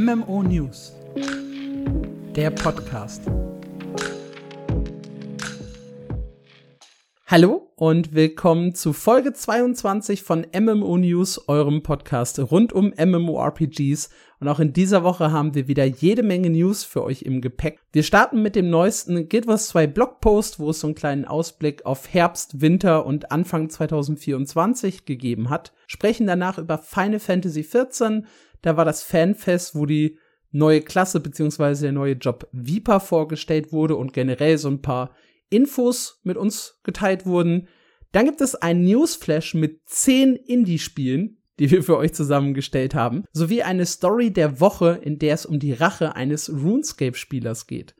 MMO News, der Podcast. Hallo und willkommen zu Folge 22 von MMO News, eurem Podcast rund um MMORPGs. Und auch in dieser Woche haben wir wieder jede Menge News für euch im Gepäck. Wir starten mit dem neuesten Guild Wars 2 Blogpost, wo es so einen kleinen Ausblick auf Herbst, Winter und Anfang 2024 gegeben hat. Sprechen danach über Final Fantasy XIV. Da war das Fanfest, wo die neue Klasse bzw. der neue Job Viper vorgestellt wurde und generell so ein paar Infos mit uns geteilt wurden. Dann gibt es einen Newsflash mit 10 Indie-Spielen, die wir für euch zusammengestellt haben, sowie eine Story der Woche, in der es um die Rache eines RuneScape-Spielers geht.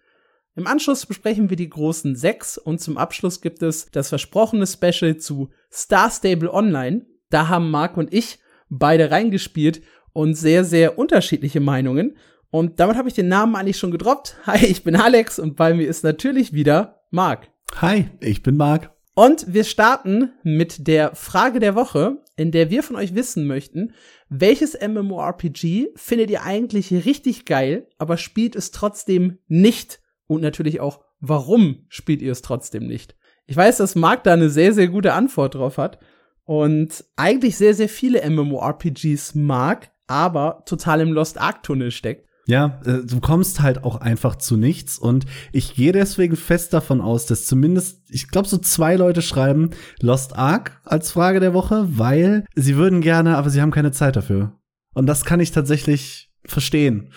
Im Anschluss besprechen wir die großen 6 und zum Abschluss gibt es das versprochene Special zu Star Stable Online. Da haben Marc und ich beide reingespielt und sehr, sehr unterschiedliche Meinungen. Und damit habe ich den Namen eigentlich schon gedroppt. Hi, ich bin Alex und bei mir ist natürlich wieder Marc. Hi, ich bin Marc. Und wir starten mit der Frage der Woche, in der wir von euch wissen möchten, welches MMORPG findet ihr eigentlich richtig geil, aber spielt es trotzdem nicht? Und natürlich auch, warum spielt ihr es trotzdem nicht? Ich weiß, dass Marc da eine sehr, sehr gute Antwort drauf hat und eigentlich sehr, sehr viele MMORPGs mag, aber total im Lost Ark-Tunnel steckt. Ja, du kommst halt auch einfach zu nichts und ich gehe deswegen fest davon aus, dass zumindest, ich glaube, so 2 Leute schreiben Lost Ark als Frage der Woche, weil sie würden gerne, aber sie haben keine Zeit dafür. Und das kann ich tatsächlich verstehen.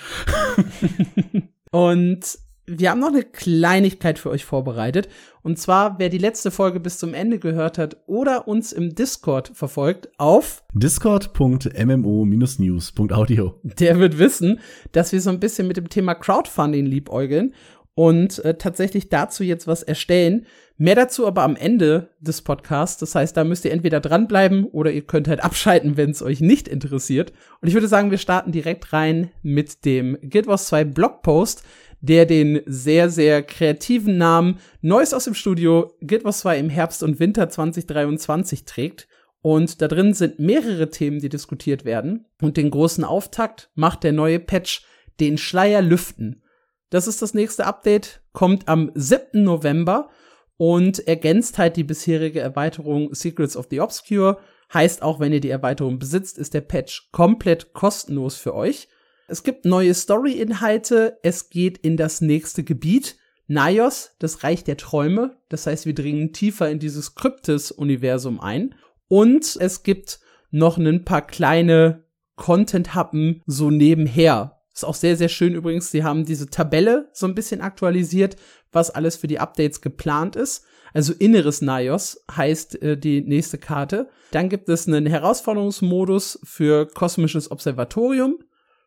Und wir haben noch eine Kleinigkeit für euch vorbereitet. Und zwar, wer die letzte Folge bis zum Ende gehört hat oder uns im Discord verfolgt, auf discord.mmo-news.audio. Der wird wissen, dass wir so ein bisschen mit dem Thema Crowdfunding liebäugeln und tatsächlich dazu jetzt was erstellen. Mehr dazu aber am Ende des Podcasts. Das heißt, da müsst ihr entweder dranbleiben oder ihr könnt halt abschalten, wenn es euch nicht interessiert. Und ich würde sagen, wir starten direkt rein mit dem Guild Wars 2 Blogpost, der den sehr, sehr kreativen Namen Neues aus dem Studio Guild Wars 2 im Herbst und Winter 2023 trägt. Und da drin sind mehrere Themen, die diskutiert werden. Und den großen Auftakt macht der neue Patch den Schleier lüften. Das ist das nächste Update, kommt am 7. November und ergänzt halt die bisherige Erweiterung Secrets of the Obscure. Heißt, auch wenn ihr die Erweiterung besitzt, ist der Patch komplett kostenlos für euch. Es gibt neue Story-Inhalte, es geht in das nächste Gebiet, Nayos, das Reich der Träume, das heißt, wir dringen tiefer in dieses Kryptis-Universum ein und es gibt noch ein paar kleine Content-Happen so nebenher. Ist auch sehr, sehr schön übrigens, sie haben diese Tabelle so ein bisschen aktualisiert, was alles für die Updates geplant ist. Also inneres Nayos heißt die nächste Karte. Dann gibt es einen Herausforderungsmodus für kosmisches Observatorium,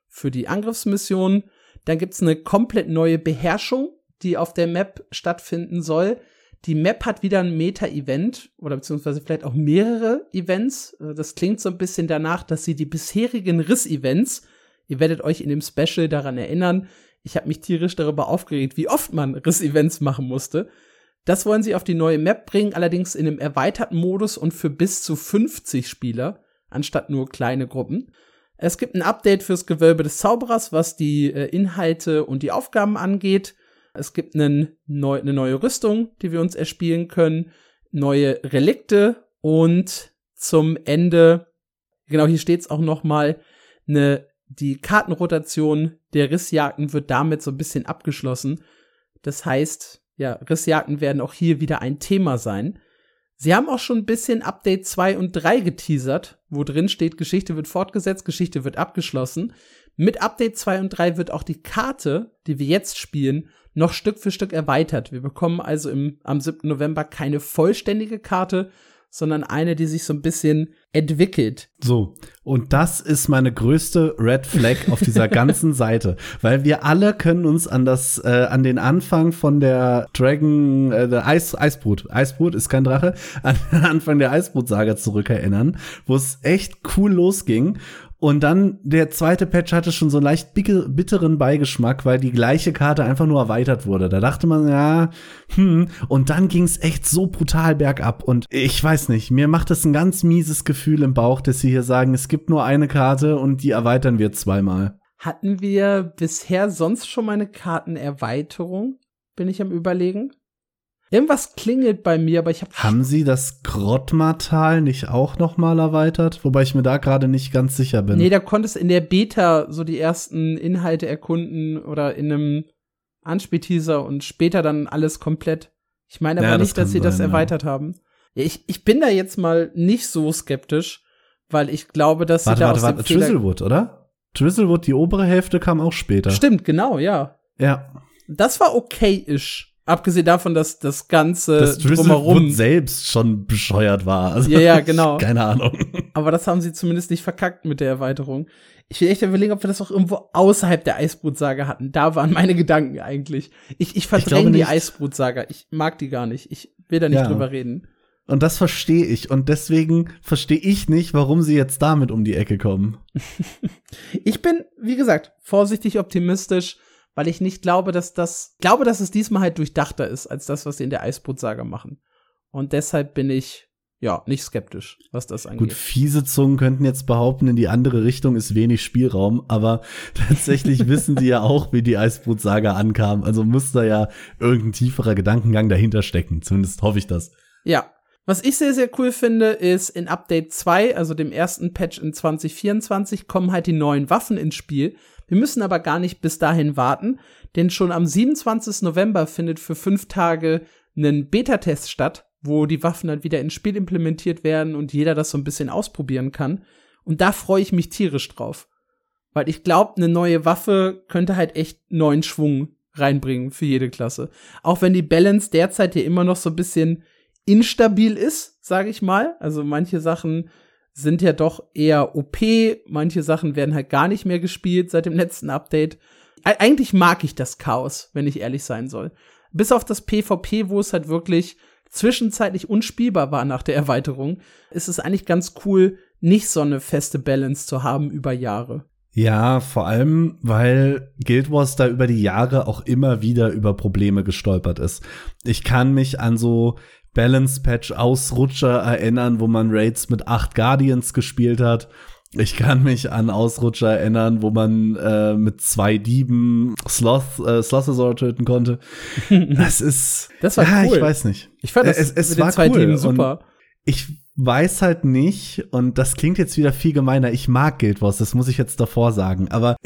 für die Angriffsmission. Dann gibt's eine komplett neue Beherrschung, die auf der Map stattfinden soll. Die Map hat wieder ein Meta-Event oder beziehungsweise vielleicht auch mehrere Events. Das klingt so ein bisschen danach, dass sie die bisherigen Riss-Events, ihr werdet euch in dem Special daran erinnern, ich habe mich tierisch darüber aufgeregt, wie oft man Riss-Events machen musste. Das wollen sie auf die neue Map bringen, allerdings in einem erweiterten Modus und für bis zu 50 Spieler, anstatt nur kleine Gruppen. Es gibt ein Update fürs Gewölbe des Zauberers, was die Inhalte und die Aufgaben angeht. Es gibt eine neue Rüstung, die wir uns erspielen können, neue Relikte und zum Ende, genau hier steht's auch noch mal, die Kartenrotation der Rissjagden wird damit so ein bisschen abgeschlossen. Das heißt, ja, Rissjagden werden auch hier wieder ein Thema sein. Sie haben auch schon ein bisschen Update 2 und 3 geteasert, wo drin steht, Geschichte wird fortgesetzt, Geschichte wird abgeschlossen. Mit Update 2 und 3 wird auch die Karte, die wir jetzt spielen, noch Stück für Stück erweitert. Wir bekommen also am 7. November keine vollständige Karte, sondern eine, die sich so ein bisschen entwickelt. So, und das ist meine größte Red Flag auf dieser ganzen Seite, weil wir alle können uns an das an den Anfang von der Eisbrut ist kein Drache, an den Anfang der Eisbrut-Saga zurückerinnern, wo es echt cool losging. Und dann der zweite Patch hatte schon so einen leicht bitteren Beigeschmack, weil die gleiche Karte einfach nur erweitert wurde. Da dachte man, ja, und dann ging's echt so brutal bergab. Und ich weiß nicht, mir macht das ein ganz mieses Gefühl im Bauch, dass sie hier sagen, es gibt nur eine Karte und die erweitern wir zweimal. Hatten wir bisher sonst schon mal eine Kartenerweiterung? Bin ich am Überlegen. Irgendwas klingelt bei mir, aber ich habe... Haben sie das Grottmartal nicht auch noch mal erweitert? Wobei ich mir da gerade nicht ganz sicher bin. Nee, da konntest in der Beta so die ersten Inhalte erkunden oder in einem Anspielteaser und später dann alles komplett. Ich meine aber ja, nicht, dass sie das erweitert haben. Ja, ich bin da jetzt mal nicht so skeptisch, weil ich glaube, dass sie da aus dem Fehler... Drizzlewood, oder? Drizzlewood, die obere Hälfte kam auch später. Stimmt, genau, ja. Ja. Das war okay-ish. Abgesehen davon, dass das Ganze das drumherum selbst schon bescheuert war. Also, ja, genau. Keine Ahnung. Aber das haben sie zumindest nicht verkackt mit der Erweiterung. Ich will echt überlegen, ob wir das auch irgendwo außerhalb der Eisbrutsaga hatten. Da waren meine Gedanken eigentlich. Ich verdränge die Eisbrutsaga. Ich mag die gar nicht. Ich will da nicht drüber reden. Und das verstehe ich. Und deswegen verstehe ich nicht, warum sie jetzt damit um die Ecke kommen. Ich bin, wie gesagt, vorsichtig optimistisch. Weil ich nicht glaube, dass es diesmal halt durchdachter ist, als das, was sie in der Eisbrutsaga machen. Und deshalb bin ich, nicht skeptisch, was das angeht. Gut, fiese Zungen könnten jetzt behaupten, in die andere Richtung ist wenig Spielraum, aber tatsächlich wissen die ja auch, wie die Eisbrutsaga ankam. Also muss da ja irgendein tieferer Gedankengang dahinter stecken. Zumindest hoffe ich das. Ja. Was ich sehr, sehr cool finde, ist in Update 2, also dem ersten Patch in 2024, kommen halt die neuen Waffen ins Spiel. Wir müssen aber gar nicht bis dahin warten, denn schon am 27. November findet für 5 Tage ein Beta-Test statt, wo die Waffen dann wieder ins Spiel implementiert werden und jeder das so ein bisschen ausprobieren kann. Und da freue ich mich tierisch drauf, weil ich glaube, eine neue Waffe könnte halt echt neuen Schwung reinbringen für jede Klasse. Auch wenn die Balance derzeit hier immer noch so ein bisschen instabil ist, sage ich mal. Also manche Sachen sind ja doch eher OP. Manche Sachen werden halt gar nicht mehr gespielt seit dem letzten Update. Eigentlich mag ich das Chaos, wenn ich ehrlich sein soll. Bis auf das PvP, wo es halt wirklich zwischenzeitlich unspielbar war nach der Erweiterung, ist es eigentlich ganz cool, nicht so eine feste Balance zu haben über Jahre. Ja, vor allem, weil Guild Wars da über die Jahre auch immer wieder über Probleme gestolpert ist. Ich kann mich an so Balance-Patch-Ausrutscher erinnern, wo man Raids mit 8 Guardians gespielt hat. Ich kann mich an Ausrutscher erinnern, wo man mit 2 Dieben Sloth töten konnte. Das ist Das war cool. Ich weiß nicht. Ich fand das es mit den 2 Dieben super. Und ich weiß halt nicht, und das klingt jetzt wieder viel gemeiner, ich mag Guild Wars, das muss ich jetzt davor sagen, aber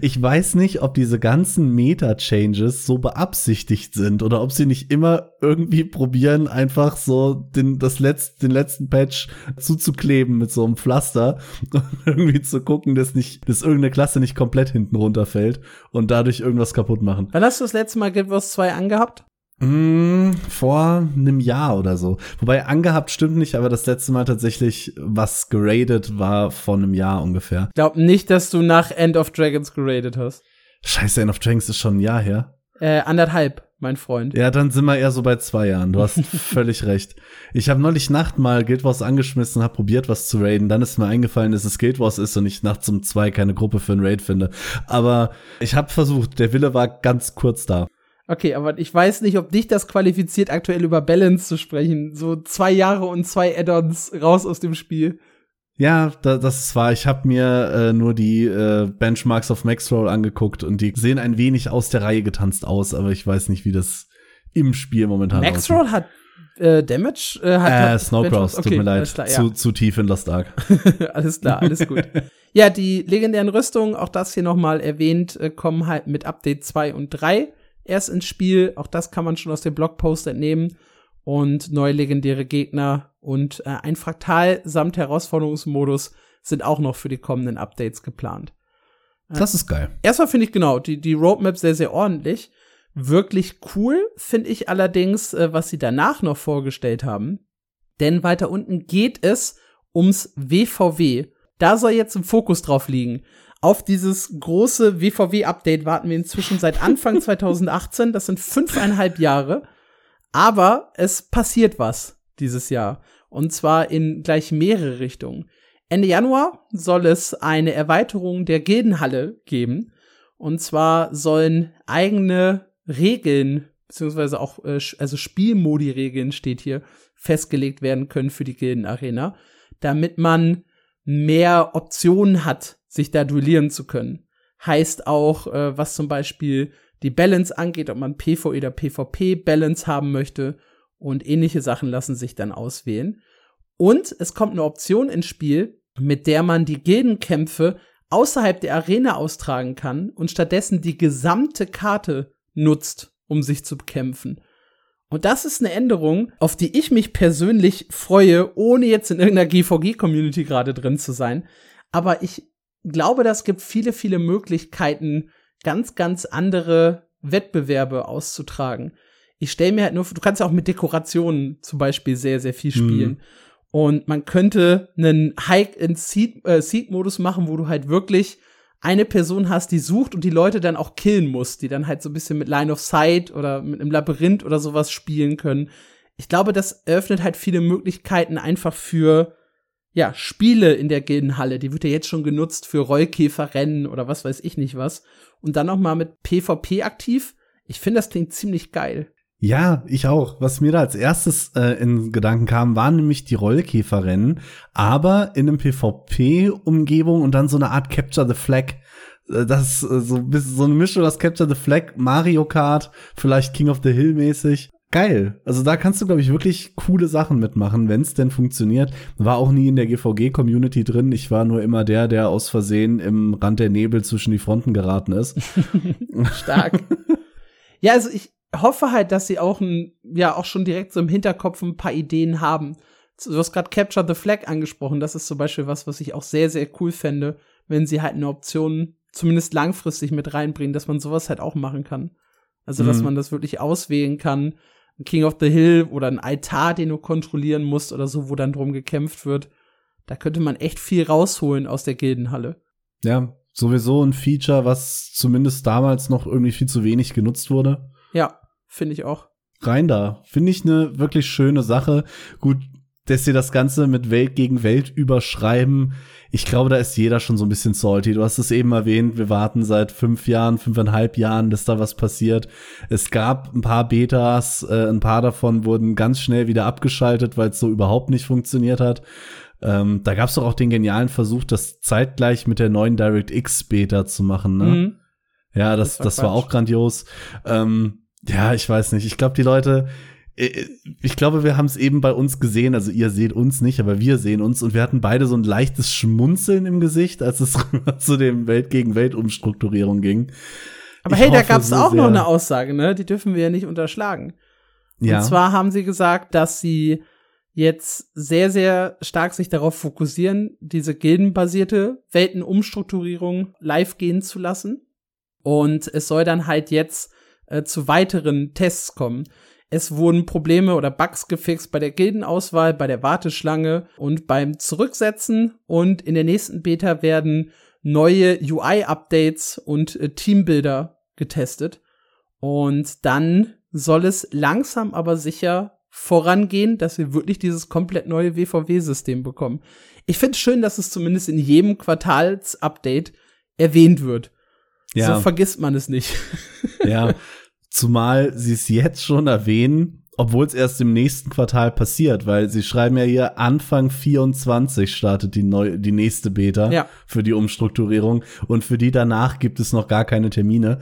ich weiß nicht, ob diese ganzen Meta-Changes so beabsichtigt sind oder ob sie nicht immer irgendwie probieren, einfach so den letzten Patch zuzukleben mit so einem Pflaster und irgendwie zu gucken, dass irgendeine Klasse nicht komplett hinten runterfällt und dadurch irgendwas kaputt machen. Wann hast du das letzte Mal Guild Wars 2 angehabt? Vor einem Jahr oder so. Wobei angehabt stimmt nicht, aber das letzte Mal tatsächlich was geradet war vor einem Jahr ungefähr. Ich glaub nicht, dass du nach End of Dragons geradet hast. Scheiße, End of Dragons ist schon ein Jahr her. 1,5, mein Freund. Ja, dann sind wir eher so bei 2 Jahren. Du hast völlig recht. Ich habe neulich Nacht mal Guild Wars angeschmissen, habe probiert, was zu raiden. Dann ist mir eingefallen, dass es Guild Wars ist und ich nachts um 2 keine Gruppe für einen Raid finde. Aber ich habe versucht, der Wille war ganz kurz da. Okay, aber ich weiß nicht, ob dich das qualifiziert, aktuell über Balance zu sprechen. So 2 Jahre und 2 Add-ons raus aus dem Spiel. Ja, das war, ich habe mir nur die Benchmarks auf Maxroll angeguckt und die sehen ein wenig aus der Reihe getanzt aus, aber ich weiß nicht, wie das im Spiel momentan aussieht. Maxroll hat Damage? Snowcross, tut mir leid. Klar, ja. Zu tief in Lost Ark. Alles klar, alles gut. Ja, die legendären Rüstungen, auch das hier nochmal erwähnt, kommen halt mit Update 2 und 3. Erst ins Spiel, auch das kann man schon aus dem Blogpost entnehmen, und neue legendäre Gegner und ein Fraktal samt Herausforderungsmodus sind auch noch für die kommenden Updates geplant. Das ist geil. Erstmal finde ich die Roadmap sehr, sehr ordentlich. Wirklich cool finde ich allerdings, was sie danach noch vorgestellt haben, denn weiter unten geht es ums WVW. Da soll jetzt ein Fokus drauf liegen. Auf dieses große WVW-Update warten wir inzwischen seit Anfang 2018. Das sind 5,5 Jahre. Aber es passiert was dieses Jahr. Und zwar in gleich mehrere Richtungen. Ende Januar soll es eine Erweiterung der Gildenhalle geben. Und zwar sollen eigene Regeln, beziehungsweise auch Spielmodi-Regeln steht hier, festgelegt werden können für die Gildenarena, damit man mehr Optionen hat, sich da duellieren zu können. heißt auch, was zum Beispiel die Balance angeht, ob man PvE oder PvP-Balance haben möchte und ähnliche Sachen lassen sich dann auswählen. Und es kommt eine Option ins Spiel, mit der man die Gildenkämpfe außerhalb der Arena austragen kann und stattdessen die gesamte Karte nutzt, um sich zu bekämpfen. Und das ist eine Änderung, auf die ich mich persönlich freue, ohne jetzt in irgendeiner GVG-Community gerade drin zu sein. Aber ich glaube, das gibt viele, viele Möglichkeiten, ganz, ganz andere Wettbewerbe auszutragen. Ich stelle mir halt nur vor, du kannst ja auch mit Dekorationen zum Beispiel sehr, sehr viel spielen. Und man könnte einen Hide-and-Seek-Modus machen, wo du halt wirklich eine Person hast, die sucht und die Leute dann auch killen musst, die dann halt so ein bisschen mit Line of Sight oder mit einem Labyrinth oder sowas spielen können. Ich glaube, das eröffnet halt viele Möglichkeiten einfach für, ja, Spiele in der Gildenhalle. Die wird ja jetzt schon genutzt für Rollkäferrennen oder was weiß ich nicht was. Und dann noch mal mit PvP aktiv. Ich finde, das klingt ziemlich geil. Ja, ich auch. Was mir da als erstes in Gedanken kam, waren nämlich die Rollkäferrennen, aber in einem PvP-Umgebung und dann so eine Art Capture the Flag. Das so eine Mischung aus Capture the Flag, Mario Kart, vielleicht King of the Hill mäßig. Geil. Also da kannst du, glaube ich, wirklich coole Sachen mitmachen, wenn es denn funktioniert. War auch nie in der GVG-Community drin. Ich war nur immer der aus Versehen im Rand der Nebel zwischen die Fronten geraten ist. Stark. Ja, also ich hoffe halt, dass sie auch auch schon direkt so im Hinterkopf ein paar Ideen haben. Du hast gerade Capture the Flag angesprochen. Das ist zum Beispiel was ich auch sehr, sehr cool fände, wenn sie halt eine Option zumindest langfristig mit reinbringen, dass man sowas halt auch machen kann. Also, dass man das wirklich auswählen kann. Ein King of the Hill oder ein Altar, den du kontrollieren musst oder so, wo dann drum gekämpft wird. Da könnte man echt viel rausholen aus der Gildenhalle. Ja, sowieso ein Feature, was zumindest damals noch irgendwie viel zu wenig genutzt wurde. Ja, finde ich auch. Rein da. Finde ich eine wirklich schöne Sache. Gut, dass sie das Ganze mit Welt gegen Welt überschreiben. Ich glaube, da ist jeder schon so ein bisschen salty. Du hast es eben erwähnt, wir warten seit 5,5 Jahren, dass da was passiert. Es gab ein paar Betas, ein paar davon wurden ganz schnell wieder abgeschaltet, weil es so überhaupt nicht funktioniert hat. Da gab es doch auch den genialen Versuch, das zeitgleich mit der neuen DirectX-Beta zu machen, ne? Mhm. Ja, das war auch grandios. Ja, ich weiß nicht. Ich glaube, die Leute wir haben es eben bei uns gesehen. Also ihr seht uns nicht, aber wir sehen uns. Und wir hatten beide so ein leichtes Schmunzeln im Gesicht, als es zu dem Welt-gegen-Welt-Umstrukturierung ging. Aber ich da gab es auch noch eine Aussage, ne? Die dürfen wir ja nicht unterschlagen. Ja. Und zwar haben sie gesagt, dass sie jetzt sehr, sehr stark sich darauf fokussieren, diese gildenbasierte Weltenumstrukturierung live gehen zu lassen. Und es soll dann halt jetzt zu weiteren Tests kommen. Es wurden Probleme oder Bugs gefixt bei der Gildenauswahl, bei der Warteschlange und beim Zurücksetzen. Und in der nächsten Beta werden neue UI-Updates und Teambuilder getestet. Und dann soll es langsam aber sicher vorangehen, dass wir wirklich dieses komplett neue WVW-System bekommen. Ich finde es schön, dass es zumindest in jedem Quartals-Update erwähnt wird. Ja. So vergisst man es nicht. Ja, zumal sie es jetzt schon erwähnen, obwohl es erst im nächsten Quartal passiert, weil sie schreiben ja hier, Anfang 24 startet die nächste Beta für die Umstrukturierung und für die danach gibt es noch gar keine Termine.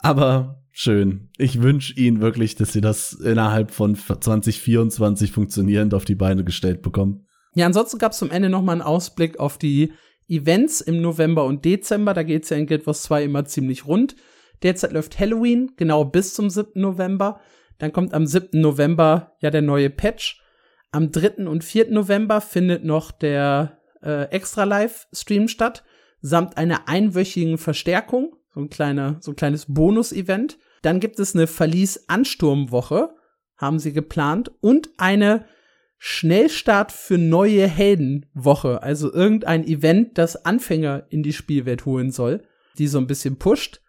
Aber schön. Ich wünsche ihnen wirklich, dass sie das innerhalb von 2024 funktionierend auf die Beine gestellt bekommen. Ja, ansonsten gab es zum Ende noch mal einen Ausblick auf die Events im November und Dezember, da geht's ja in Guild Wars 2 immer ziemlich rund. Derzeit läuft Halloween, genau bis zum 7. November. Dann kommt am 7. November ja der neue Patch. Am 3. und 4. November findet noch der Extra-Live-Stream statt, samt einer einwöchigen Verstärkung, so ein kleines Bonus-Event. Dann gibt es eine Verlies-Ansturm-Woche, haben sie geplant, und eine Schnellstart für neue Helden-Woche, also irgendein Event, das Anfänger in die Spielwelt holen soll, die so ein bisschen pusht.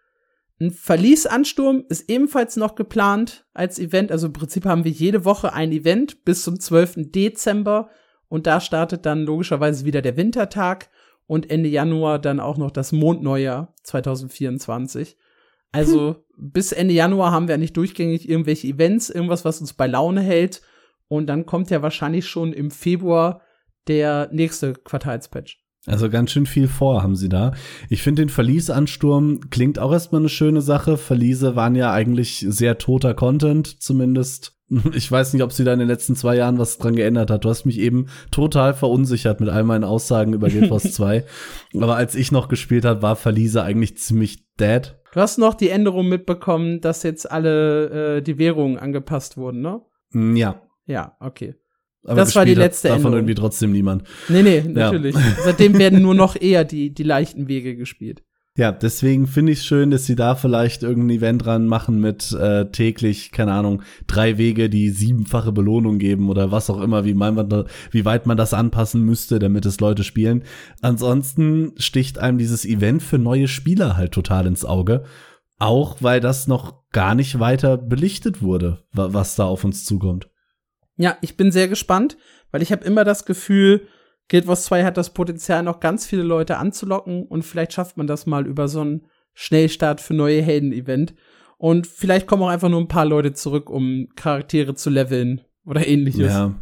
Ein Verliesansturm ist ebenfalls noch geplant als Event, also im Prinzip haben wir jede Woche ein Event bis zum 12. Dezember und da startet dann logischerweise wieder der Wintertag und Ende Januar dann auch noch das Mondneujahr 2024. Also bis Ende Januar haben wir eigentlich durchgängig irgendwelche Events, irgendwas, was uns bei Laune hält. Und dann kommt ja wahrscheinlich schon im Februar der nächste Quartalspatch. Also ganz schön viel vor haben sie da. Ich finde, den Verliesansturm klingt auch erstmal eine schöne Sache. Verliese waren ja eigentlich sehr toter Content, zumindest. Ich weiß nicht, ob sie da in den letzten 2 Jahren was dran geändert hat. Du hast mich eben total verunsichert mit all meinen Aussagen über Guild Wars 2. Aber als ich noch gespielt habe, war Verliese eigentlich ziemlich dead. Du hast noch die Änderung mitbekommen, dass jetzt alle die Währungen angepasst wurden, ne? Ja. Ja, okay. Aber das war die letzte Änderung. Davon irgendwie trotzdem niemand. Nee, natürlich. Ja. Seitdem werden nur noch eher die leichten Wege gespielt. Ja, deswegen finde ich es schön, dass sie da vielleicht irgendein Event dran machen mit täglich, keine Ahnung, 3 Wege, die 7-fache Belohnung geben oder was auch immer, wie weit man das anpassen müsste, damit es Leute spielen. Ansonsten sticht einem dieses Event für neue Spieler halt total ins Auge. Auch weil das noch gar nicht weiter belichtet wurde, was da auf uns zukommt. Ja, ich bin sehr gespannt, weil ich habe immer das Gefühl, Guild Wars 2 hat das Potenzial, noch ganz viele Leute anzulocken und vielleicht schafft man das mal über so einen Schnellstart für neue Helden-Event. Und vielleicht kommen auch einfach nur ein paar Leute zurück, um Charaktere zu leveln oder ähnliches. Ja.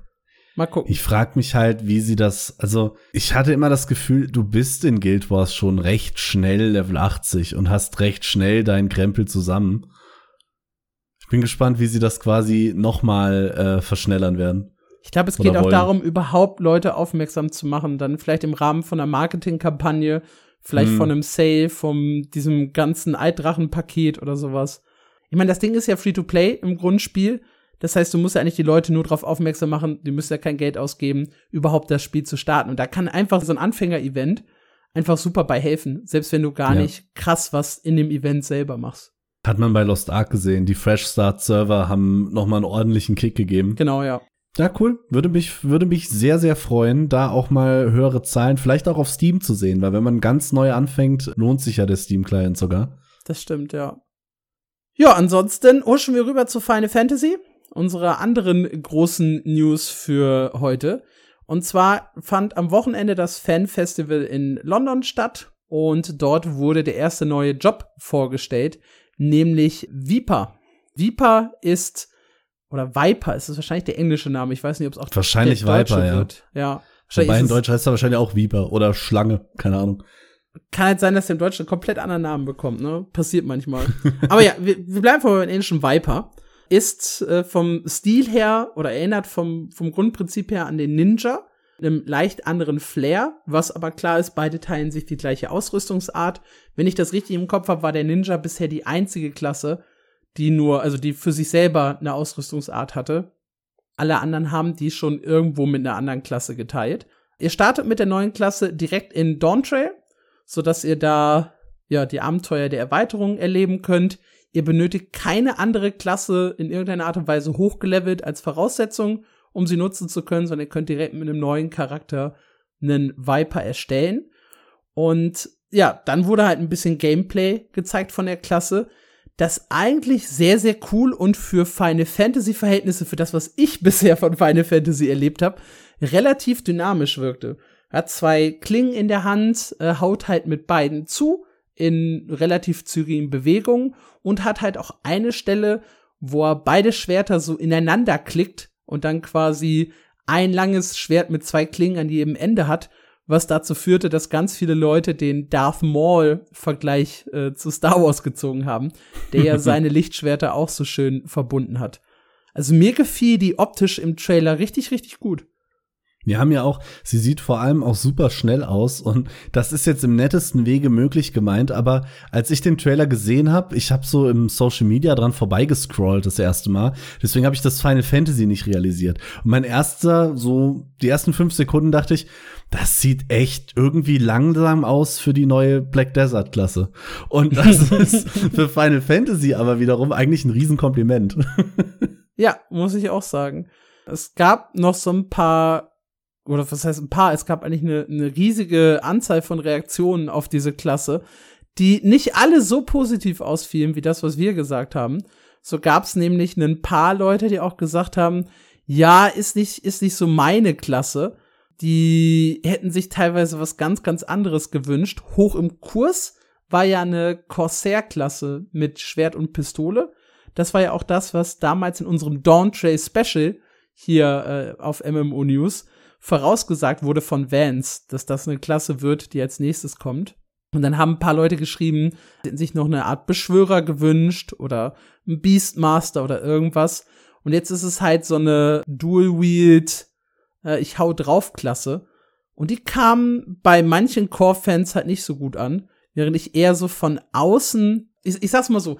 Mal gucken. Ich frage mich halt, wie sie das, also ich hatte immer das Gefühl, du bist in Guild Wars schon recht schnell Level 80 und hast recht schnell deinen Krempel zusammen. Ich bin gespannt, wie sie das quasi noch mal verschnellern werden. Ich glaube, es geht auch darum, überhaupt Leute aufmerksam zu machen. Dann vielleicht im Rahmen von einer Marketingkampagne, vielleicht von einem Sale, von diesem ganzen Altdrachen-Paket oder sowas. Ich meine, das Ding ist ja Free-to-Play im Grundspiel. Das heißt, du musst ja eigentlich die Leute nur drauf aufmerksam machen, die müssen ja kein Geld ausgeben, überhaupt das Spiel zu starten. Und da kann einfach so ein Anfänger-Event einfach super bei helfen, selbst wenn du gar nicht krass was in dem Event selber machst. Hat man bei Lost Ark gesehen. Die Fresh-Start-Server haben noch mal einen ordentlichen Kick gegeben. Genau, ja. Ja, cool. Würde mich sehr, sehr freuen, da auch mal höhere Zahlen, vielleicht auch auf Steam zu sehen, weil wenn man ganz neu anfängt, lohnt sich ja der Steam-Client sogar. Das stimmt, ja. Ja, ansonsten huschen wir rüber zu Final Fantasy, unserer anderen großen News für heute. Und zwar fand am Wochenende das Fan-Festival in London statt und dort wurde der erste neue Job vorgestellt, nämlich Viper. Viper ist oder Viper ist es wahrscheinlich der englische Name. Ich weiß nicht, ob es auch wahrscheinlich der deutsche Viper wird. Ja. Wobei in Deutsch heißt er wahrscheinlich auch Viper oder Schlange. Keine Ahnung. Kann halt sein, dass der im Deutschen einen komplett anderen Namen bekommt. Ne? Passiert manchmal. Aber ja, wir bleiben vor dem englischen Viper. Ist vom Stil her oder erinnert vom Grundprinzip her an den Ninja. Einem leicht anderen Flair. Was aber klar ist, beide teilen sich die gleiche Ausrüstungsart. Wenn ich das richtig im Kopf habe, war der Ninja bisher die einzige Klasse, die für sich selber eine Ausrüstungsart hatte. Alle anderen haben die schon irgendwo mit einer anderen Klasse geteilt. Ihr startet mit der neuen Klasse direkt in Dawntrail, sodass ihr da, ja, die Abenteuer der Erweiterung erleben könnt. Ihr benötigt keine andere Klasse in irgendeiner Art und Weise hochgelevelt als Voraussetzung, um sie nutzen zu können, sondern ihr könnt direkt mit einem neuen Charakter einen Viper erstellen. Und ja, dann wurde halt ein bisschen Gameplay gezeigt von der Klasse, das eigentlich sehr, sehr cool und für Final Fantasy-Verhältnisse, für das, was ich bisher von Final Fantasy erlebt habe, relativ dynamisch wirkte. Er hat 2 Klingen in der Hand, haut halt mit beiden zu, in relativ zügigen Bewegungen und hat halt auch eine Stelle, wo er beide Schwerter so ineinander klickt und dann quasi ein langes Schwert mit 2 Klingen an jedem Ende hat, was dazu führte, dass ganz viele Leute den Darth Maul-Vergleich zu Star Wars gezogen haben, der ja seine Lichtschwerter auch so schön verbunden hat. Also mir gefiel die optisch im Trailer richtig, richtig gut. Wir haben ja auch, sie sieht vor allem auch super schnell aus und das ist jetzt im nettesten Wege möglich gemeint, aber als ich den Trailer gesehen habe, ich habe so im Social Media dran vorbeigescrollt das erste Mal, deswegen habe ich das Final Fantasy nicht realisiert. Und die ersten 5 Sekunden dachte ich, das sieht echt irgendwie langsam aus für die neue Black Desert Klasse. Und das ist für Final Fantasy aber wiederum eigentlich ein Riesenkompliment. Ja, muss ich auch sagen. Es gab noch so ein paar oder was heißt ein paar, es gab eigentlich eine riesige Anzahl von Reaktionen auf diese Klasse, die nicht alle so positiv ausfielen, wie das, was wir gesagt haben. So gab's nämlich ein paar Leute, die auch gesagt haben, ja, ist nicht so meine Klasse. Die hätten sich teilweise was ganz, ganz anderes gewünscht. Hoch im Kurs war ja eine Corsair-Klasse mit Schwert und Pistole. Das war ja auch das, was damals in unserem Dawntrail Special hier auf MMO News vorausgesagt wurde von Vance, dass das eine Klasse wird, die als nächstes kommt. Und dann haben ein paar Leute geschrieben, sich noch eine Art Beschwörer gewünscht oder ein Beastmaster oder irgendwas. Und jetzt ist es halt so eine Dual-Wield, ich hau drauf Klasse. Und die kamen bei manchen Core-Fans halt nicht so gut an, während ich eher so von außen, ich sag's mal so,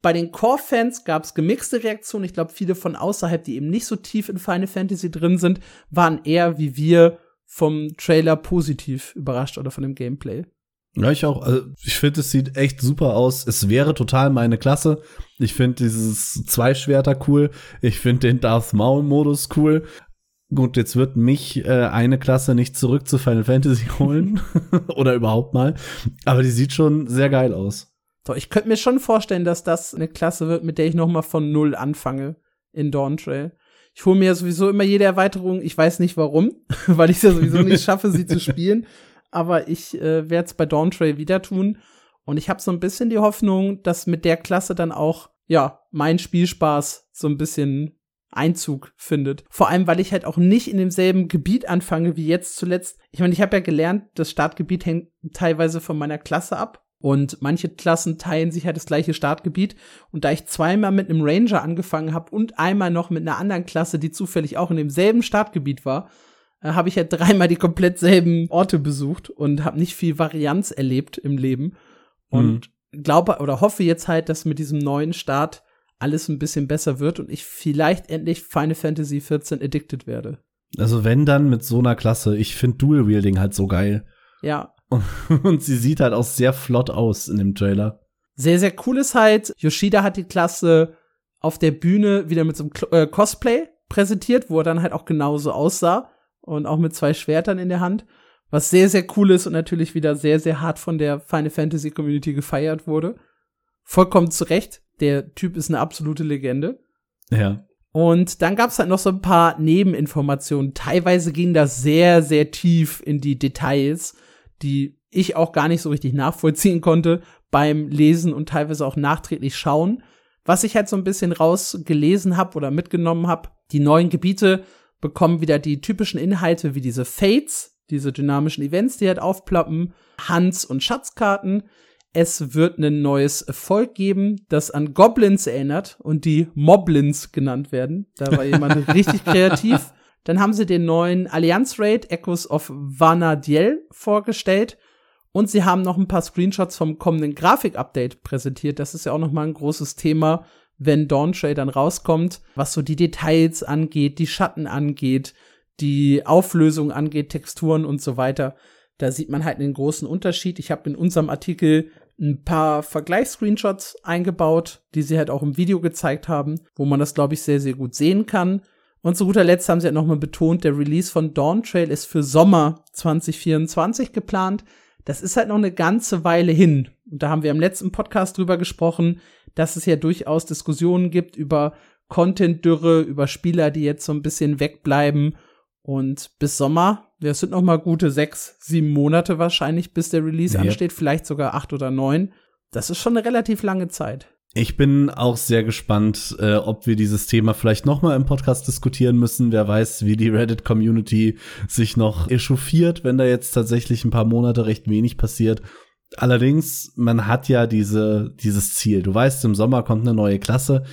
bei den Core-Fans gab's gemixte Reaktionen. Ich glaube, viele von außerhalb, die eben nicht so tief in Final Fantasy drin sind, waren eher wie wir vom Trailer positiv überrascht oder von dem Gameplay. Ja, ich auch. Also ich finde, es sieht echt super aus. Es wäre total meine Klasse. Ich finde dieses Zweischwerter cool. Ich finde den Darth Maul-Modus cool. Gut, jetzt wird mich eine Klasse nicht zurück zu Final Fantasy holen. Oder überhaupt mal. Aber die sieht schon sehr geil aus. So, ich könnte mir schon vorstellen, dass das eine Klasse wird, mit der ich noch mal von Null anfange in Dawntrail. Ich hole mir ja sowieso immer jede Erweiterung. Ich weiß nicht, warum. Weil ich es ja sowieso nicht schaffe, sie zu spielen. Aber ich werde es bei Dawntrail wieder tun. Und ich habe so ein bisschen die Hoffnung, dass mit der Klasse dann auch, ja, mein Spielspaß so ein bisschen Einzug findet. Vor allem, weil ich halt auch nicht in demselben Gebiet anfange wie jetzt zuletzt. Ich meine, ich habe ja gelernt, das Startgebiet hängt teilweise von meiner Klasse ab. Und manche Klassen teilen sich halt das gleiche Startgebiet. Und da ich zweimal mit einem Ranger angefangen habe und einmal noch mit einer anderen Klasse, die zufällig auch in demselben Startgebiet war, habe ich ja dreimal die komplett selben Orte besucht und habe nicht viel Varianz erlebt im Leben. Und glaube oder hoffe jetzt halt, dass mit diesem neuen Start alles ein bisschen besser wird und ich vielleicht endlich Final Fantasy XIV addicted werde. Also wenn, dann mit so einer Klasse. Ich finde Dual-Wielding halt so geil. Ja. Und sie sieht halt auch sehr flott aus in dem Trailer. Sehr, sehr cool ist halt, Yoshida hat die Klasse auf der Bühne wieder mit so einem Cosplay präsentiert, wo er dann halt auch genauso aussah. Und auch mit zwei Schwertern in der Hand, was sehr, sehr cool ist und natürlich wieder sehr, sehr hart von der Final Fantasy Community gefeiert wurde. Vollkommen zu Recht. Der Typ ist eine absolute Legende. Ja. Und dann gab's halt noch so ein paar Nebeninformationen. Teilweise ging das sehr, sehr tief in die Details, die ich auch gar nicht so richtig nachvollziehen konnte beim Lesen und teilweise auch nachträglich schauen. Was ich halt so ein bisschen rausgelesen habe oder mitgenommen habe, die neuen Gebiete bekommen wieder die typischen Inhalte wie diese Fates, diese dynamischen Events, die halt aufplappen, Hunts und Schatzkarten. Es wird ein neues Volk geben, das an Goblins erinnert und die Moblins genannt werden. Da war jemand richtig kreativ. Dann haben sie den neuen Allianz-Raid Echoes of Vanadiel vorgestellt und sie haben noch ein paar Screenshots vom kommenden Grafik-Update präsentiert. Das ist ja auch noch mal ein großes Thema, wenn Dawntrail dann rauskommt, was so die Details angeht, die Schatten angeht, die Auflösung angeht, Texturen und so weiter. Da sieht man halt einen großen Unterschied. Ich habe in unserem Artikel ein paar Vergleichsscreenshots eingebaut, die sie halt auch im Video gezeigt haben, wo man das, glaube ich, sehr, sehr gut sehen kann. Und zu guter Letzt haben sie halt nochmal betont, der Release von Dawntrail ist für Sommer 2024 geplant. Das ist halt noch eine ganze Weile hin. Und da haben wir im letzten Podcast drüber gesprochen, dass es ja durchaus Diskussionen gibt über Content-Dürre, über Spieler, die jetzt so ein bisschen wegbleiben. Und bis Sommer, das sind noch mal gute 6-7 Monate wahrscheinlich, bis der Release ansteht. Vielleicht sogar 8 oder 9. Das ist schon eine relativ lange Zeit. Ich bin auch sehr gespannt, ob wir dieses Thema vielleicht noch mal im Podcast diskutieren müssen. Wer weiß, wie die Reddit-Community sich noch echauffiert, wenn da jetzt tatsächlich ein paar Monate recht wenig passiert. Allerdings, man hat ja dieses Ziel. Du weißt, im Sommer kommt eine neue Klasse.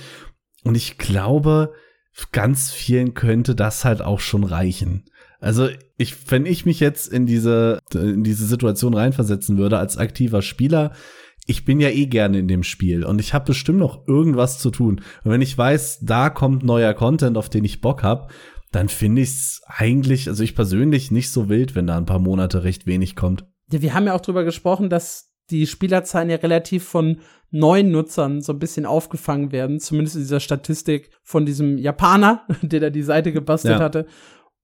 Und ich glaube, ganz vielen könnte das halt auch schon reichen. Also, wenn ich mich jetzt in diese Situation reinversetzen würde als aktiver Spieler, ich bin ja eh gerne in dem Spiel und ich habe bestimmt noch irgendwas zu tun. Und wenn ich weiß, da kommt neuer Content, auf den ich Bock habe, dann finde ich es eigentlich, also ich persönlich, nicht so wild, wenn da ein paar Monate recht wenig kommt. Ja, wir haben ja auch drüber gesprochen, dass die Spielerzahlen ja relativ von neuen Nutzern so ein bisschen aufgefangen werden. Zumindest in dieser Statistik von diesem Japaner, der da die Seite gebastelt hatte.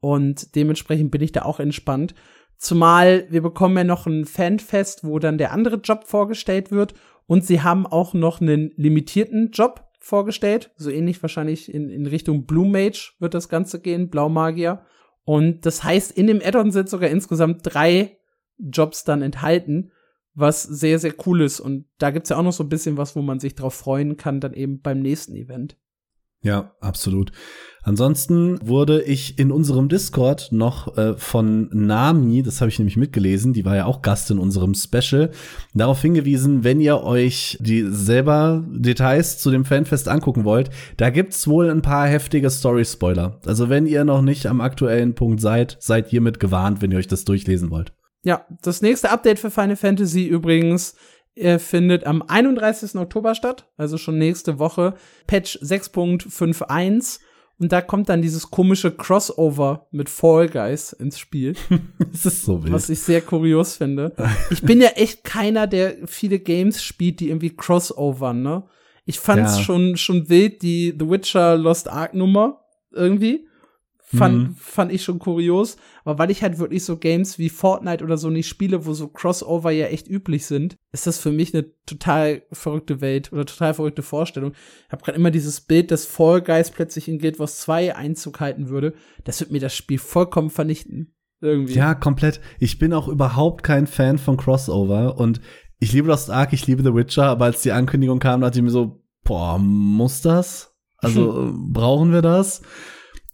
Und dementsprechend bin ich da auch entspannt. Zumal wir bekommen ja noch ein Fanfest, wo dann der andere Job vorgestellt wird. Und sie haben auch noch einen limitierten Job vorgestellt. So ähnlich wahrscheinlich in Richtung Blue Mage wird das Ganze gehen, Blaumagier. Und das heißt, in dem Add-on sind sogar insgesamt 3 Jobs dann enthalten, was sehr, sehr cool ist. Und da gibt's ja auch noch so ein bisschen was, wo man sich drauf freuen kann, dann eben beim nächsten Event. Ja, absolut. Ansonsten wurde ich in unserem Discord noch von Nami, das habe ich nämlich mitgelesen, die war ja auch Gast in unserem Special, darauf hingewiesen, wenn ihr euch die selber Details zu dem Fanfest angucken wollt, da gibt's wohl ein paar heftige Story-Spoiler. Also wenn ihr noch nicht am aktuellen Punkt seid, seid hiermit gewarnt, wenn ihr euch das durchlesen wollt. Ja, das nächste Update für Final Fantasy übrigens findet am 31. Oktober statt, also schon nächste Woche, Patch 6.51. Und da kommt dann dieses komische Crossover mit Fall Guys ins Spiel. Das ist so wild. Was ich sehr kurios finde. Ich bin ja echt keiner, der viele Games spielt, die irgendwie crossovern, ne? Ich fand's schon wild, die The Witcher Lost Ark Nummer irgendwie. Fand ich schon kurios. Aber weil ich halt wirklich so Games wie Fortnite oder so nicht spiele, wo so Crossover ja echt üblich sind, ist das für mich eine total verrückte Welt oder total verrückte Vorstellung. Ich habe gerade immer dieses Bild, dass Fall Guys plötzlich in Guild Wars 2 Einzug halten würde. Das wird mir das Spiel vollkommen vernichten. Irgendwie. Ja, komplett. Ich bin auch überhaupt kein Fan von Crossover. Und ich liebe Lost Ark, ich liebe The Witcher. Aber als die Ankündigung kam, dachte ich mir so, boah, muss das? Also, brauchen wir das?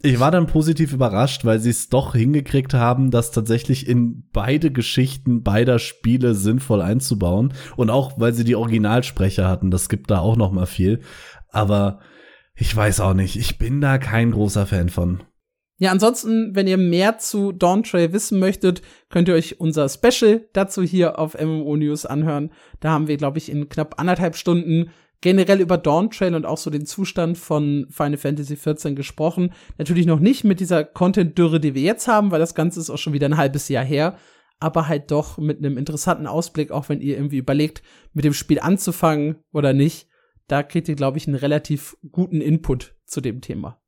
Ich war dann positiv überrascht, weil sie es doch hingekriegt haben, das tatsächlich in beide Geschichten beider Spiele sinnvoll einzubauen. Und auch, weil sie die Originalsprecher hatten. Das gibt da auch noch mal viel. Aber ich weiß auch nicht. Ich bin da kein großer Fan von. Ja, ansonsten, wenn ihr mehr zu Dawntrail wissen möchtet, könnt ihr euch unser Special dazu hier auf MMO News anhören. Da haben wir, glaube ich, in knapp 1,5 Stunden generell über Dawntrail und auch so den Zustand von Final Fantasy XIV gesprochen. Natürlich noch nicht mit dieser Content-Dürre, die wir jetzt haben, weil das Ganze ist auch schon wieder ein halbes Jahr her. Aber halt doch mit einem interessanten Ausblick, auch wenn ihr irgendwie überlegt, mit dem Spiel anzufangen oder nicht. Da kriegt ihr, glaube ich, einen relativ guten Input zu dem Thema.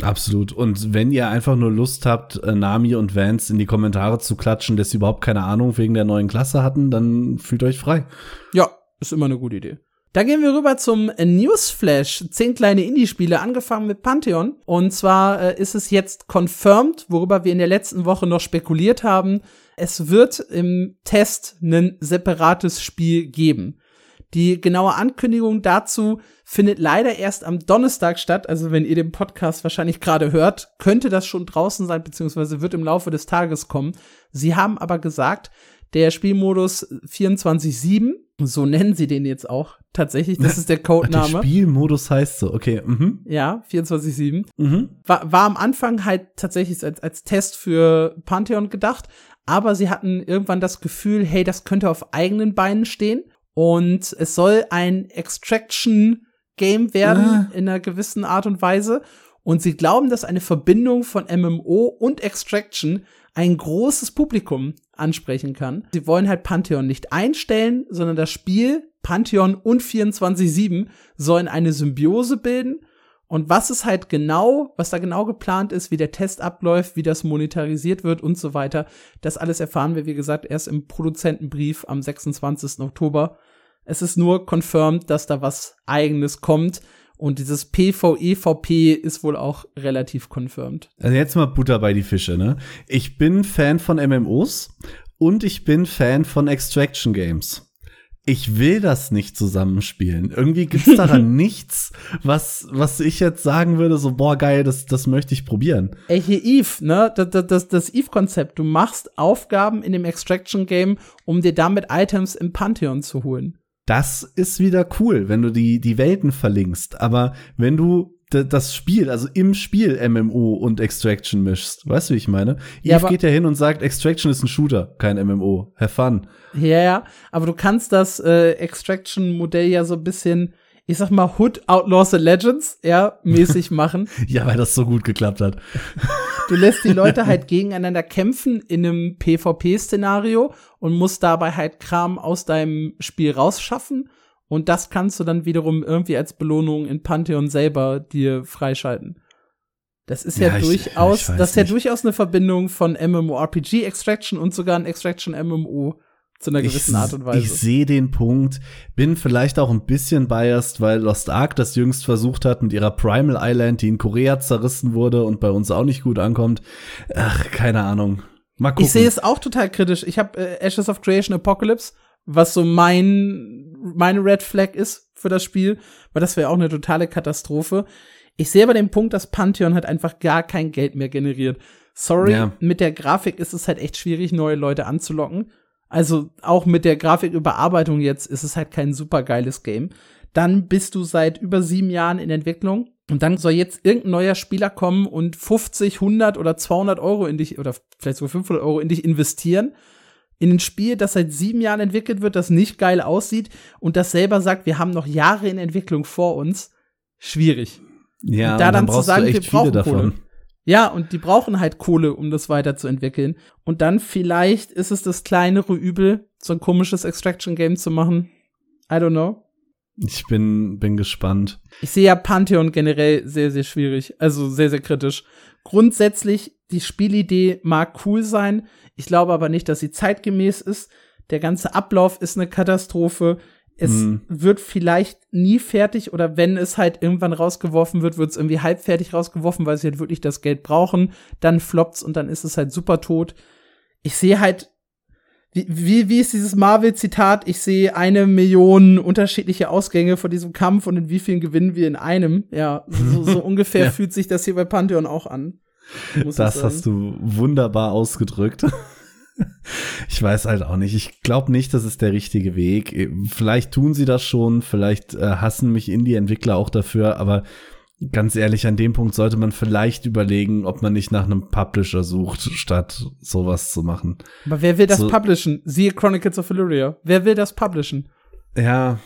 Absolut. Und wenn ihr einfach nur Lust habt, Nami und Vance in die Kommentare zu klatschen, dass sie überhaupt keine Ahnung wegen der neuen Klasse hatten, dann fühlt euch frei. Ja, ist immer eine gute Idee. Da gehen wir rüber zum Newsflash. 10 kleine Indie-Spiele, angefangen mit Pantheon. Und zwar ist es jetzt confirmed, worüber wir in der letzten Woche noch spekuliert haben. Es wird im Test ein separates Spiel geben. Die genaue Ankündigung dazu findet leider erst am Donnerstag statt. Also wenn ihr den Podcast wahrscheinlich gerade hört, könnte das schon draußen sein, beziehungsweise wird im Laufe des Tages kommen. Sie haben aber gesagt, der Spielmodus 24/7, so nennen sie den jetzt auch tatsächlich, das ist der Codename. Der Spielmodus heißt so, okay. Mhm. Ja, 24/7. Mhm. War am Anfang halt tatsächlich als Test für Pantheon gedacht, aber sie hatten irgendwann das Gefühl, hey, das könnte auf eigenen Beinen stehen und es soll ein Extraction-Game werden in einer gewissen Art und Weise. Und sie glauben, dass eine Verbindung von MMO und Extraction ein großes Publikum ansprechen kann. Sie wollen halt Pantheon nicht einstellen, sondern das Spiel Pantheon und 24/7 sollen eine Symbiose bilden. Und was da genau geplant ist, wie der Test abläuft, wie das monetarisiert wird und so weiter, das alles erfahren wir, wie gesagt, erst im Produzentenbrief am 26. Oktober. Es ist nur confirmed, dass da was Eigenes kommt. Und dieses PvE-VP ist wohl auch relativ confirmed. Also jetzt mal Butter bei die Fische, ne? Ich bin Fan von MMOs und ich bin Fan von Extraction Games. Ich will das nicht zusammenspielen. Irgendwie gibt's daran nichts, was ich jetzt sagen würde, so, boah, geil, das möchte ich probieren. Ey, hier Eve, ne? Das Eve-Konzept. Du machst Aufgaben in dem Extraction-Game, um dir damit Items im Pantheon zu holen. Das ist wieder cool, wenn du die Welten verlinkst. Aber wenn du das Spiel, also im Spiel MMO und Extraction mischst, weißt du, wie ich meine? Ja, Eve geht ja hin und sagt, Extraction ist ein Shooter, kein MMO. Have fun. Ja, aber du kannst das Extraction-Modell ja so ein bisschen, ich sag mal, Hood, Outlaws and Legends, ja, mäßig machen. Ja, weil das so gut geklappt hat. Du lässt die Leute halt gegeneinander kämpfen in einem PvP-Szenario und musst dabei halt Kram aus deinem Spiel rausschaffen. Und das kannst du dann wiederum irgendwie als Belohnung in Pantheon selber dir freischalten. Das ist durchaus eine Verbindung von MMORPG Extraction und sogar ein Extraction MMO. Zu einer gewissen Art und Weise. Ich sehe den Punkt, bin vielleicht auch ein bisschen biased, weil Lost Ark das jüngst versucht hat mit ihrer Primal Island, die in Korea zerrissen wurde und bei uns auch nicht gut ankommt. Ach, keine Ahnung. Mal gucken. Ich sehe es auch total kritisch. Ich habe Ashes of Creation Apocalypse, was so meine Red Flag ist für das Spiel, weil das wäre auch eine totale Katastrophe. Ich sehe aber den Punkt, dass Pantheon halt einfach gar kein Geld mehr generiert. Sorry, ja. Mit der Grafik ist es halt echt schwierig, neue Leute anzulocken. Also auch mit der Grafiküberarbeitung jetzt ist es halt kein super geiles Game. Dann bist du seit über 7 Jahren in Entwicklung. Und dann soll jetzt irgendein neuer Spieler kommen und 50, 100 oder 200 Euro in dich, oder vielleicht sogar 500 Euro in dich investieren, in ein Spiel, das seit 7 Jahren entwickelt wird, das nicht geil aussieht und das selber sagt, wir haben noch Jahre in Entwicklung vor uns. Schwierig. Ja, und dann zu sagen, wir brauchen Kohle. Ja, und die brauchen halt Kohle, um das weiterzuentwickeln. Und dann vielleicht ist es das kleinere Übel, so ein komisches Extraction-Game zu machen. I don't know. Ich bin gespannt. Ich sehe ja Pantheon generell sehr, sehr schwierig. Also sehr, sehr kritisch. Grundsätzlich, die Spielidee mag cool sein. Ich glaube aber nicht, dass sie zeitgemäß ist. Der ganze Ablauf ist eine Katastrophe. Es wird vielleicht nie fertig, oder wenn es halt irgendwann rausgeworfen wird, wird es irgendwie halbfertig rausgeworfen, weil sie halt wirklich das Geld brauchen. Dann floppt's und dann ist es halt super tot. Ich sehe halt Wie ist dieses Marvel-Zitat? Ich sehe 1 Million unterschiedliche Ausgänge von diesem Kampf und in wie vielen gewinnen wir in einem? Ja, so ungefähr ja. Fühlt sich das hier bei Pantheon auch an. Das hast du wunderbar ausgedrückt. Ich weiß halt auch nicht. Ich glaube nicht, das ist der richtige Weg. Vielleicht tun sie das schon, vielleicht hassen mich Indie-Entwickler auch dafür, aber ganz ehrlich, an dem Punkt sollte man vielleicht überlegen, ob man nicht nach einem Publisher sucht, statt sowas zu machen. Aber wer will das publishen? Siehe Chronicles of Illyria. Wer will das publishen? Ja,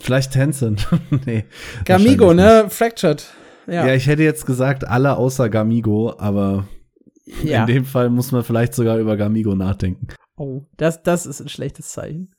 vielleicht Tencent. Nee. Gamigo, ne? Fractured. Ja, ich hätte jetzt gesagt, alle außer Gamigo, aber ja. In dem Fall muss man vielleicht sogar über Gamigo nachdenken. Oh, das ist ein schlechtes Zeichen.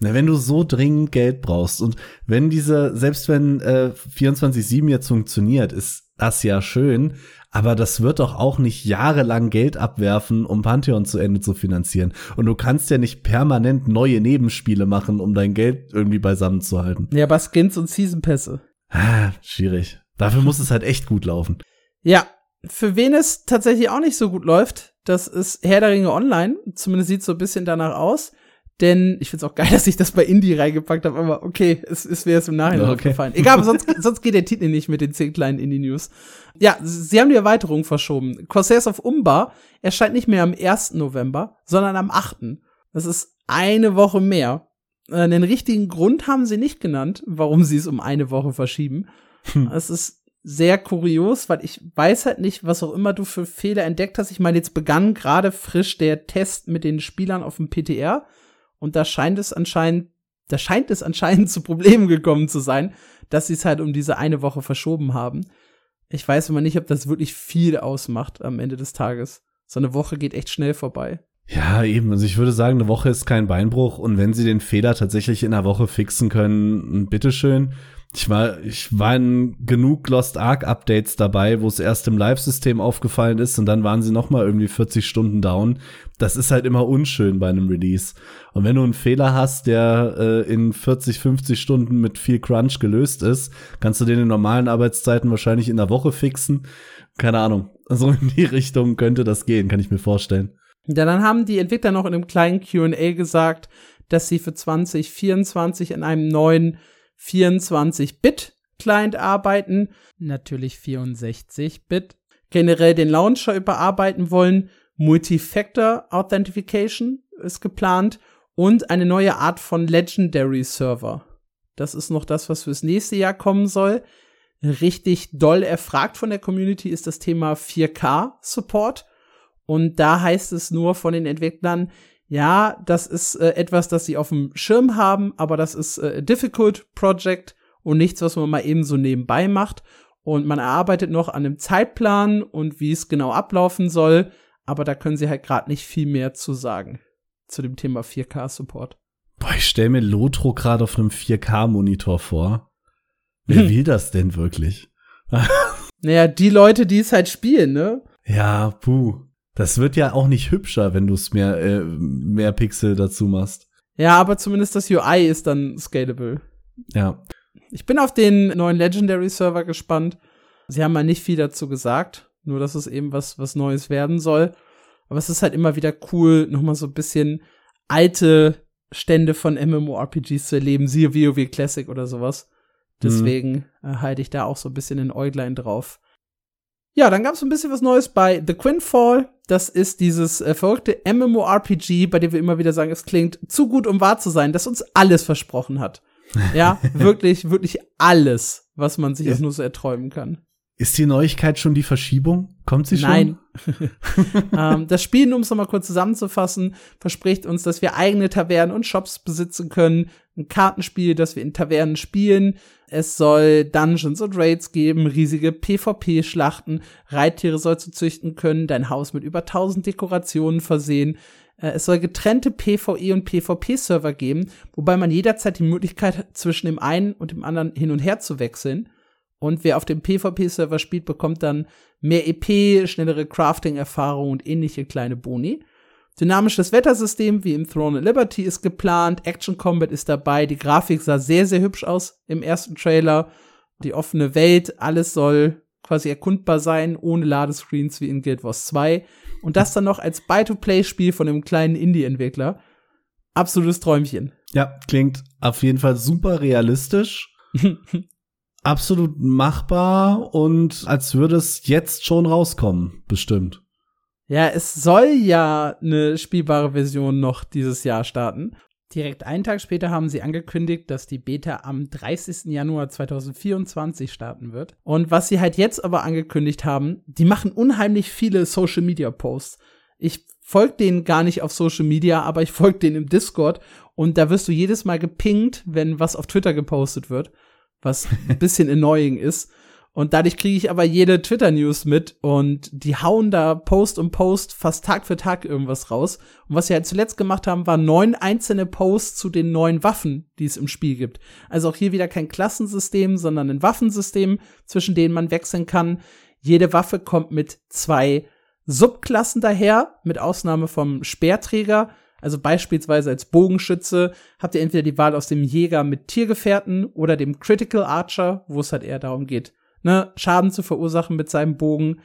Na, wenn du so dringend Geld brauchst und wenn selbst wenn 24/7 jetzt funktioniert, ist das ja schön, aber das wird doch auch nicht jahrelang Geld abwerfen, um Pantheon zu Ende zu finanzieren. Und du kannst ja nicht permanent neue Nebenspiele machen, um dein Geld irgendwie beisammen zu halten. Ja, aber Skins und Season-Pässe. Schwierig. Dafür muss es halt echt gut laufen. Ja, für wen es tatsächlich auch nicht so gut läuft, das ist Herr der Ringe Online. Zumindest sieht es so ein bisschen danach aus. Denn ich find's auch geil, dass ich das bei Indie reingepackt habe, aber okay, es wäre es im Nachhinein aufgefallen. Egal, aber sonst geht der Titel nicht mit den 10 kleinen Indie-News. Ja, sie haben die Erweiterung verschoben. Corsairs of Umbar erscheint nicht mehr am 1. November, sondern am 8. Das ist 1 Woche mehr. Den richtigen Grund haben sie nicht genannt, warum sie es um 1 Woche verschieben. Es ist sehr kurios, weil ich weiß halt nicht, was auch immer du für Fehler entdeckt hast. Ich meine, jetzt begann gerade frisch der Test mit den Spielern auf dem PTR. Und da scheint es anscheinend zu Problemen gekommen zu sein, dass sie es halt um diese 1 Woche verschoben haben. Ich weiß immer nicht, ob das wirklich viel ausmacht am Ende des Tages. So eine Woche geht echt schnell vorbei. Ja, eben. Also ich würde sagen, 1 Woche ist kein Beinbruch. Und wenn sie den Fehler tatsächlich in 1 Woche fixen können, bitteschön. Ich war in genug Lost Ark Updates dabei, wo es erst im Live-System aufgefallen ist und dann waren sie noch mal irgendwie 40 Stunden down. Das ist halt immer unschön bei einem Release. Und wenn du einen Fehler hast, der in 40, 50 Stunden mit viel Crunch gelöst ist, kannst du den in normalen Arbeitszeiten wahrscheinlich in 1 Woche fixen. Keine Ahnung. Also in die Richtung könnte das gehen, kann ich mir vorstellen. Ja, dann haben die Entwickler noch in einem kleinen Q&A gesagt, dass sie für 2024 an einem neuen 24-Bit-Client arbeiten, natürlich 64-Bit, generell den Launcher überarbeiten wollen, Multi-Factor-Authentification ist geplant und eine neue Art von Legendary-Server. Das ist noch das, was fürs nächste Jahr kommen soll. Richtig doll erfragt von der Community ist das Thema 4K-Support und da heißt es nur von den Entwicklern, ja, das ist etwas, das sie auf dem Schirm haben, aber das ist difficult Project und nichts, was man mal eben so nebenbei macht. Und man arbeitet noch an einem Zeitplan und wie es genau ablaufen soll, aber da können sie halt gerade nicht viel mehr zu sagen zu dem Thema 4K-Support. Boah, ich stelle mir Lotro gerade auf einem 4K-Monitor vor. Wer will das denn wirklich? Naja, die Leute, die es halt spielen, ne? Ja, puh. Das wird ja auch nicht hübscher, wenn du es mehr Pixel dazu machst. Ja, aber zumindest das UI ist dann scalable. Ja. Ich bin auf den neuen Legendary-Server gespannt. Sie haben mal nicht viel dazu gesagt, nur dass es eben was Neues werden soll. Aber es ist halt immer wieder cool, nochmal so ein bisschen alte Stände von MMORPGs zu erleben, siehe WoW Classic oder sowas. Deswegen halte ich da auch so ein bisschen den Äuglein drauf. Ja, dann gab es ein bisschen was Neues bei The Quinfall. Das ist dieses verrückte MMORPG, bei dem wir immer wieder sagen, es klingt zu gut, um wahr zu sein, das uns alles versprochen hat. Ja, wirklich, wirklich alles, was man sich jetzt nur so erträumen kann. Ist die Neuigkeit schon die Verschiebung? Kommt sie schon? Nein. Das Spiel, um es nochmal kurz zusammenzufassen, verspricht uns, dass wir eigene Tavernen und Shops besitzen können. Ein Kartenspiel, das wir in Tavernen spielen. Es soll Dungeons und Raids geben, riesige PvP-Schlachten. Reittiere sollst du züchten können, dein Haus mit über 1000 Dekorationen versehen. Es soll getrennte PvE- und PvP-Server geben, wobei man jederzeit die Möglichkeit hat, zwischen dem einen und dem anderen hin und her zu wechseln. Und wer auf dem PvP-Server spielt, bekommt dann mehr EP, schnellere Crafting-Erfahrung und ähnliche kleine Boni. Dynamisches Wettersystem wie im Throne and Liberty ist geplant. Action-Combat ist dabei. Die Grafik sah sehr, sehr hübsch aus im ersten Trailer. Die offene Welt, alles soll quasi erkundbar sein, ohne Ladescreens wie in Guild Wars 2. Und das dann noch als Buy-to-Play-Spiel von einem kleinen Indie-Entwickler. Absolutes Träumchen. Ja, klingt auf jeden Fall super realistisch. Absolut machbar und als würde es jetzt schon rauskommen, bestimmt. Ja, es soll ja eine spielbare Version noch dieses Jahr starten. Direkt einen Tag später haben sie angekündigt, dass die Beta am 30. Januar 2024 starten wird. Und was sie halt jetzt aber angekündigt haben, die machen unheimlich viele Social-Media-Posts. Ich folge denen gar nicht auf Social Media, aber ich folge denen im Discord. Und da wirst du jedes Mal gepingt, wenn was auf Twitter gepostet wird. Was ein bisschen annoying ist. Und dadurch kriege ich aber jede Twitter-News mit und die hauen da Post um Post fast Tag für Tag irgendwas raus. Und was sie halt zuletzt gemacht haben, waren 9 einzelne Posts zu den neuen Waffen, die es im Spiel gibt. Also auch hier wieder kein Klassensystem, sondern ein Waffensystem, zwischen denen man wechseln kann. Jede Waffe kommt mit 2 Subklassen daher, mit Ausnahme vom Speerträger. Also beispielsweise als Bogenschütze habt ihr entweder die Wahl aus dem Jäger mit Tiergefährten oder dem Critical Archer, wo es halt eher darum geht, ne, Schaden zu verursachen mit seinem Bogen.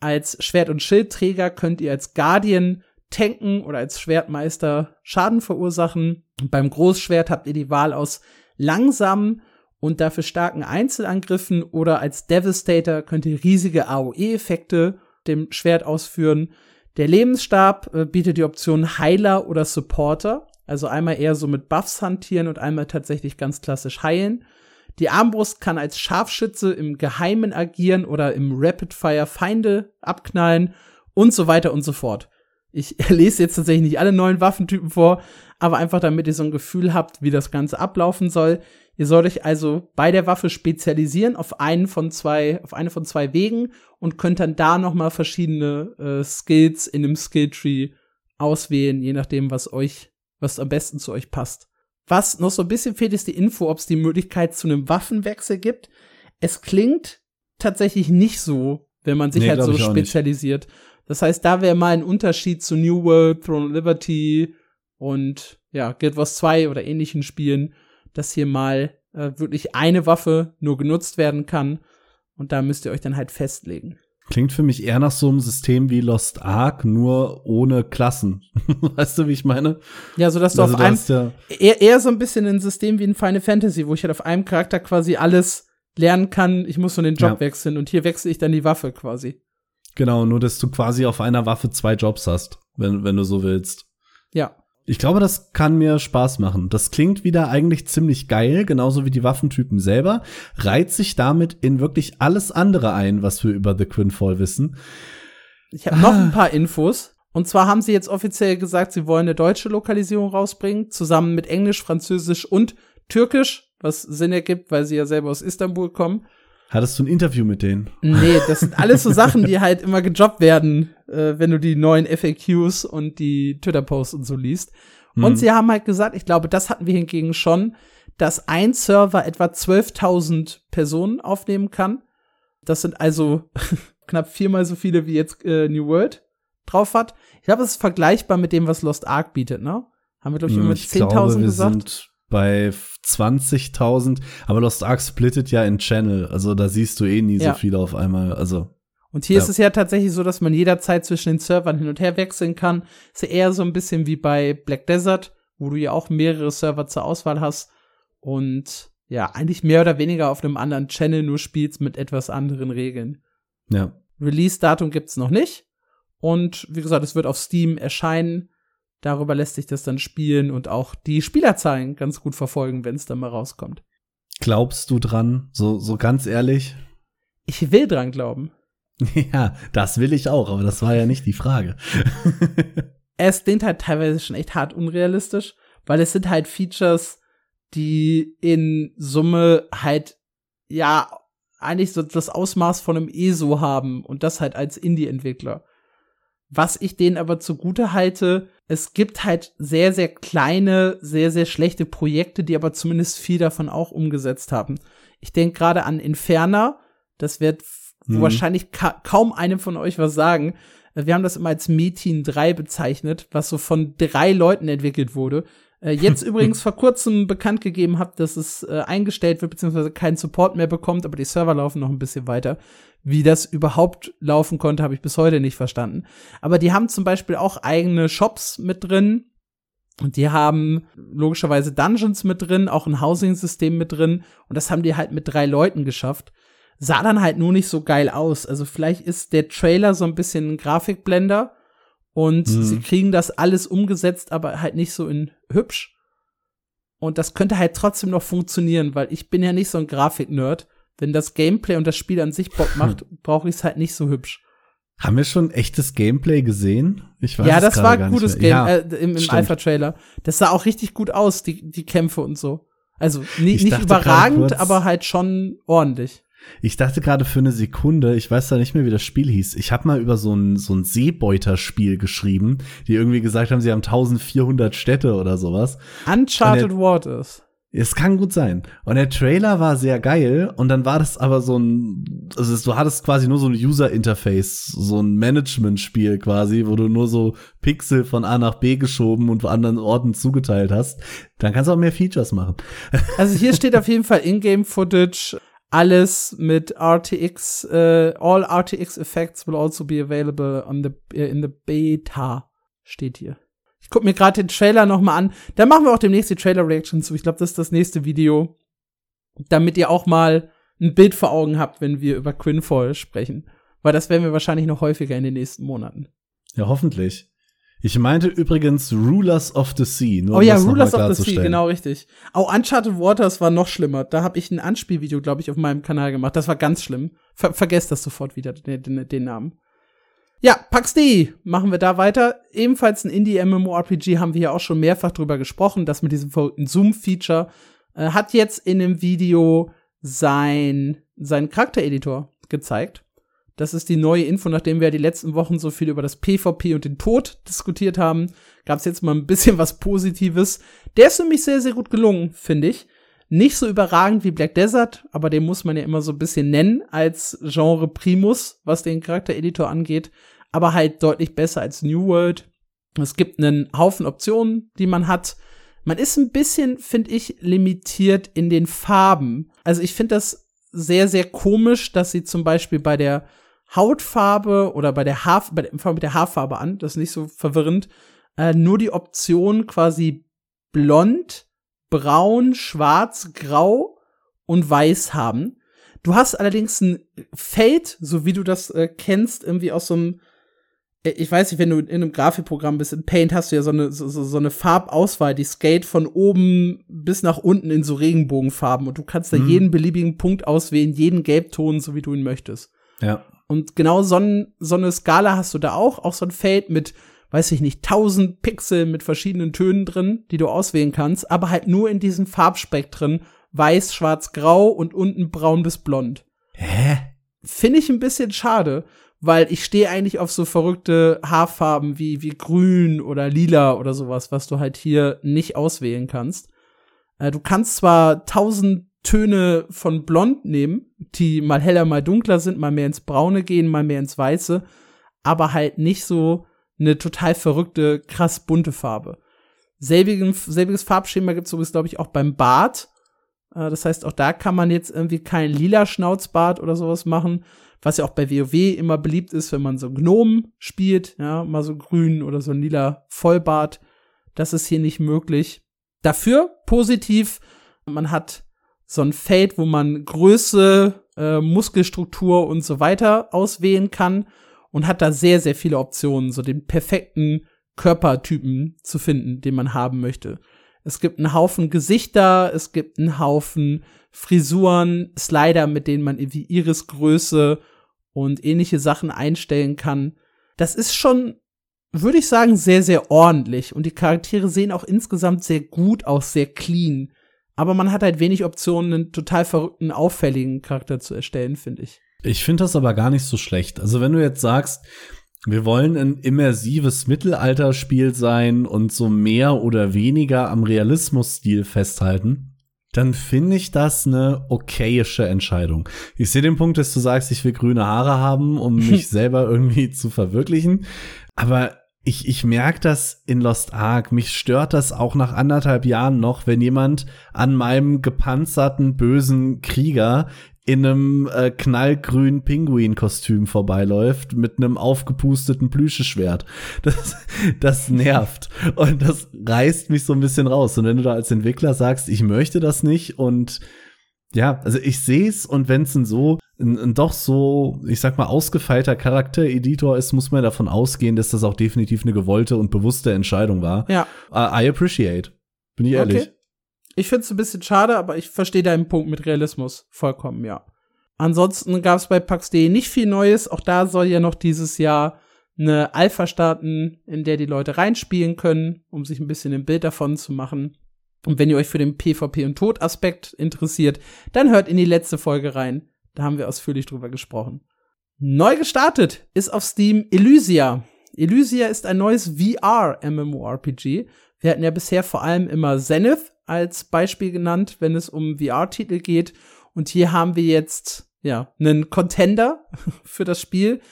Als Schwert- und Schildträger könnt ihr als Guardian tanken oder als Schwertmeister Schaden verursachen. Und beim Großschwert habt ihr die Wahl aus langsamen und dafür starken Einzelangriffen oder als Devastator könnt ihr riesige AOE-Effekte dem Schwert ausführen. Der Lebensstab bietet die Option Heiler oder Supporter, also einmal eher so mit Buffs hantieren und einmal tatsächlich ganz klassisch heilen. Die Armbrust kann als Scharfschütze im Geheimen agieren oder im Rapid-Fire Feinde abknallen und so weiter und so fort. Ich lese jetzt tatsächlich nicht alle neuen Waffentypen vor, aber einfach damit ihr so ein Gefühl habt, wie das Ganze ablaufen soll. Ihr sollt euch also bei der Waffe spezialisieren auf eine von zwei Wegen und könnt dann da noch mal verschiedene Skills in dem Skilltree auswählen, je nachdem, was am besten zu euch passt. Was noch so ein bisschen fehlt, ist die Info, ob es die Möglichkeit zu einem Waffenwechsel gibt. Es klingt tatsächlich nicht so, wenn man sich halt so spezialisiert. Nicht. Das heißt, da wäre mal ein Unterschied zu New World, Throne and Liberty und ja, Guild Wars 2 oder ähnlichen Spielen, dass hier mal wirklich eine Waffe nur genutzt werden kann. Und da müsst ihr euch dann halt festlegen. Klingt für mich eher nach so einem System wie Lost Ark, nur ohne Klassen. Weißt du, wie ich meine? Ja, so dass du also auf einem eher so ein bisschen ein System wie in Final Fantasy, wo ich halt auf einem Charakter quasi alles lernen kann. Ich muss nur den Job wechseln und hier wechsle ich dann die Waffe quasi. Genau, nur dass du quasi auf einer Waffe 2 Jobs hast, wenn du so willst. Ja. Ich glaube, das kann mir Spaß machen. Das klingt wieder eigentlich ziemlich geil, genauso wie die Waffentypen selber. Reiht sich damit in wirklich alles andere ein, was wir über The Quinfall wissen. Ich habe noch ein paar Infos. Und zwar haben sie jetzt offiziell gesagt, sie wollen eine deutsche Lokalisierung rausbringen, zusammen mit Englisch, Französisch und Türkisch, was Sinn ergibt, weil sie ja selber aus Istanbul kommen. Hattest du ein Interview mit denen? Nee, das sind alles so Sachen, die halt immer gejobbt werden, wenn du die neuen FAQs und die Twitter-Posts und so liest. Und sie haben halt gesagt, ich glaube, das hatten wir hingegen schon, dass ein Server etwa 12.000 Personen aufnehmen kann. Das sind also knapp 4-mal so viele, wie jetzt New World drauf hat. Ich glaube, es ist vergleichbar mit dem, was Lost Ark bietet, ne? Haben wir, glaube ich, immer 10.000 gesagt. Bei 20.000, aber Lost Ark splittet ja in Channel, also da siehst du eh nie so viele auf einmal, also. Und hier ist es ja tatsächlich so, dass man jederzeit zwischen den Servern hin und her wechseln kann. Ist ja eher so ein bisschen wie bei Black Desert, wo du ja auch mehrere Server zur Auswahl hast und ja, eigentlich mehr oder weniger auf einem anderen Channel nur spielst mit etwas anderen Regeln. Ja. Release-Datum gibt's noch nicht. Und wie gesagt, es wird auf Steam erscheinen. Darüber lässt sich das dann spielen und auch die Spielerzahlen ganz gut verfolgen, wenn es dann mal rauskommt. Glaubst du dran? So ganz ehrlich? Ich will dran glauben. Ja, das will ich auch, aber das war ja nicht die Frage. Es klingt halt teilweise schon echt hart unrealistisch, weil es sind halt Features, die in Summe halt, ja, eigentlich so das Ausmaß von einem ESO haben und das halt als Indie-Entwickler. Was ich denen aber zugute halte, es gibt halt sehr, sehr kleine, sehr, sehr schlechte Projekte, die aber zumindest viel davon auch umgesetzt haben. Ich denke gerade an Inferna, das wird wahrscheinlich kaum einem von euch was sagen. Wir haben das immer als Metin 3 bezeichnet, was so von 3 Leuten entwickelt wurde. Jetzt übrigens vor kurzem bekannt gegeben habt, dass es eingestellt wird, beziehungsweise keinen Support mehr bekommt, aber die Server laufen noch ein bisschen weiter. Wie das überhaupt laufen konnte, habe ich bis heute nicht verstanden. Aber die haben zum Beispiel auch eigene Shops mit drin. Und die haben logischerweise Dungeons mit drin, auch ein Housing-System mit drin. Und das haben die halt mit 3 Leuten geschafft. Sah dann halt nur nicht so geil aus. Also vielleicht ist der Trailer so ein bisschen ein Grafikblender. Und sie kriegen das alles umgesetzt, aber halt nicht so in hübsch. Und das könnte halt trotzdem noch funktionieren, weil ich bin ja nicht so ein Grafik-Nerd. Wenn das Gameplay und das Spiel an sich Bock macht, brauche ich es halt nicht so hübsch. Haben wir schon echtes Gameplay gesehen? Ich weiß ja, das war ein gutes Gameplay im Alpha-Trailer. Das sah auch richtig gut aus, die Kämpfe und so. Also nicht überragend, aber halt schon ordentlich. Ich dachte gerade für eine Sekunde, ich weiß da nicht mehr, wie das Spiel hieß. Ich habe mal über so ein Seebeuterspiel geschrieben, die irgendwie gesagt haben, sie haben 1400 Städte oder sowas. Uncharted Waters. Es kann gut sein. Und der Trailer war sehr geil und dann war das aber du hattest quasi nur so ein User-Interface, so ein Management-Spiel quasi, wo du nur so Pixel von A nach B geschoben und anderen Orten zugeteilt hast. Dann kannst du auch mehr Features machen. Also hier steht auf jeden Fall Ingame-Footage. Alles mit RTX, all RTX effects will also be available in the beta, steht hier. Ich guck mir gerade den Trailer nochmal an. Dann machen wir auch demnächst die Trailer-Reaction zu. Ich glaube, das ist das nächste Video, damit ihr auch mal ein Bild vor Augen habt, wenn wir über Quinfall sprechen. Weil das werden wir wahrscheinlich noch häufiger in den nächsten Monaten. Ja, hoffentlich. Ich meinte übrigens Rulers of the Sea. Nur Rulers of the Sea, genau richtig. Auch Uncharted Waters war noch schlimmer. Da habe ich ein Anspielvideo, glaube ich, auf meinem Kanal gemacht. Das war ganz schlimm. Vergesst das sofort wieder, den Namen. Ja, PAX.de, machen wir da weiter. Ebenfalls ein Indie-MMORPG, haben wir ja auch schon mehrfach drüber gesprochen. Das mit diesem Zoom-Feature hat jetzt in dem Video seinen Charaktereditor gezeigt. Das ist die neue Info, nachdem wir ja die letzten Wochen so viel über das PvP und den Tod diskutiert haben, gab's jetzt mal ein bisschen was Positives. Der ist nämlich sehr, sehr gut gelungen, finde ich. Nicht so überragend wie Black Desert, aber den muss man ja immer so ein bisschen nennen als Genre Primus, was den Charaktereditor angeht, aber halt deutlich besser als New World. Es gibt einen Haufen Optionen, die man hat. Man ist ein bisschen, finde ich, limitiert in den Farben. Also ich finde das sehr, sehr komisch, dass sie zum Beispiel bei der Hautfarbe oder mit der Haarfarbe an, das ist nicht so verwirrend, nur die Option quasi blond, braun, schwarz, grau und weiß haben. Du hast allerdings ein Feld, so wie du das kennst, irgendwie aus so einem, ich weiß nicht, wenn du in einem Grafikprogramm bist, in Paint hast du ja so eine Farbauswahl, die skate von oben bis nach unten in so Regenbogenfarben und du kannst da jeden beliebigen Punkt auswählen, jeden Gelbton, so wie du ihn möchtest. Ja. Und genau so eine Skala hast du da auch so ein Feld mit, weiß ich nicht, 1000 Pixel mit verschiedenen Tönen drin, die du auswählen kannst, aber halt nur in diesen Farbspektren, weiß, schwarz, grau und unten braun bis blond. Hä? Finde ich ein bisschen schade, weil ich stehe eigentlich auf so verrückte Haarfarben wie grün oder lila oder sowas, was du halt hier nicht auswählen kannst. Du kannst zwar 1000 Töne von blond nehmen, die mal heller, mal dunkler sind, mal mehr ins Braune gehen, mal mehr ins Weiße, aber halt nicht so eine total verrückte, krass bunte Farbe. Selbiges Farbschema gibt's übrigens, glaube ich, auch beim Bart. Das heißt, auch da kann man jetzt irgendwie kein lila Schnauzbart oder sowas machen, was ja auch bei WoW immer beliebt ist, wenn man so Gnomen spielt, ja, mal so grün oder so ein lila Vollbart. Das ist hier nicht möglich. Dafür positiv, man hat so ein Feld, wo man Größe, Muskelstruktur und so weiter auswählen kann und hat da sehr, sehr viele Optionen, so den perfekten Körpertypen zu finden, den man haben möchte. Es gibt einen Haufen Gesichter, es gibt einen Haufen Frisuren, Slider, mit denen man irgendwie Irisgröße und ähnliche Sachen einstellen kann. Das ist schon, würde ich sagen, sehr, sehr ordentlich. Und die Charaktere sehen auch insgesamt sehr gut aus, sehr clean. Aber man hat halt wenig Optionen, einen total verrückten, auffälligen Charakter zu erstellen, finde ich. Ich finde das aber gar nicht so schlecht. Also wenn du jetzt sagst, wir wollen ein immersives Mittelalterspiel sein und so mehr oder weniger am Realismus-Stil festhalten, dann finde ich das eine okayische Entscheidung. Ich sehe den Punkt, dass du sagst, ich will grüne Haare haben, um mich selber irgendwie zu verwirklichen. Aber ich merke das in Lost Ark. Mich stört das auch nach 1,5 Jahren noch, wenn jemand an meinem gepanzerten, bösen Krieger in einem knallgrünen Pinguin-Kostüm vorbeiläuft mit einem aufgepusteten Plüscheschwert. Das nervt. Und das reißt mich so ein bisschen raus. Und wenn du da als Entwickler sagst, ich möchte das nicht und ja, also ich sehe es, und wenn es ein doch so, ich sag mal, ausgefeilter Charaktereditor ist, muss man davon ausgehen, dass das auch definitiv eine gewollte und bewusste Entscheidung war. Ja. I appreciate. Bin ich ehrlich. Okay. Ich finde es ein bisschen schade, aber ich verstehe deinen Punkt mit Realismus vollkommen, ja. Ansonsten gab es bei PAX.de nicht viel Neues. Auch da soll ja noch dieses Jahr eine Alpha starten, in der die Leute reinspielen können, um sich ein bisschen ein Bild davon zu machen. Und wenn ihr euch für den PvP- und Tod-Aspekt interessiert, dann hört in die letzte Folge rein. Da haben wir ausführlich drüber gesprochen. Neu gestartet ist auf Steam Elysia. Elysia ist ein neues VR-MMORPG. Wir hatten ja bisher vor allem immer Zenith als Beispiel genannt, wenn es um VR-Titel geht. Und hier haben wir jetzt ja einen Contender für das Spiel.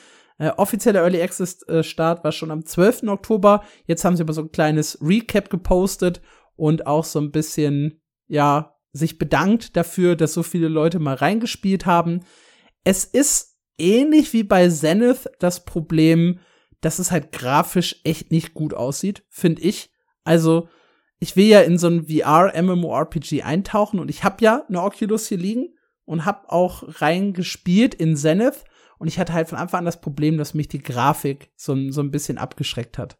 Offizieller Early Access-Start war schon am 12. Oktober. Jetzt haben sie aber so ein kleines Recap gepostet und auch so ein bisschen, ja, sich bedankt dafür, dass so viele Leute mal reingespielt haben. Es ist ähnlich wie bei Zenith das Problem, dass es halt grafisch echt nicht gut aussieht, finde ich. Also, ich will ja in so ein VR-MMORPG eintauchen und ich habe ja eine Oculus hier liegen und habe auch reingespielt in Zenith und ich hatte halt von Anfang an das Problem, dass mich die Grafik so ein bisschen abgeschreckt hat.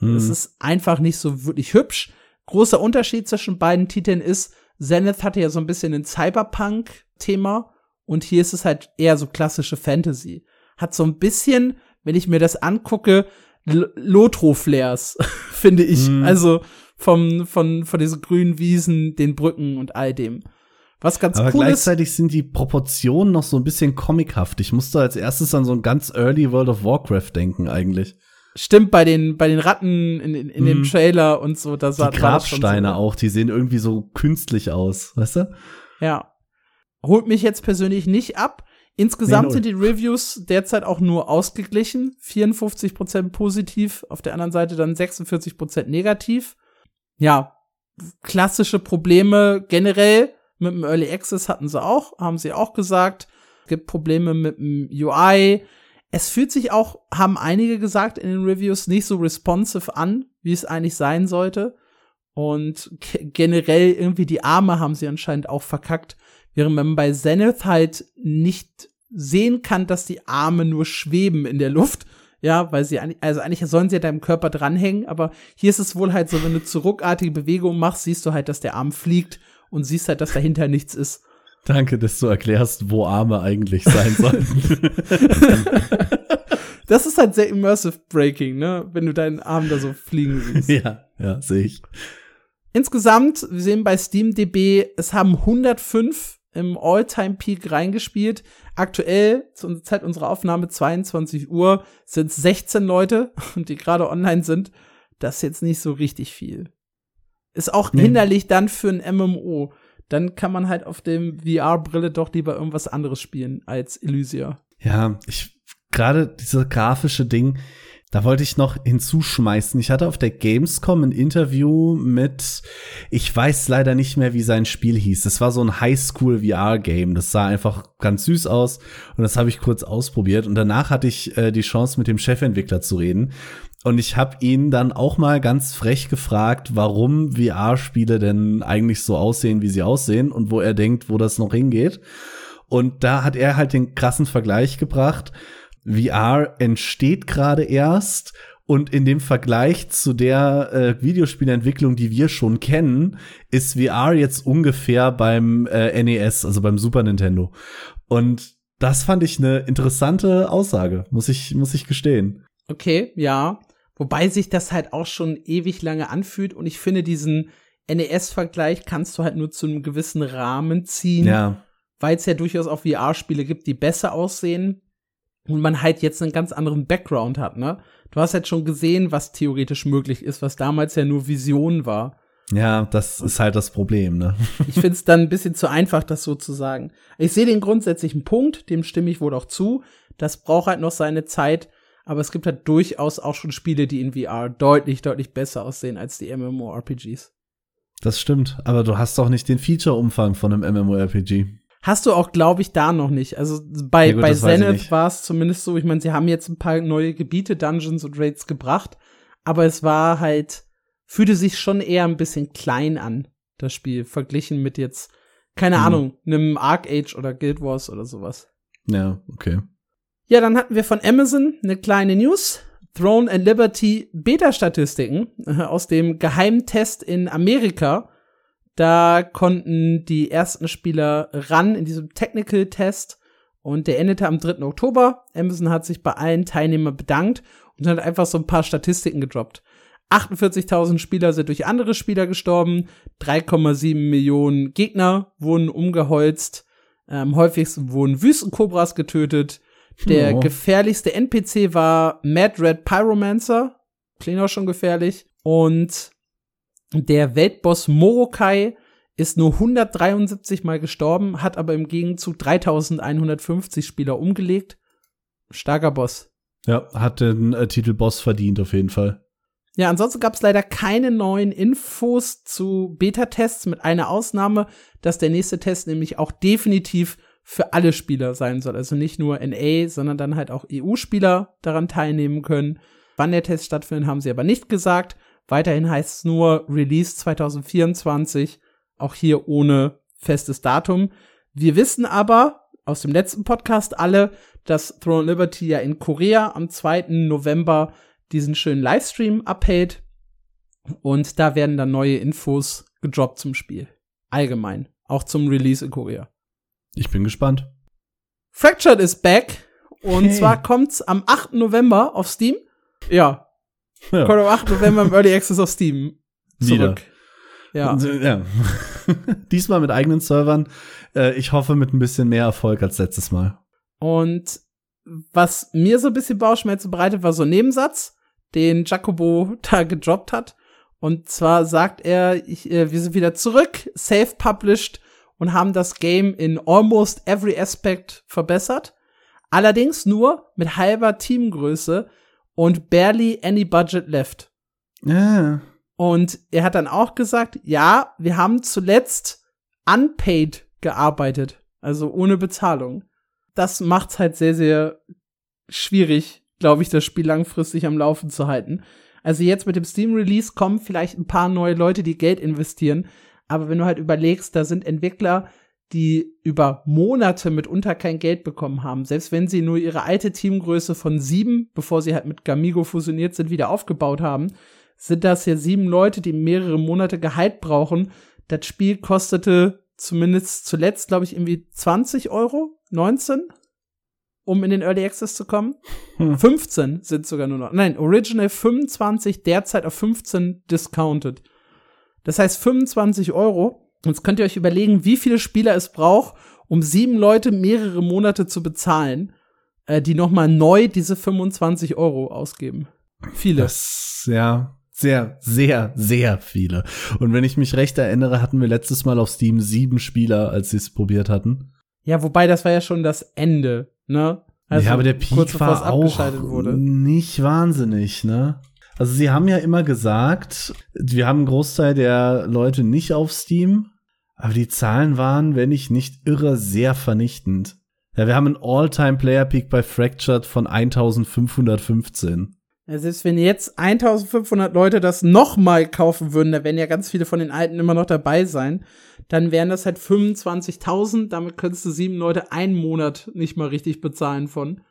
Es ist einfach nicht so wirklich hübsch. Großer Unterschied zwischen beiden Titeln ist, Zenith hatte ja so ein bisschen ein Cyberpunk-Thema und hier ist es halt eher so klassische Fantasy. Hat so ein bisschen, wenn ich mir das angucke, Lotro-Flares, finde ich. Also von diesen grünen Wiesen, den Brücken und all dem. Was ganz cool ist. Aber gleichzeitig sind die Proportionen noch so ein bisschen comichaft. Ich musste als erstes an so ein ganz early World of Warcraft denken eigentlich. Stimmt, bei den Ratten in dem Trailer und so. Das die Grabsteine so auch, die sehen irgendwie so künstlich aus, weißt du? Ja. Holt mich jetzt persönlich nicht ab. Insgesamt sind die Reviews derzeit auch nur ausgeglichen. 54% positiv, auf der anderen Seite dann 46% negativ. Ja, klassische Probleme generell mit dem Early Access hatten sie auch, haben sie auch gesagt. Es gibt Probleme mit dem UI. Es fühlt sich auch, haben einige gesagt in den Reviews, nicht so responsive an, wie es eigentlich sein sollte. Und generell irgendwie die Arme haben sie anscheinend auch verkackt. Während man bei Zenith halt nicht sehen kann, dass die Arme nur schweben in der Luft. Ja, weil sie eigentlich sollen sie ja deinem Körper dranhängen. Aber hier ist es wohl halt so, wenn du zurückartige Bewegungen machst, siehst du halt, dass der Arm fliegt und siehst halt, dass dahinter nichts ist. Danke, dass du erklärst, wo Arme eigentlich sein sollten. Das ist halt sehr immersive Breaking, ne? Wenn du deinen Arm da so fliegen siehst. Ja, sehe ich. Insgesamt, wir sehen bei SteamDB, es haben 105 im All-Time-Peak reingespielt. Aktuell, zur Zeit unserer Aufnahme, 22 Uhr, sind 16 Leute, die gerade online sind. Das ist jetzt nicht so richtig viel. Ist auch hinderlich dann für ein MMO. Dann kann man halt auf dem VR-Brille doch lieber irgendwas anderes spielen als Elysia. Ja, gerade dieses grafische Ding, da wollte ich noch hinzuschmeißen. Ich hatte auf der Gamescom ein Interview mit, ich weiß leider nicht mehr, wie sein Spiel hieß. Es war so ein Highschool-VR-Game. Das sah einfach ganz süß aus. Und das habe ich kurz ausprobiert. Und danach hatte ich die Chance, mit dem Chefentwickler zu reden. Und ich habe ihn dann auch mal ganz frech gefragt, warum VR-Spiele denn eigentlich so aussehen, wie sie aussehen und wo er denkt, wo das noch hingeht. Und da hat er halt den krassen Vergleich gebracht. VR entsteht gerade erst und in dem Vergleich zu der Videospielentwicklung, die wir schon kennen, ist VR jetzt ungefähr beim NES, also beim Super Nintendo. Und das fand ich eine interessante Aussage, muss ich gestehen. Okay, ja. Wobei sich das halt auch schon ewig lange anfühlt. Und ich finde, diesen NES-Vergleich kannst du halt nur zu einem gewissen Rahmen ziehen. Ja. Weil es ja durchaus auch VR-Spiele gibt, die besser aussehen. Und man halt jetzt einen ganz anderen Background hat, ne? Du hast halt schon gesehen, was theoretisch möglich ist, was damals ja nur Vision war. Ja, das ist halt das Problem, ne? Ich find's dann ein bisschen zu einfach, das so zu sagen. Ich sehe den grundsätzlichen Punkt, dem stimme ich wohl auch zu. Das braucht halt noch seine Zeit. Aber es gibt halt durchaus auch schon Spiele, die in VR deutlich, deutlich besser aussehen als die MMORPGs. Das stimmt, aber du hast doch nicht den Feature-Umfang von einem MMORPG. Hast du auch, glaube ich, da noch nicht. Also bei Zenith war es zumindest so, ich meine, sie haben jetzt ein paar neue Gebiete, Dungeons und Raids gebracht, aber es war halt, fühlte sich schon eher ein bisschen klein an, das Spiel, verglichen mit jetzt, keine Ahnung, einem Arc Age oder Guild Wars oder sowas. Ja, okay. Ja, dann hatten wir von Amazon eine kleine News. Throne and Liberty Beta-Statistiken aus dem Geheimtest in Amerika. Da konnten die ersten Spieler ran in diesem Technical-Test und der endete am 3. Oktober. Amazon hat sich bei allen Teilnehmern bedankt und hat einfach so ein paar Statistiken gedroppt. 48.000 Spieler sind durch andere Spieler gestorben, 3,7 Millionen Gegner wurden umgeholzt, am häufigsten wurden Wüstenkobras getötet. Der gefährlichste NPC war Mad Red Pyromancer. Klingt auch schon gefährlich. Und der Weltboss Morokai ist nur 173 Mal gestorben, hat aber im Gegenzug 3150 Spieler umgelegt. Starker Boss. Ja, hat den Titel Boss verdient auf jeden Fall. Ja, ansonsten gab es leider keine neuen Infos zu Beta-Tests, mit einer Ausnahme, dass der nächste Test nämlich auch definitiv für alle Spieler sein soll. Also nicht nur NA, sondern dann halt auch EU-Spieler daran teilnehmen können. Wann der Test stattfindet, haben sie aber nicht gesagt. Weiterhin heißt es nur Release 2024, auch hier ohne festes Datum. Wir wissen aber aus dem letzten Podcast alle, dass Throne Liberty ja in Korea am 2. November diesen schönen Livestream abhält. Und da werden dann neue Infos gedroppt zum Spiel. Allgemein. Auch zum Release in Korea. Ich bin gespannt. Fractured is back. Und zwar kommt's am 8. November auf Steam. Ja. Kommt am 8. November im Early Access auf Steam zurück. Ja. Diesmal mit eigenen Servern. Ich hoffe, mit ein bisschen mehr Erfolg als letztes Mal. Und was mir so ein bisschen Bauchschmerzen bereitet, war so ein Nebensatz, den Jacobo da gedroppt hat. Und zwar sagt er, wir sind wieder zurück, self-published, und haben das Game in almost every aspect verbessert. Allerdings nur mit halber Teamgröße und barely any budget left. Yeah. Und er hat dann auch gesagt, ja, wir haben zuletzt unpaid gearbeitet, also ohne Bezahlung. Das macht's halt sehr, sehr schwierig, glaube ich, das Spiel langfristig am Laufen zu halten. Also jetzt mit dem Steam-Release kommen vielleicht ein paar neue Leute, die Geld investieren. Aber wenn du halt überlegst, da sind Entwickler, die über Monate mitunter kein Geld bekommen haben. Selbst wenn sie nur ihre alte Teamgröße von 7, bevor sie halt mit Gamigo fusioniert sind, wieder aufgebaut haben, sind das ja 7 Leute, die mehrere Monate Gehalt brauchen. Das Spiel kostete zumindest zuletzt, glaube ich, irgendwie 20€, 19, um in den Early Access zu kommen. 15 sind sogar nur noch. Nein, Original 25, derzeit auf 15 discounted. Das heißt 25€. Jetzt könnt ihr euch überlegen, wie viele Spieler es braucht, um 7 Leute mehrere Monate zu bezahlen, die noch mal neu diese 25€ ausgeben. Viele. Das, ja, sehr, sehr, sehr viele. Und wenn ich mich recht erinnere, hatten wir letztes Mal auf Steam 7 Spieler, als sie es probiert hatten. Ja, wobei, das war ja schon das Ende, ne? Also, ja, aber der Peak war auch nicht wahnsinnig, ne? Also sie haben ja immer gesagt, wir haben einen Großteil der Leute nicht auf Steam, aber die Zahlen waren, wenn ich nicht irre, sehr vernichtend. Ja, wir haben einen All-Time-Player-Peak bei Fractured von 1515. Ja, selbst wenn jetzt 1500 Leute das nochmal kaufen würden, da werden ja ganz viele von den Alten immer noch dabei sein, dann wären das halt 25.000, damit könntest du 7 Leute einen Monat nicht mal richtig bezahlen von.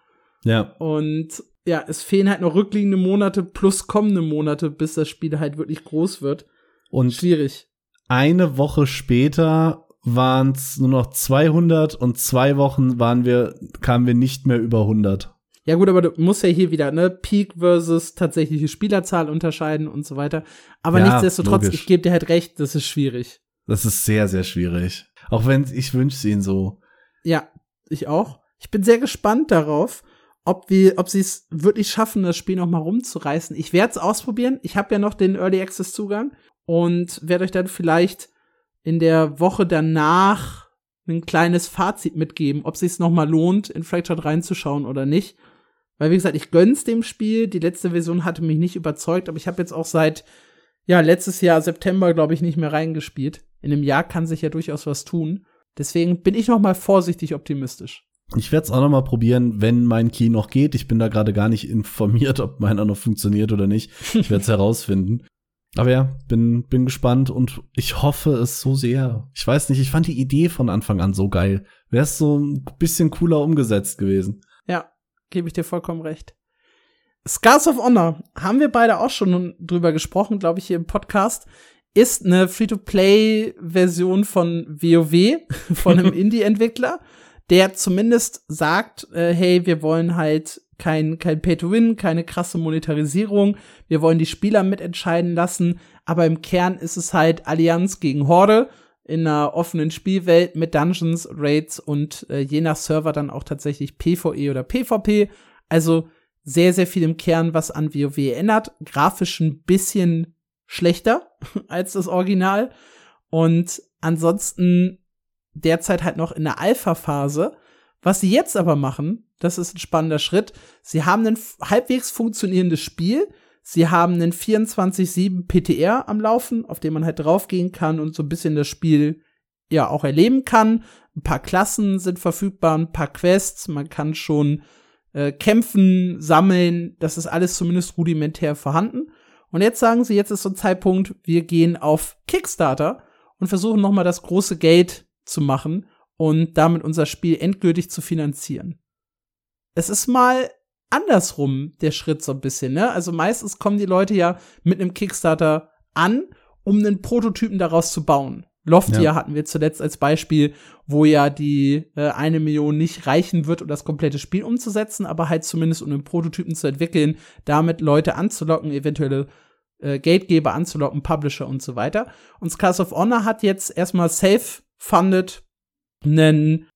Ja. Und ja, es fehlen halt noch rückliegende Monate plus kommende Monate, bis das Spiel halt wirklich groß wird. Und schwierig. Eine Woche später waren es nur noch 200 und 2 Wochen kamen wir nicht mehr über 100. Ja gut, aber du musst ja hier wieder, ne, Peak versus tatsächliche Spielerzahl unterscheiden und so weiter. Aber ja, nichtsdestotrotz, logisch. Ich gebe dir halt recht, das ist schwierig. Das ist sehr, sehr schwierig. Auch wenn ich wünsche ihn so. Ja, ich auch. Ich bin sehr gespannt darauf, ob sie es wirklich schaffen, das Spiel noch mal rumzureißen. Ich werde es ausprobieren. Ich habe ja noch den Early Access Zugang und werde euch dann vielleicht in der Woche danach ein kleines Fazit mitgeben, ob es sich noch mal lohnt, in Fractured reinzuschauen oder nicht. Weil, wie gesagt, ich gönn's dem Spiel. Die letzte Version hatte mich nicht überzeugt, aber ich habe jetzt auch seit, ja, letztes Jahr September, glaube ich, nicht mehr reingespielt. In einem Jahr kann sich ja durchaus was tun. Deswegen bin ich noch mal vorsichtig optimistisch. Ich werde es auch noch mal probieren, wenn mein Key noch geht. Ich bin da gerade gar nicht informiert, ob meiner noch funktioniert oder nicht. Ich werde es herausfinden. Aber ja, bin gespannt und ich hoffe es so sehr. Ich weiß nicht, ich fand die Idee von Anfang an so geil. Wäre es so ein bisschen cooler umgesetzt gewesen. Ja. Gebe ich dir vollkommen recht. Scars of Honor, haben wir beide auch schon drüber gesprochen, glaube ich, hier im Podcast, ist eine Free-to-Play-Version von WoW, von einem Indie-Entwickler, der zumindest sagt, hey, wir wollen halt kein Pay-to-Win, keine krasse Monetarisierung, wir wollen die Spieler mitentscheiden lassen, aber im Kern ist es halt Allianz gegen Horde in einer offenen Spielwelt mit Dungeons, Raids und je nach Server dann auch tatsächlich PvE oder PvP. Also sehr, sehr viel im Kern, was an WoW erinnert. Grafisch ein bisschen schlechter als das Original. Und ansonsten derzeit halt noch in der Alpha-Phase. Was sie jetzt aber machen, das ist ein spannender Schritt, sie haben ein halbwegs funktionierendes Spiel. Sie haben einen 24/7 PTR am Laufen, auf den man halt draufgehen kann und so ein bisschen das Spiel ja auch erleben kann. Ein paar Klassen sind verfügbar, ein paar Quests. Man kann schon kämpfen, sammeln. Das ist alles zumindest rudimentär vorhanden. Und jetzt sagen sie, jetzt ist so ein Zeitpunkt, wir gehen auf Kickstarter und versuchen noch mal das große Geld zu machen und damit unser Spiel endgültig zu finanzieren. Es ist mal andersrum der Schritt so ein bisschen, ne? Also meistens kommen die Leute ja mit einem Kickstarter an, um einen Prototypen daraus zu bauen. Loftia hatten wir zuletzt als Beispiel, wo ja die 1 Million nicht reichen wird, um das komplette Spiel umzusetzen, aber halt zumindest um einen Prototypen zu entwickeln, damit Leute anzulocken, eventuelle Geldgeber anzulocken, Publisher und so weiter. Und Scars of Honor hat jetzt erstmal self-funded einen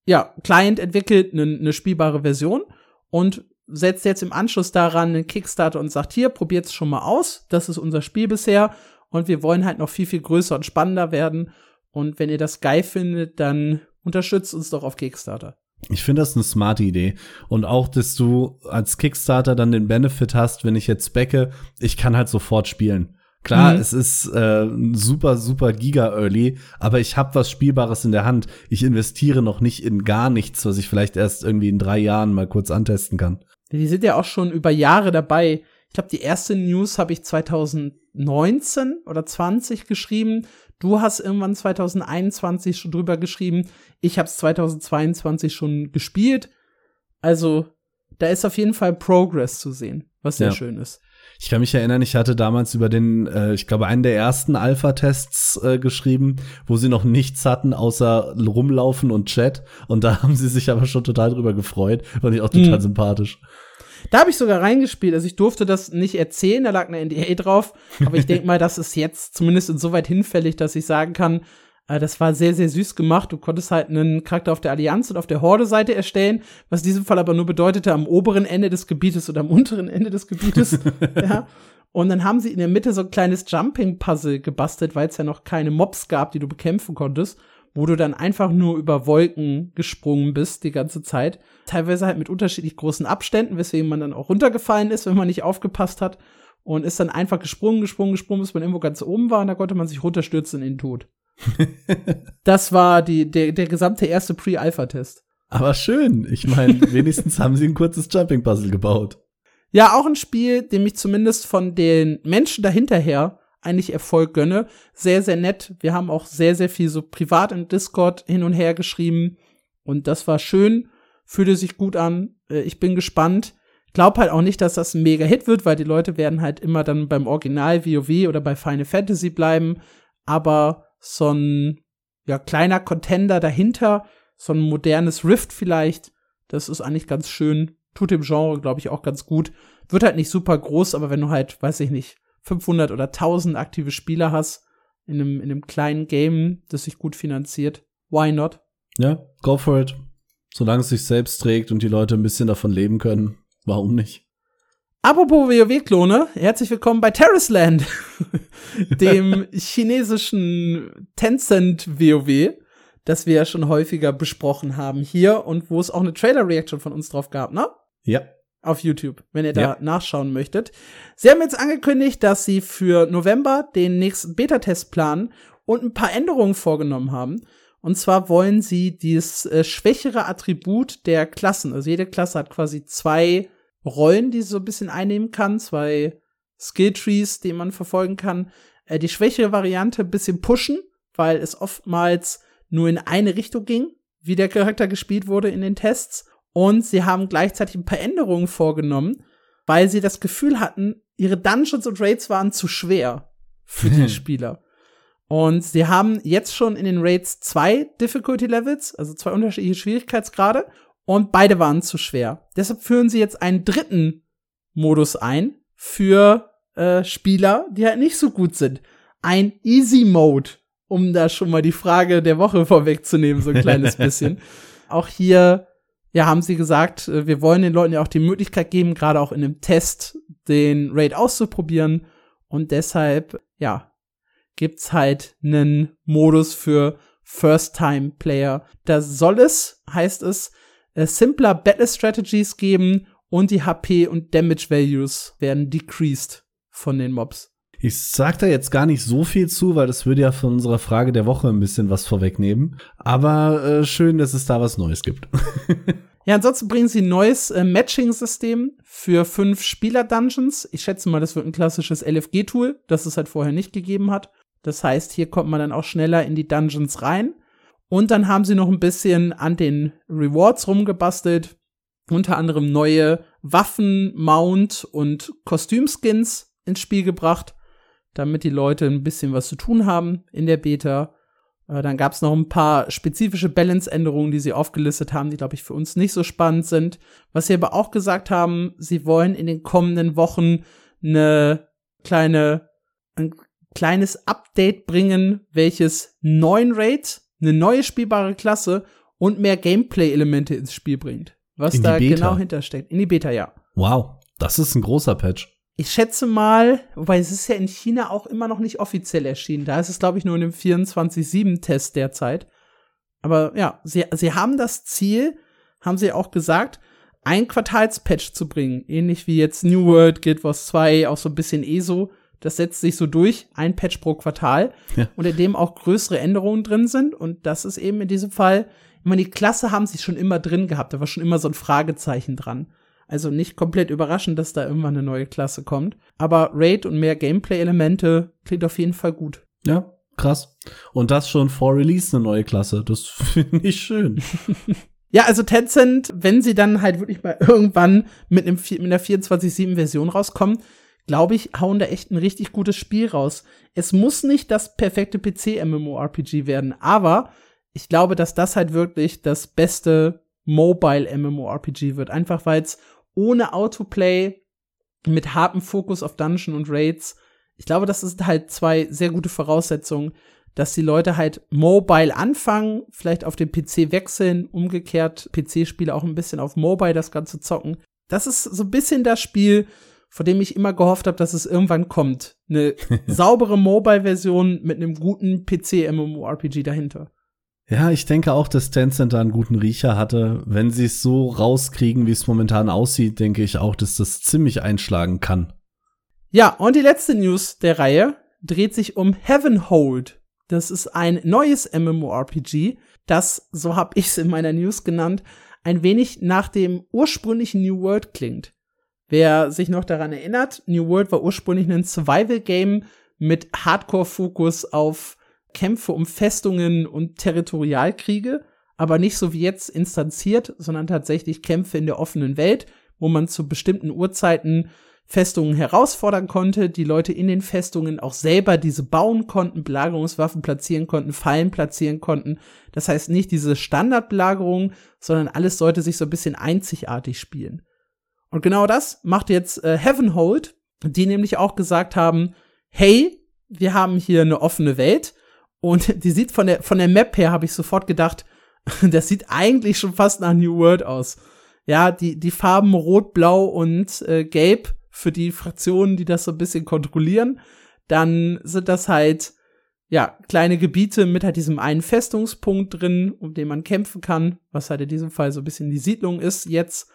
Client entwickelt, eine spielbare Version und setzt jetzt im Anschluss daran einen Kickstarter und sagt, hier, probiert's schon mal aus. Das ist unser Spiel bisher. Und wir wollen halt noch viel, viel größer und spannender werden. Und wenn ihr das geil findet, dann unterstützt uns doch auf Kickstarter. Ich finde das eine smarte Idee. Und auch, dass du als Kickstarter dann den Benefit hast, wenn ich jetzt backe, ich kann halt sofort spielen. Klar, es ist super, super giga-early, aber ich habe was Spielbares in der Hand. Ich investiere noch nicht in gar nichts, was ich vielleicht erst irgendwie in 3 Jahren mal kurz antesten kann. Die sind ja auch schon über Jahre dabei. Ich glaube, die erste News habe ich 2019 oder 20 geschrieben. Du hast irgendwann 2021 schon drüber geschrieben. Ich habe es 2022 schon gespielt. Also, da ist auf jeden Fall Progress zu sehen, was sehr schön ist. Ich kann mich erinnern, ich hatte damals über den, ich glaube, einen der ersten Alpha-Tests geschrieben, wo sie noch nichts hatten, außer rumlaufen und Chat. Und da haben sie sich aber schon total drüber gefreut. Fand ich auch total sympathisch. Da habe ich sogar reingespielt. Also ich durfte das nicht erzählen, da lag eine NDA drauf. Aber ich denke mal, das ist jetzt zumindest insoweit hinfällig, dass ich sagen kann, das war sehr, sehr süß gemacht. Du konntest halt einen Charakter auf der Allianz und auf der Horde-Seite erstellen, was in diesem Fall aber nur bedeutete, am oberen Ende des Gebietes oder am unteren Ende des Gebietes. Ja. Und dann haben sie in der Mitte so ein kleines Jumping-Puzzle gebastelt, weil es ja noch keine Mobs gab, die du bekämpfen konntest, wo du dann einfach nur über Wolken gesprungen bist die ganze Zeit. Teilweise halt mit unterschiedlich großen Abständen, weswegen man dann auch runtergefallen ist, wenn man nicht aufgepasst hat. Und ist dann einfach gesprungen, bis man irgendwo ganz oben war. Und da konnte man sich runterstürzen in den Tod. Das war der gesamte erste Pre-Alpha-Test. Aber schön. Ich meine, wenigstens haben sie ein kurzes Jumping-Puzzle gebaut. Ja, auch ein Spiel, dem ich zumindest von den Menschen dahinterher eigentlich Erfolg gönne. Sehr, sehr nett. Wir haben auch sehr, sehr viel so privat in Discord hin und her geschrieben. Und das war schön. Fühlte sich gut an. Ich bin gespannt. Glaub halt auch nicht, dass das ein Mega-Hit wird, weil die Leute werden halt immer dann beim Original WoW oder bei Final Fantasy bleiben. Aber so ein ja, kleiner Contender dahinter, so ein modernes Rift vielleicht, das ist eigentlich ganz schön. Tut dem Genre, glaube ich, auch ganz gut. Wird halt nicht super groß, aber wenn du halt, weiß ich nicht, 500 oder 1000 aktive Spieler hast in einem kleinen Game, das sich gut finanziert, why not? Ja, go for it. Solange es sich selbst trägt und die Leute ein bisschen davon leben können, warum nicht? Apropos WoW-Klone, herzlich willkommen bei Terraceland, dem chinesischen Tencent-WoW, das wir ja schon häufiger besprochen haben hier und wo es auch eine Trailer-Reaction von uns drauf gab, ne? Ja. Auf YouTube, wenn ihr da nachschauen möchtet. Sie haben jetzt angekündigt, dass sie für November den nächsten Beta-Test planen und ein paar Änderungen vorgenommen haben. Und zwar wollen sie dieses schwächere Attribut der Klassen, also jede Klasse hat quasi zwei Rollen, die sie so ein bisschen einnehmen kann, zwei Skilltrees, die man verfolgen kann, die schwächere Variante ein bisschen pushen, weil es oftmals nur in eine Richtung ging, wie der Charakter gespielt wurde in den Tests. Und sie haben gleichzeitig ein paar Änderungen vorgenommen, weil sie das Gefühl hatten, ihre Dungeons und Raids waren zu schwer für die Spieler. Und sie haben jetzt schon in den Raids zwei Difficulty Levels, also zwei unterschiedliche Schwierigkeitsgrade, und beide waren zu schwer. Deshalb führen sie jetzt einen dritten Modus ein für Spieler, die halt nicht so gut sind. Ein Easy Mode, um da schon mal die Frage der Woche vorwegzunehmen, so ein kleines bisschen. Auch hier ja, haben sie gesagt, wir wollen den Leuten ja auch die Möglichkeit geben, gerade auch in einem Test den Raid auszuprobieren. Und deshalb, ja, gibt's halt einen Modus für First-Time-Player. Da soll es, heißt es, simpler Battle-Strategies geben und die HP- und Damage-Values werden decreased von den Mobs. Ich sag da jetzt gar nicht so viel zu, weil das würde ja von unserer Frage der Woche ein bisschen was vorwegnehmen. Aber schön, dass es da was Neues gibt. Ja, ansonsten bringen sie ein neues Matching-System für 5 Spieler-Dungeons. Ich schätze mal, das wird ein klassisches LFG-Tool, das es halt vorher nicht gegeben hat. Das heißt, hier kommt man dann auch schneller in die Dungeons rein. Und dann haben sie noch ein bisschen an den Rewards rumgebastelt. Unter anderem neue Waffen, Mount und Kostümskins ins Spiel gebracht, damit die Leute ein bisschen was zu tun haben in der Beta. Dann gab es noch ein paar spezifische Balance-Änderungen, die sie aufgelistet haben, die, glaube ich, für uns nicht so spannend sind. Was sie aber auch gesagt haben, sie wollen in den kommenden Wochen ein kleines Update bringen, welches neuen Raid, eine neue spielbare Klasse und mehr Gameplay-Elemente ins Spiel bringt. Was da genau hintersteckt. In die Beta, ja. Wow, das ist ein großer Patch. Ich schätze mal, wobei es ist ja in China auch immer noch nicht offiziell erschienen. Da ist es, glaube ich, nur in dem 24/7-Test derzeit. Aber ja, sie haben das Ziel, haben sie auch gesagt, ein Quartalspatch zu bringen. Ähnlich wie jetzt New World, Guild Wars 2, auch so ein bisschen ESO. Das setzt sich so durch, ein Patch pro Quartal. Ja. Unter dem auch größere Änderungen drin sind. Und das ist eben in diesem Fall, ich meine, die Klasse haben sie schon immer drin gehabt. Da war schon immer so ein Fragezeichen dran. Also nicht komplett überraschend, dass da irgendwann eine neue Klasse kommt. Aber Raid und mehr Gameplay-Elemente klingt auf jeden Fall gut. Ja, krass. Und das schon vor Release eine neue Klasse. Das finde ich schön. Ja, also Tencent, wenn sie dann halt wirklich mal irgendwann mit einer 24/7-Version rauskommen, glaube ich, hauen da echt ein richtig gutes Spiel raus. Es muss nicht das perfekte PC-MMORPG werden, aber ich glaube, dass das halt wirklich das beste Mobile-MMORPG wird. Einfach, weil es ohne Autoplay, mit hartem Fokus auf Dungeon und Raids. Ich glaube, das sind halt zwei sehr gute Voraussetzungen, dass die Leute halt mobile anfangen, vielleicht auf den PC wechseln, umgekehrt PC-Spiele auch ein bisschen auf mobile das Ganze zocken. Das ist so ein bisschen das Spiel, von dem ich immer gehofft habe, dass es irgendwann kommt. Eine saubere Mobile-Version mit einem guten PC-MMORPG dahinter. Ja, ich denke auch, dass Tencent da einen guten Riecher hatte. Wenn sie es so rauskriegen, wie es momentan aussieht, denke ich auch, dass das ziemlich einschlagen kann. Ja, und die letzte News der Reihe dreht sich um Havenhold. Das ist ein neues MMORPG, das, so habe ich es in meiner News genannt, ein wenig nach dem ursprünglichen New World klingt. Wer sich noch daran erinnert, New World war ursprünglich ein Survival-Game mit Hardcore-Fokus auf Kämpfe um Festungen und Territorialkriege, aber nicht so wie jetzt instanziert, sondern tatsächlich Kämpfe in der offenen Welt, wo man zu bestimmten Uhrzeiten Festungen herausfordern konnte, die Leute in den Festungen auch selber diese bauen konnten, Belagerungswaffen platzieren konnten, Fallen platzieren konnten. Das heißt nicht diese Standardbelagerung, sondern alles sollte sich so ein bisschen einzigartig spielen. Und genau das macht jetzt Havenhold, die nämlich auch gesagt haben, hey, wir haben hier eine offene Welt und die sieht von der Map her, habe ich sofort gedacht, das sieht eigentlich schon fast nach New World aus. Ja, die Farben Rot, Blau und Gelb für die Fraktionen, die das so ein bisschen kontrollieren, dann sind das halt, ja, kleine Gebiete mit halt diesem einen Festungspunkt drin, um den man kämpfen kann, was halt in diesem Fall so ein bisschen die Siedlung ist jetzt.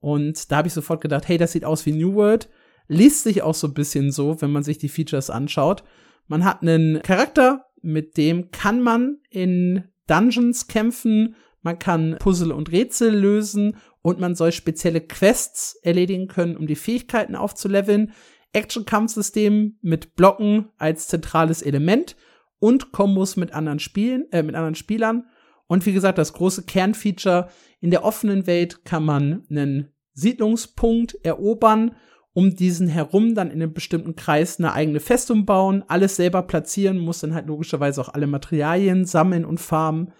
Und da habe ich sofort gedacht, hey, das sieht aus wie New World. Liest sich auch so ein bisschen so, wenn man sich die Features anschaut. Man hat einen Charakter, mit dem kann man in Dungeons kämpfen, man kann Puzzle und Rätsel lösen und man soll spezielle Quests erledigen können, um die Fähigkeiten aufzuleveln. Action-Kampfsystem mit Blocken als zentrales Element und Kombos mit anderen Spielern. Und wie gesagt, das große Kernfeature: in der offenen Welt kann man einen Siedlungspunkt erobern, um diesen herum dann in einem bestimmten Kreis eine eigene Festung bauen, alles selber platzieren, muss dann halt logischerweise auch alle Materialien sammeln und farmen,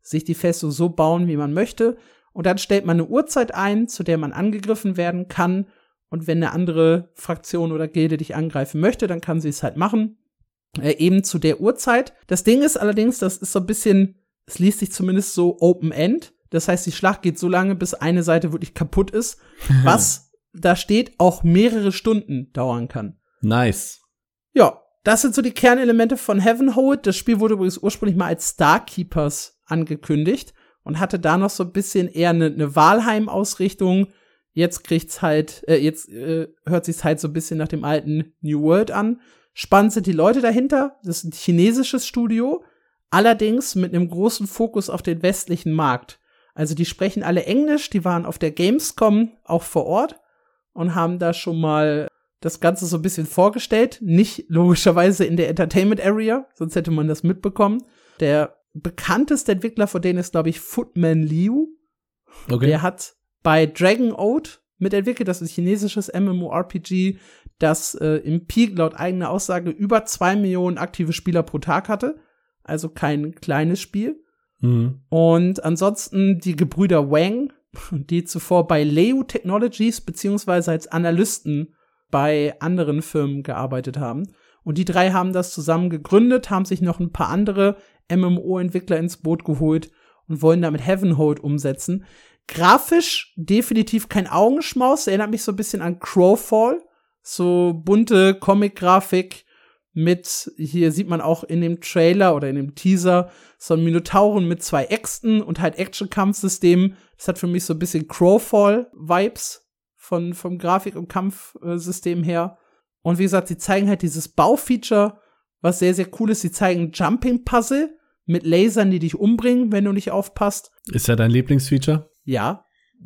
sich die Festung so bauen, wie man möchte. Und dann stellt man eine Uhrzeit ein, zu der man angegriffen werden kann. Und wenn eine andere Fraktion oder Gilde dich angreifen möchte, dann kann sie es halt machen. Eben zu der Uhrzeit. Das Ding ist allerdings, das ist so ein bisschen, es liest sich zumindest so Open-End. Das heißt, die Schlacht geht so lange, bis eine Seite wirklich kaputt ist. Was, da steht, auch mehrere Stunden dauern kann. Nice. Ja, das sind so die Kernelemente von Havenhold. Das Spiel wurde übrigens ursprünglich mal als Starkeepers angekündigt. Und hatte da noch so ein bisschen eher eine Walheim-Ausrichtung. Jetzt kriegt's halt, hört sich's halt so ein bisschen nach dem alten New World an. Spannend sind die Leute dahinter. Das ist ein chinesisches Studio. Allerdings mit einem großen Fokus auf den westlichen Markt. Also die sprechen alle Englisch. Die waren auf der Gamescom auch vor Ort und haben da schon mal das Ganze so ein bisschen vorgestellt. Nicht logischerweise in der Entertainment Area. Sonst hätte man das mitbekommen. Der bekannteste Entwickler von denen ist, glaube ich, Footman Liu. Okay. Der hat bei Dragon Oath mitentwickelt, das ist ein chinesisches MMORPG, das im Peak laut eigener Aussage über 2 Millionen aktive Spieler pro Tag hatte. Also kein kleines Spiel. Mhm. Und ansonsten die Gebrüder Wang, die zuvor bei Leo Technologies beziehungsweise als Analysten bei anderen Firmen gearbeitet haben. Und die drei haben das zusammen gegründet, haben sich noch ein paar andere MMO-Entwickler ins Boot geholt und wollen damit Havenhold umsetzen. Grafisch definitiv kein Augenschmaus, erinnert mich so ein bisschen an Crowfall, so bunte Comic-Grafik mit, hier sieht man auch in dem Trailer oder in dem Teaser, so einen Minotauren mit 2 Äxten und halt Action-Kampfsystem. Das hat für mich so ein bisschen Crowfall-Vibes vom Grafik- und Kampfsystem her. Und wie gesagt, sie zeigen halt dieses Baufeature, was sehr, sehr cool ist. Sie zeigen Jumping-Puzzle mit Lasern, die dich umbringen, wenn du nicht aufpasst. Ist ja dein Lieblingsfeature? Ja,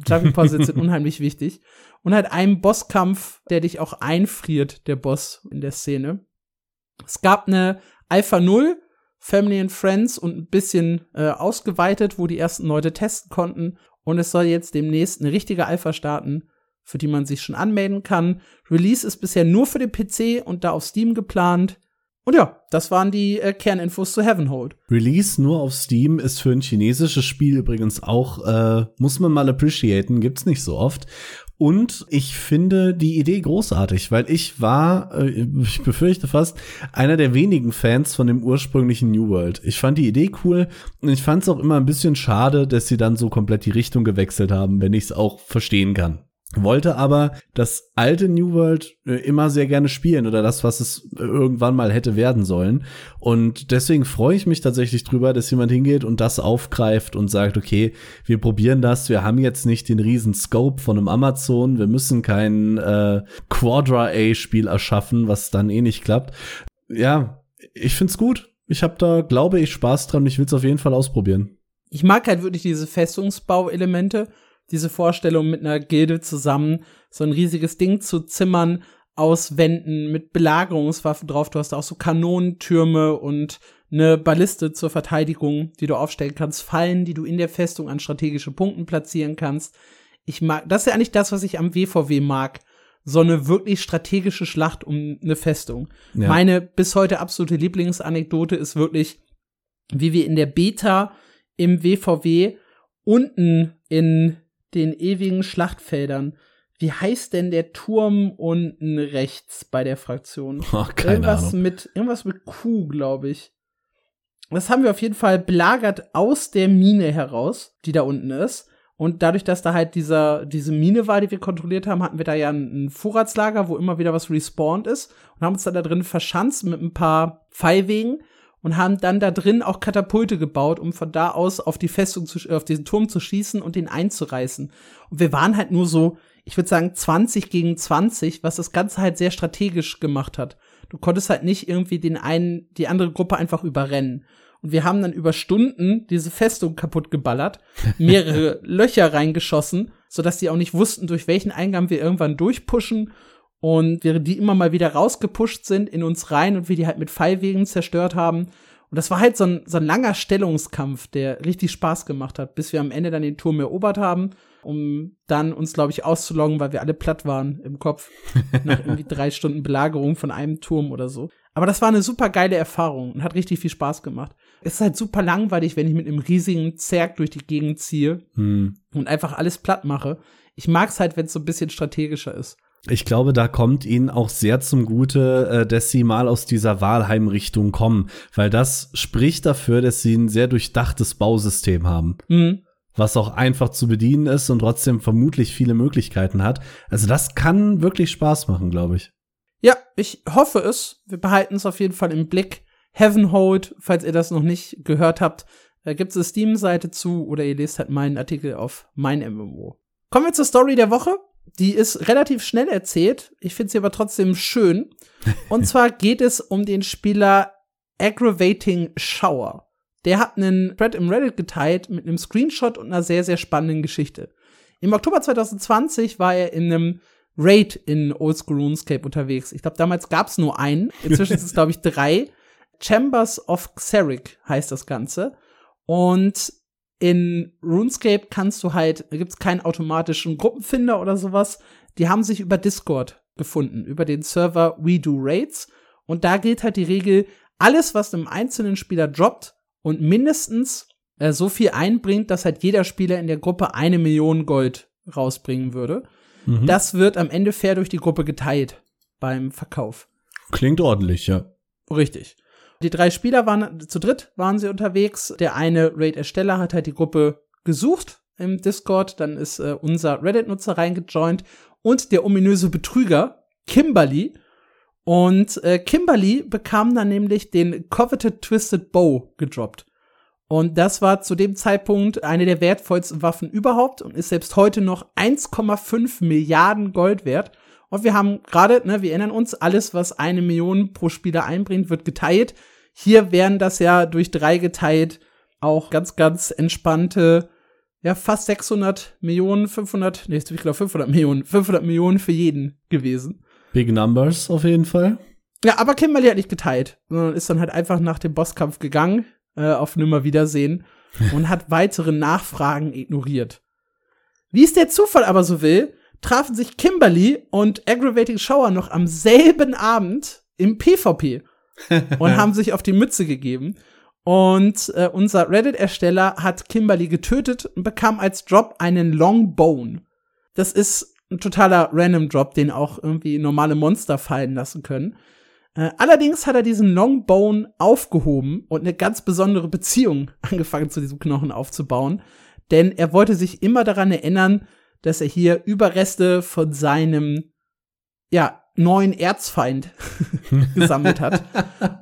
Jumping-Puzzles sind unheimlich wichtig. Und halt einen Bosskampf, der dich auch einfriert, der Boss in der Szene. Es gab eine Alpha 0, Family and Friends und ein bisschen ausgeweitet, wo die ersten Leute testen konnten. Und es soll jetzt demnächst eine richtige Alpha starten, für die man sich schon anmelden kann. Release ist bisher nur für den PC und da auf Steam geplant. Und ja, das waren die Kerninfos zu Havenhold. Release nur auf Steam ist für ein chinesisches Spiel übrigens auch, muss man mal appreciaten, gibt's nicht so oft. Und ich finde die Idee großartig, weil ich war, ich befürchte fast, einer der wenigen Fans von dem ursprünglichen New World. Ich fand die Idee cool und ich fand's auch immer ein bisschen schade, dass sie dann so komplett die Richtung gewechselt haben, wenn ich's auch verstehen kann. Wollte aber das alte New World immer sehr gerne spielen oder das, was es irgendwann mal hätte werden sollen. Und deswegen freue ich mich tatsächlich drüber, dass jemand hingeht und das aufgreift und sagt, okay, wir probieren das, wir haben jetzt nicht den riesen Scope von einem Amazon, wir müssen kein Quadra-A-Spiel erschaffen, was dann eh nicht klappt. Ja, ich find's gut. Ich hab da, glaube ich, Spaß dran. Ich will's auf jeden Fall ausprobieren. Ich mag halt wirklich diese Festungsbauelemente. diese Vorstellung, mit einer Gilde zusammen so ein riesiges Ding zu zimmern, aus Wänden mit Belagerungswaffen drauf. Du hast auch so Kanonentürme und eine Balliste zur Verteidigung, die du aufstellen kannst, Fallen, die du in der Festung an strategischen Punkten platzieren kannst. Ich mag, das ist ja eigentlich das, was ich am WVW mag. So eine wirklich strategische Schlacht um eine Festung. Ja. Meine bis heute absolute Lieblingsanekdote ist wirklich, wie wir in der Beta im WVW unten in den ewigen Schlachtfeldern, wie heißt denn der Turm unten rechts bei der Fraktion? Oh, keine Ahnung. Irgendwas mit Q, glaube ich. Das haben wir auf jeden Fall belagert aus der Mine heraus, die da unten ist. Und dadurch, dass da halt diese Mine war, die wir kontrolliert haben, hatten wir da ja ein Vorratslager, wo immer wieder was respawned ist. Und haben uns dann da drin verschanzt mit ein paar Pfeilwegen. Und haben dann da drin auch Katapulte gebaut, um von da aus auf die Festung, auf diesen Turm zu schießen und den einzureißen. Und wir waren halt nur so, ich würde sagen, 20 gegen 20, was das Ganze halt sehr strategisch gemacht hat. Du konntest halt nicht irgendwie die andere Gruppe einfach überrennen. Und wir haben dann über Stunden diese Festung kaputt geballert, mehrere Löcher reingeschossen, sodass die auch nicht wussten, durch welchen Eingang wir irgendwann durchpushen. Und während die immer mal wieder rausgepusht sind in uns rein und wir die halt mit Pfeilwegen zerstört haben. Und das war halt so ein langer Stellungskampf, der richtig Spaß gemacht hat, bis wir am Ende dann den Turm erobert haben, um dann uns, glaube ich, auszuloggen, weil wir alle platt waren im Kopf nach irgendwie 3 Stunden Belagerung von einem Turm oder so. Aber das war eine super geile Erfahrung und hat richtig viel Spaß gemacht. Es ist halt super langweilig, wenn ich mit einem riesigen Zerg durch die Gegend ziehe und einfach alles platt mache. Ich mag's halt, wenn es so ein bisschen strategischer ist. Ich glaube, da kommt ihnen auch sehr zum Gute, dass sie mal aus dieser Walheim-Richtung kommen, weil das spricht dafür, dass sie ein sehr durchdachtes Bausystem haben, was auch einfach zu bedienen ist und trotzdem vermutlich viele Möglichkeiten hat. Also das kann wirklich Spaß machen, glaube ich. Ja, ich hoffe es. Wir behalten es auf jeden Fall im Blick. Havenhold, falls ihr das noch nicht gehört habt, da gibt es eine Steam-Seite zu oder ihr lest halt meinen Artikel auf mein MMO. Kommen wir zur Story der Woche. Die ist relativ schnell erzählt. Ich finde sie aber trotzdem schön. Und zwar geht es um den Spieler Aggravating Shower. Der hat einen Thread im Reddit geteilt mit einem Screenshot und einer sehr, sehr spannenden Geschichte. Im Oktober 2020 war er in einem Raid in Oldschool RuneScape unterwegs. Ich glaube, damals gab es nur einen. Inzwischen sind es, glaube ich, 3. Chambers of Xeric heißt das Ganze. Und in RuneScape kannst du halt, da gibt's keinen automatischen Gruppenfinder oder sowas. Die haben sich über Discord gefunden, über den Server We Do Raids. Und da gilt halt die Regel, alles, was einem einzelnen Spieler droppt und mindestens so viel einbringt, dass halt jeder Spieler in der Gruppe 1 Million Gold rausbringen würde. Mhm. Das wird am Ende fair durch die Gruppe geteilt beim Verkauf. Klingt ordentlich, ja. Richtig. Die 3 Spieler waren zu dritt sie unterwegs. Der eine Raid-Ersteller hat halt die Gruppe gesucht im Discord. Dann ist unser Reddit-Nutzer reingejoint und der ominöse Betrüger Kimberly. Und Kimberly bekam dann nämlich den Coveted Twisted Bow gedroppt. Und das war zu dem Zeitpunkt eine der wertvollsten Waffen überhaupt und ist selbst heute noch 1,5 Milliarden Gold wert. Und wir haben gerade, wir erinnern uns, alles, was 1 Million pro Spieler einbringt, wird geteilt. Hier wären das ja durch 3 geteilt, auch ganz, ganz entspannte, ja, fast 500 Millionen für jeden gewesen. Big Numbers auf jeden Fall. Ja, aber Kimberly hat nicht geteilt, sondern ist dann halt einfach nach dem Bosskampf gegangen, auf Nimmerwiedersehen, und hat weitere Nachfragen ignoriert. Wie es der Zufall aber so will, trafen sich Kimberly und Aggravating Shower noch am selben Abend im PvP und haben sich auf die Mütze gegeben. Und unser Reddit-Ersteller hat Kimberly getötet und bekam als Drop einen Long Bone. Das ist ein totaler random Drop, den auch irgendwie normale Monster fallen lassen können. Allerdings hat er diesen Long Bone aufgehoben und eine ganz besondere Beziehung angefangen zu diesem Knochen aufzubauen. Denn er wollte sich immer daran erinnern, dass er hier Überreste von seinem, neuen Erzfeind gesammelt hat.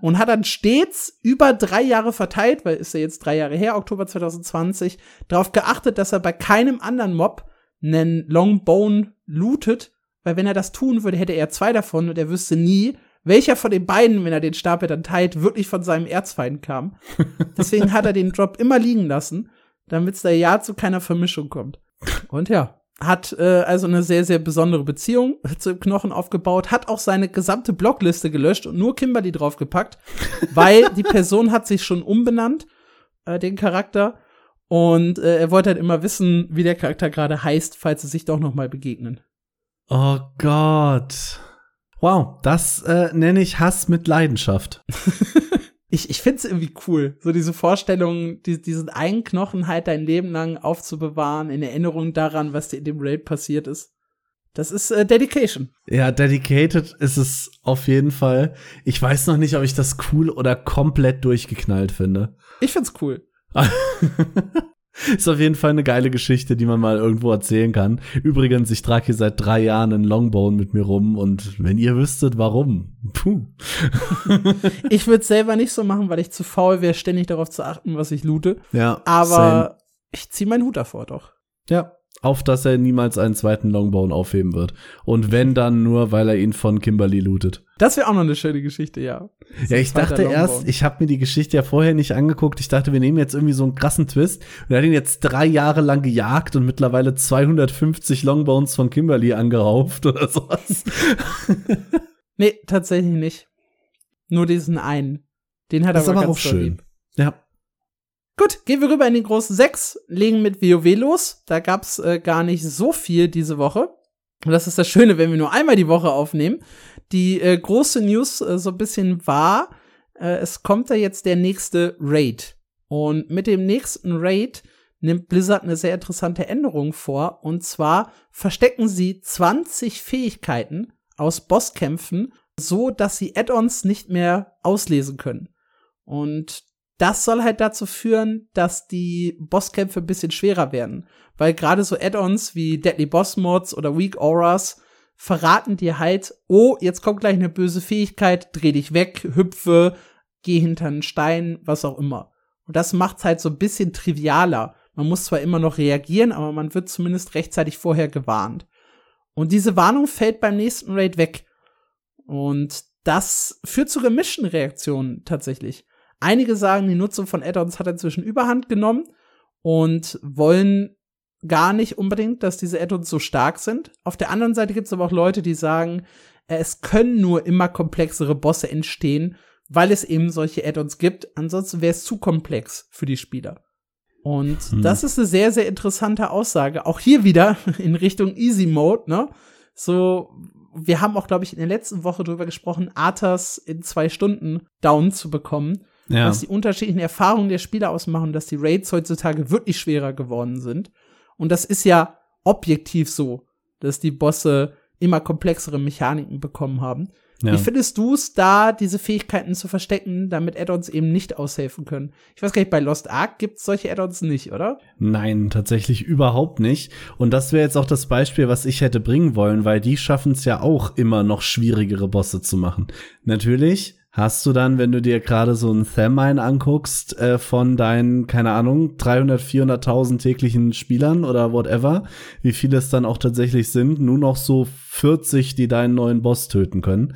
Und hat dann stets über 3 Jahre verteilt, weil ist ja jetzt 3 Jahre her, Oktober 2020, darauf geachtet, dass er bei keinem anderen Mob einen Longbone lootet, weil wenn er das tun würde, hätte er 2 davon und er wüsste nie, welcher von den beiden, wenn er den Stapel dann teilt, wirklich von seinem Erzfeind kam. Deswegen hat er den Drop immer liegen lassen, damit es da ja zu keiner Vermischung kommt. Und ja, hat also eine sehr, sehr besondere Beziehung zu Knochen aufgebaut, hat auch seine gesamte Blogliste gelöscht und nur Kimberly draufgepackt, weil die Person hat sich schon umbenannt, den Charakter. Und er wollte halt immer wissen, wie der Charakter gerade heißt, falls sie sich doch noch mal begegnen. Oh Gott. Wow, das nenne ich Hass mit Leidenschaft. Ich find's irgendwie cool, so diese Vorstellung, diesen einen Knochen halt dein Leben lang aufzubewahren, in Erinnerung daran, was dir in dem Raid passiert ist. Das ist Dedication. Ja, dedicated ist es auf jeden Fall. Ich weiß noch nicht, ob ich das cool oder komplett durchgeknallt finde. Ich find's cool. Ist auf jeden Fall eine geile Geschichte, die man mal irgendwo erzählen kann. Übrigens, ich trage hier seit 3 Jahren einen Longbone mit mir rum und wenn ihr wüsstet, warum. Puh. Ich würde es selber nicht so machen, weil ich zu faul wäre, ständig darauf zu achten, was ich loote. Ja, aber same. Ich ziehe meinen Hut davor doch. Ja, auf dass er niemals einen zweiten Longbone aufheben wird. Und wenn, dann nur, weil er ihn von Kimberly lootet. Das wäre auch noch eine schöne Geschichte, ja. Ja, ich dachte erst, ich habe mir die Geschichte ja vorher nicht angeguckt. Ich dachte, wir nehmen jetzt irgendwie so einen krassen Twist. Und er hat ihn jetzt 3 Jahre lang gejagt und mittlerweile 250 Longbones von Kimberly angerauft oder sowas. Nee, tatsächlich nicht. Nur diesen einen. Den hat er aber ganz schön. Lieb. Ja. Gut, gehen wir rüber in den großen 6, legen mit WoW los. Da gab's gar nicht so viel diese Woche. Und das ist das Schöne, wenn wir nur einmal die Woche aufnehmen. Die große News so ein bisschen war, es kommt da jetzt der nächste Raid. Und mit dem nächsten Raid nimmt Blizzard eine sehr interessante Änderung vor. Und zwar verstecken sie 20 Fähigkeiten aus Bosskämpfen, so dass sie Add-ons nicht mehr auslesen können. Und das soll halt dazu führen, dass die Bosskämpfe ein bisschen schwerer werden. Weil gerade so Add-ons wie Deadly Boss Mods oder Weak Auras verraten dir halt, oh, jetzt kommt gleich eine böse Fähigkeit, dreh dich weg, hüpfe, geh hinter einen Stein, was auch immer. Und das macht's halt so ein bisschen trivialer. Man muss zwar immer noch reagieren, aber man wird zumindest rechtzeitig vorher gewarnt. Und diese Warnung fällt beim nächsten Raid weg. Und das führt zu gemischten Reaktionen tatsächlich. Einige sagen, die Nutzung von Add-ons hat inzwischen Überhand genommen und wollen gar nicht unbedingt, dass diese Add-ons so stark sind. Auf der anderen Seite gibt es aber auch Leute, die sagen, es können nur immer komplexere Bosse entstehen, weil es eben solche Add-ons gibt. Ansonsten wäre es zu komplex für die Spieler. Und das ist eine sehr, sehr interessante Aussage. Auch hier wieder in Richtung Easy Mode, ne? So, wir haben auch, glaube ich, in der letzten Woche drüber gesprochen, Arthas in 2 Stunden down zu bekommen. Ja. Dass die unterschiedlichen Erfahrungen der Spieler ausmachen, dass die Raids heutzutage wirklich schwerer geworden sind. Und das ist ja objektiv so, dass die Bosse immer komplexere Mechaniken bekommen haben. Ja. Wie findest du es, da diese Fähigkeiten zu verstecken, damit Add-ons eben nicht aushelfen können? Ich weiß gar nicht, bei Lost Ark gibt's solche Add-ons nicht, oder? Nein, tatsächlich überhaupt nicht. Und das wäre jetzt auch das Beispiel, was ich hätte bringen wollen, weil die schaffen es ja auch immer noch schwierigere Bosse zu machen. Natürlich hast du dann, wenn du dir gerade so einen Thammine anguckst, von deinen, keine Ahnung, 300, 400.000 täglichen Spielern oder whatever, wie viele es dann auch tatsächlich sind, nur noch so 40, die deinen neuen Boss töten können.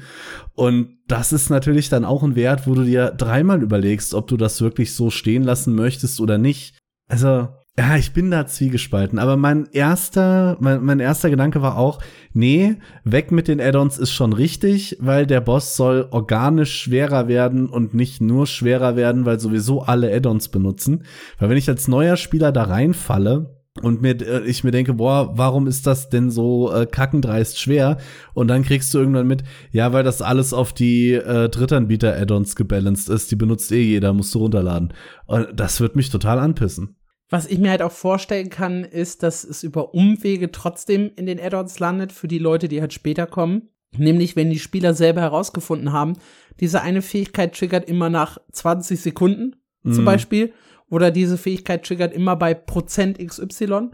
Und das ist natürlich dann auch ein Wert, wo du dir dreimal überlegst, ob du das wirklich so stehen lassen möchtest oder nicht. Also, ja, ich bin da zwiegespalten, aber mein erster Gedanke war auch, nee, weg mit den Add-ons ist schon richtig, weil der Boss soll organisch schwerer werden und nicht nur schwerer werden, weil sowieso alle Add-ons benutzen. Weil wenn ich als neuer Spieler da reinfalle und ich mir denke, boah, warum ist das denn so kackendreist schwer? Und dann kriegst du irgendwann mit, ja, weil das alles auf die Drittanbieter-Add-ons gebalanced ist, die benutzt eh jeder, musst du runterladen. Und das wird mich total anpissen. Was ich mir halt auch vorstellen kann, ist, dass es über Umwege trotzdem in den Add-ons landet für die Leute, die halt später kommen. Nämlich, wenn die Spieler selber herausgefunden haben, diese eine Fähigkeit triggert immer nach 20 Sekunden zum Beispiel. Oder diese Fähigkeit triggert immer bei Prozent XY.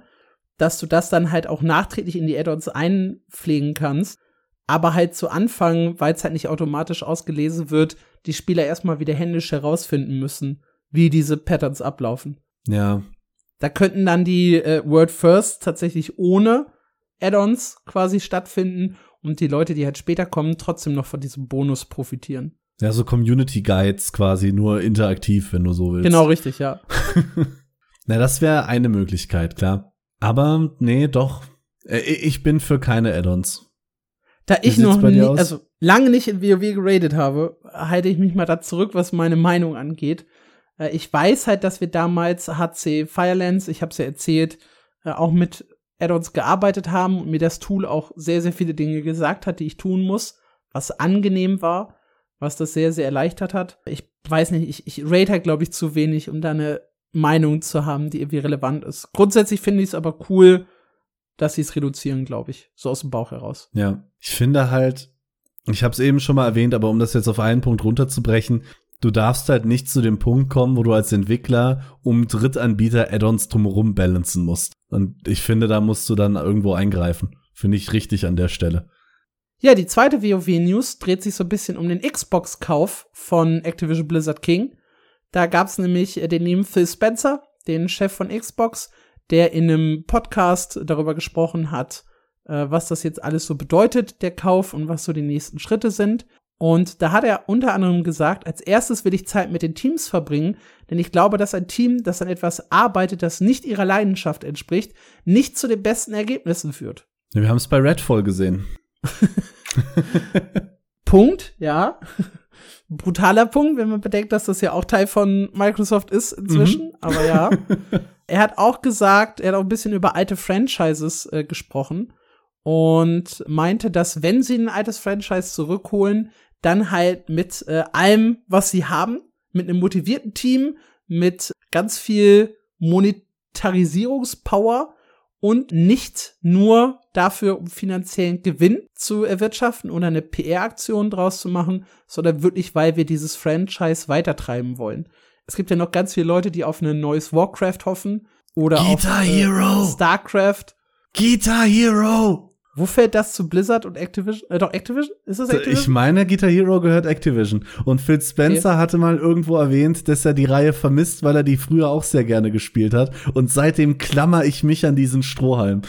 Dass du das dann halt auch nachträglich in die Add-ons einpflegen kannst. Aber halt zu Anfang, weil es halt nicht automatisch ausgelesen wird, die Spieler erstmal wieder händisch herausfinden müssen, wie diese Patterns ablaufen. Ja. Da könnten dann die World Firsts tatsächlich ohne Add-ons quasi stattfinden und die Leute, die halt später kommen, trotzdem noch von diesem Bonus profitieren. Ja, so Community Guides quasi, nur interaktiv, wenn du so willst. Genau, richtig, ja. Na, das wäre eine Möglichkeit, klar. Aber nee, doch. Ich bin für keine Add-ons. Da ich noch nie, also lange nicht in WoW geradet habe, halte ich mich mal da zurück, was meine Meinung angeht. Ich weiß halt, dass wir damals HC Firelands, ich hab's ja erzählt, auch mit Add-ons gearbeitet haben und mir das Tool auch sehr, sehr viele Dinge gesagt hat, die ich tun muss, was angenehm war, was das sehr, sehr erleichtert hat. Ich weiß nicht, ich rate halt, glaube ich, zu wenig, um da eine Meinung zu haben, die irgendwie relevant ist. Grundsätzlich finde ich es aber cool, dass sie es reduzieren, glaube ich, so aus dem Bauch heraus. Ja, ich finde halt, ich habe es eben schon mal erwähnt, aber um das jetzt auf einen Punkt runterzubrechen, du darfst halt nicht zu dem Punkt kommen, wo du als Entwickler um Drittanbieter Add-ons drumherum balancen musst. Und ich finde, da musst du dann irgendwo eingreifen. Finde ich richtig an der Stelle. Ja, die zweite WoW-News dreht sich so ein bisschen um den Xbox-Kauf von Activision Blizzard King. Da gab's nämlich den lieben Phil Spencer, den Chef von Xbox, der in einem Podcast darüber gesprochen hat, was das jetzt alles so bedeutet, der Kauf, und was so die nächsten Schritte sind. Und da hat er unter anderem gesagt, als erstes will ich Zeit mit den Teams verbringen, denn ich glaube, dass ein Team, das an etwas arbeitet, das nicht ihrer Leidenschaft entspricht, nicht zu den besten Ergebnissen führt. Wir haben es bei Redfall gesehen. Punkt, ja. Brutaler Punkt, wenn man bedenkt, dass das ja auch Teil von Microsoft ist inzwischen. Mhm. Aber ja, er hat auch gesagt, er hat auch ein bisschen über alte Franchises gesprochen und meinte, dass wenn sie ein altes Franchise zurückholen, dann halt mit allem, was sie haben, mit einem motivierten Team, mit ganz viel Monetarisierungspower und nicht nur dafür, um finanziellen Gewinn zu erwirtschaften oder eine PR-Aktion draus zu machen, sondern wirklich, weil wir dieses Franchise weitertreiben wollen. Es gibt ja noch ganz viele Leute, die auf ein neues Warcraft hoffen oder Guitar auf Hero. Starcraft. Guitar Hero! Wo fällt das zu Blizzard und Activision? Doch, Activision? Ist das Activision? Ich meine, Guitar Hero gehört Activision. Und Phil Spencer hatte mal irgendwo erwähnt, dass er die Reihe vermisst, weil er die früher auch sehr gerne gespielt hat. Und seitdem klammer ich mich an diesen Strohhalm.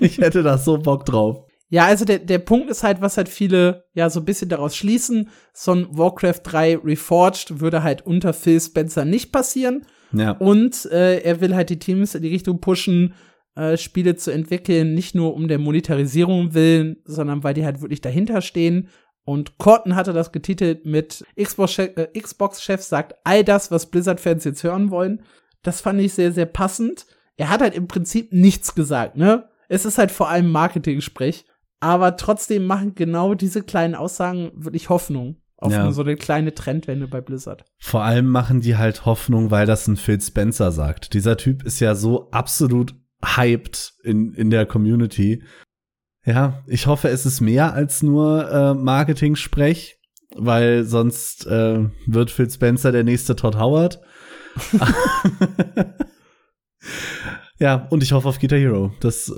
Ich hätte da so Bock drauf. Ja, also der Punkt ist halt, was halt viele ja so ein bisschen daraus schließen. So ein Warcraft 3 Reforged würde halt unter Phil Spencer nicht passieren. Ja. Und er will halt die Teams in die Richtung pushen, Spiele zu entwickeln, nicht nur um der Monetarisierung willen, sondern weil die halt wirklich dahinter stehen. Und Corton hatte das getitelt mit Xbox-Chef sagt all das, was Blizzard-Fans jetzt hören wollen. Das fand ich sehr, sehr passend. Er hat halt im Prinzip nichts gesagt, ne? Es ist halt vor allem Marketing-Sprech. Aber trotzdem machen genau diese kleinen Aussagen wirklich Hoffnung auf so eine kleine Trendwende bei Blizzard. Vor allem machen die halt Hoffnung, weil das ein Phil Spencer sagt. Dieser Typ ist ja so absolut hyped in der Community. Ja, ich hoffe, es ist mehr als nur Marketing-Sprech, weil sonst wird Phil Spencer der nächste Todd Howard. Ja, und ich hoffe auf Guitar Hero. Das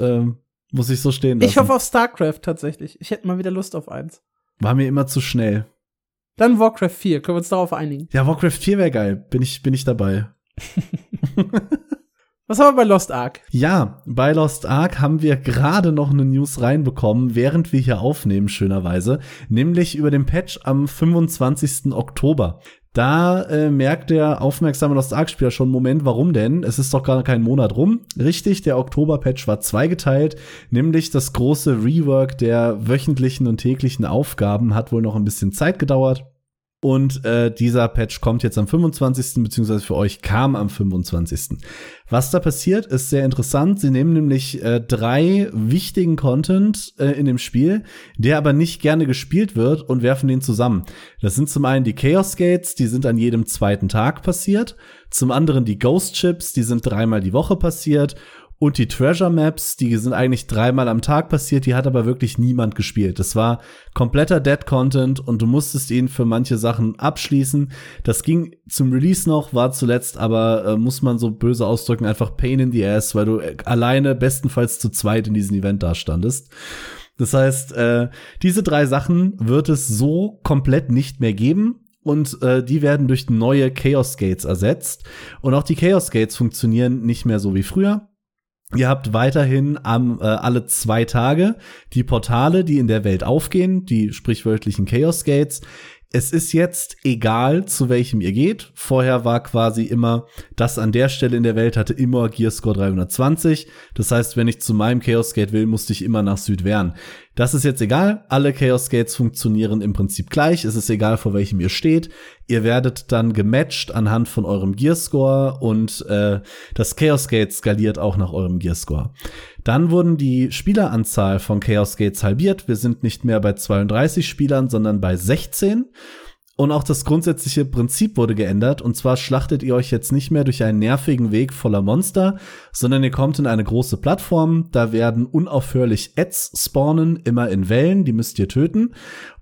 muss ich so stehen lassen. Ich hoffe auf StarCraft tatsächlich. Ich hätte mal wieder Lust auf eins. War mir immer zu schnell. Dann Warcraft 4. Können wir uns darauf einigen? Ja, Warcraft 4 wäre geil. Bin ich dabei. Was haben wir bei Lost Ark? Ja, bei Lost Ark haben wir gerade noch eine News reinbekommen, während wir hier aufnehmen, schönerweise. Nämlich über den Patch am 25. Oktober. Da merkt der aufmerksame Lost Ark-Spieler schon, Moment, warum denn? Es ist doch gar kein Monat rum. Richtig, der Oktober-Patch war zweigeteilt. Nämlich das große Rework der wöchentlichen und täglichen Aufgaben hat wohl noch ein bisschen Zeit gedauert. Und dieser Patch kommt jetzt am 25. beziehungsweise für euch kam am 25. Was da passiert, ist sehr interessant. Sie nehmen nämlich drei wichtigen Content in dem Spiel, der aber nicht gerne gespielt wird, und werfen den zusammen. Das sind zum einen die Chaos Gates, die sind an jedem zweiten Tag passiert. Zum anderen die Ghost Ships, die sind dreimal die Woche passiert. Und die Treasure Maps, die sind eigentlich dreimal am Tag passiert, die hat aber wirklich niemand gespielt. Das war kompletter Dead Content und du musstest ihn für manche Sachen abschließen. Das ging zum Release noch, war zuletzt aber, muss man so böse ausdrücken, einfach Pain in the Ass, weil du alleine, bestenfalls zu zweit, in diesem Event dastandest. Das heißt, diese drei Sachen wird es so komplett nicht mehr geben. Und die werden durch neue Chaos Gates ersetzt. Und auch die Chaos Gates funktionieren nicht mehr so wie früher. Ihr habt weiterhin alle zwei Tage die Portale, die in der Welt aufgehen, die sprichwörtlichen Chaos Gates. es ist jetzt egal, zu welchem ihr geht. Vorher war quasi immer, das an der Stelle in der Welt hatte immer Gearscore 320. Das heißt, wenn ich zu meinem Chaos Gate will, musste ich immer nach Süd wehren. Das ist jetzt egal. Alle Chaos Gates funktionieren im Prinzip gleich. Es ist egal, vor welchem ihr steht. Ihr werdet dann gematcht anhand von eurem Gearscore und das Chaos Gate skaliert auch nach eurem Gearscore. Dann wurden die Spieleranzahl von Chaos Gates halbiert. Wir sind nicht mehr bei 32 Spielern, sondern bei 16. Und auch das grundsätzliche Prinzip wurde geändert. Und zwar schlachtet ihr euch jetzt nicht mehr durch einen nervigen Weg voller Monster, sondern ihr kommt in eine große Plattform. Da werden unaufhörlich Adds spawnen, immer in Wellen. Die müsst ihr töten.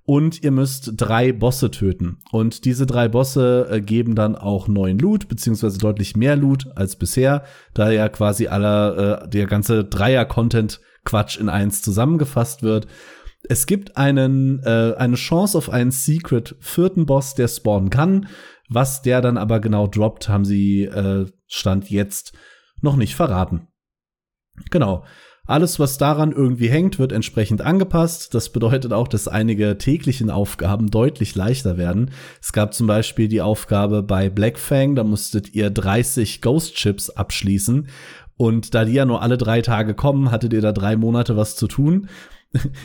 Und ihr müsst 3 Bosse töten. Und diese 3 Bosse geben dann auch neuen Loot, beziehungsweise deutlich mehr Loot als bisher, da ja quasi der ganze Dreier-Content-Quatsch in eins zusammengefasst wird. Es gibt eine Chance auf einen Secret-4. Boss, der spawnen kann. Was der dann aber genau droppt, haben sie Stand jetzt noch nicht verraten. Genau. Alles, was daran irgendwie hängt, wird entsprechend angepasst. Das bedeutet auch, dass einige täglichen Aufgaben deutlich leichter werden. Es gab zum Beispiel die Aufgabe bei Black Fang, da musstet ihr 30 Ghost Chips abschließen. Und da die ja nur alle 3 Tage kommen, hattet ihr da 3 Monate was zu tun.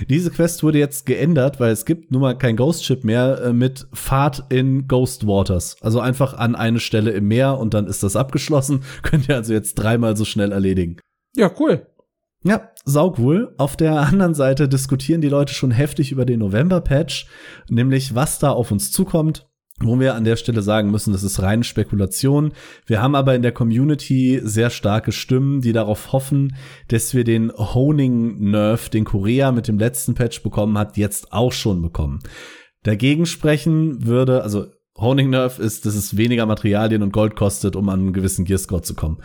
Diese Quest wurde jetzt geändert, weil es gibt nun mal kein Ghost Ship mehr mit Fahrt in Ghost Waters. Also einfach an eine Stelle im Meer und dann ist das abgeschlossen. Könnt ihr also jetzt 3-mal so schnell erledigen. Ja, cool. Ja, saucool. Auf der anderen Seite diskutieren die Leute schon heftig über den November-Patch, nämlich was da auf uns zukommt. Wo wir an der Stelle sagen müssen, das ist reine Spekulation. Wir haben aber in der Community sehr starke Stimmen, die darauf hoffen, dass wir den Honing-Nerf, den Korea mit dem letzten Patch bekommen hat, jetzt auch schon bekommen. Dagegen sprechen würde, also Honing-Nerf ist, dass es weniger Materialien und Gold kostet, um an einen gewissen Gearscore zu kommen.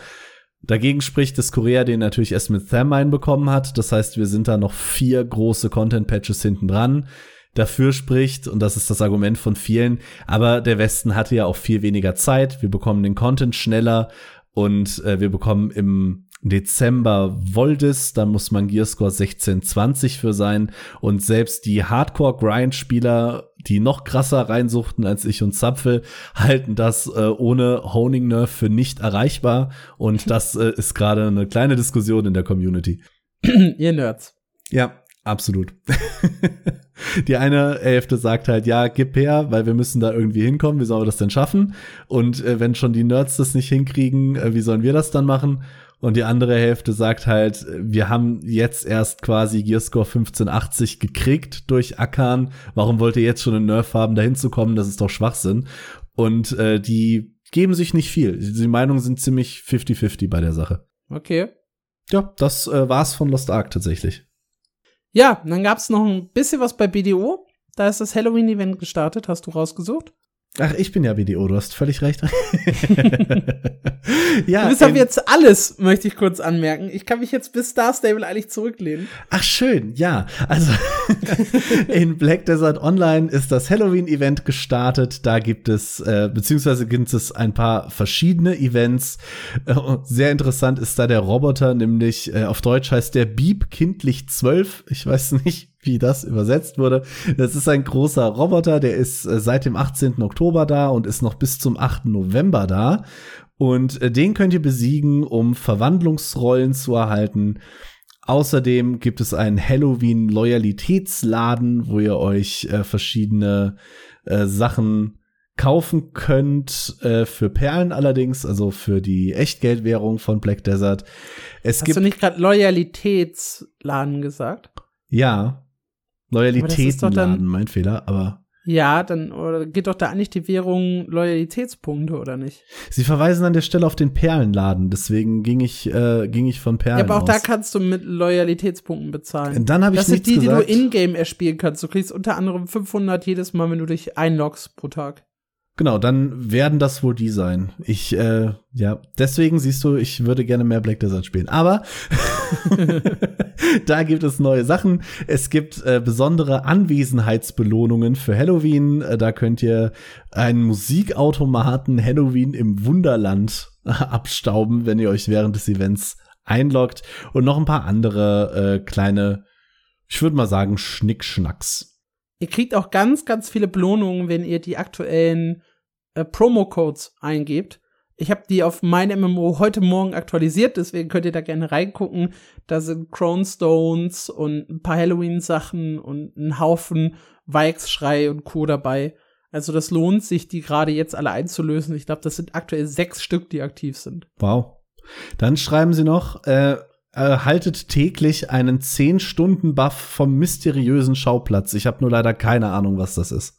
Dagegen spricht, dass Korea den natürlich erst mit Thermine bekommen hat. Das heißt, wir sind da noch 4 große Content-Patches hinten dran. Dafür spricht, und das ist das Argument von vielen, aber der Westen hatte ja auch viel weniger Zeit. Wir bekommen den Content schneller und wir bekommen im Dezember Voldis, da muss man Gearscore 1620 für sein. Und selbst die Hardcore-Grind-Spieler, die noch krasser reinsuchten als ich und Zapfel, halten das ohne Honing-Nerf für nicht erreichbar. Und das ist gerade eine kleine Diskussion in der Community. Ihr Nerds. Ja. Absolut. Die eine Hälfte sagt halt, ja, gib her, weil wir müssen da irgendwie hinkommen. Wie sollen wir das denn schaffen? Und wenn schon die Nerds das nicht hinkriegen, wie sollen wir das dann machen? Und die andere Hälfte sagt halt, wir haben jetzt erst quasi Gearscore 1580 gekriegt durch Akan. Warum wollt ihr jetzt schon einen Nerf haben, da hinzukommen? Das ist doch Schwachsinn. Und die geben sich nicht viel. Die Meinungen sind ziemlich 50-50 bei der Sache. Okay. Ja, das war's von Lost Ark tatsächlich. Ja, dann gab's noch ein bisschen was bei BDO. Da ist das Halloween-Event gestartet. Hast du rausgesucht? Ach, ich bin ja BDO. Du hast völlig recht. Ja, du bist auf jetzt alles, möchte ich kurz anmerken. Ich kann mich jetzt bis Star Stable eigentlich zurücklehnen. Ach, schön. Ja, also in Black Desert Online ist das Halloween-Event gestartet. Da gibt es, beziehungsweise ein paar verschiedene Events. Sehr interessant ist da der Roboter, nämlich auf Deutsch heißt der Beep kindlich 12. Ich weiß nicht, wie das übersetzt wurde. Das ist ein großer Roboter, der ist seit dem 18. Oktober da und ist noch bis zum 8. November da. Und den könnt ihr besiegen, um Verwandlungsrollen zu erhalten. Außerdem gibt es einen Halloween-Loyalitätsladen, wo ihr euch verschiedene Sachen kaufen könnt, für Perlen allerdings, also für die Echtgeldwährung von Black Desert. Hast du nicht gerade Loyalitätsladen gesagt? Ja, Loyalitätenladen, mein Fehler, aber ja, dann oder geht doch da eigentlich die Währung Loyalitätspunkte, oder nicht? Sie verweisen an der Stelle auf den Perlenladen, deswegen ging ich von Perlen aus. Ja, aber auch da kannst du mit Loyalitätspunkten bezahlen. Dann habe ich nichts gesagt. Das sind die du in-game erspielen kannst. Du kriegst unter anderem 500 jedes Mal, wenn du dich einloggst pro Tag. Genau, dann werden das wohl die sein. Ja, deswegen siehst du, ich würde gerne mehr Black Desert spielen. Aber da gibt es neue Sachen. Es gibt besondere Anwesenheitsbelohnungen für Halloween. Da könnt ihr einen Musikautomaten Halloween im Wunderland abstauben, wenn ihr euch während des Events einloggt. Und noch ein paar andere kleine, ich würde mal sagen, Schnickschnacks. Ihr kriegt auch ganz, ganz viele Belohnungen, wenn ihr die aktuellen Promo-Codes eingebt. Ich habe die auf mein MMO heute Morgen aktualisiert, deswegen könnt ihr da gerne reingucken. Da sind Crownstones und ein paar Halloween-Sachen und ein Haufen Vikes-Schrei und Co. dabei. Also das lohnt sich, die gerade jetzt alle einzulösen. Ich glaube, das sind aktuell 6 Stück, die aktiv sind. Wow. Dann schreiben sie noch, haltet täglich einen 10-Stunden-Buff vom mysteriösen Schauplatz. Ich habe nur leider keine Ahnung, was das ist.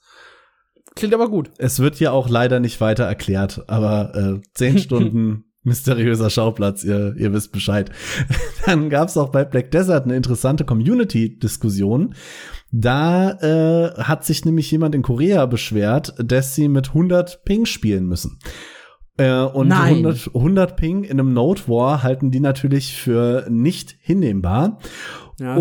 Klingt aber gut. Es wird ja auch leider nicht weiter erklärt, aber 10 Stunden mysteriöser Schauplatz, ihr wisst Bescheid. Dann gab's auch bei Black Desert eine interessante Community-Diskussion. Da hat sich nämlich jemand in Korea beschwert, dass sie mit 100 Ping spielen müssen. Und 100 Ping in einem Node War halten die natürlich für nicht hinnehmbar. Ja,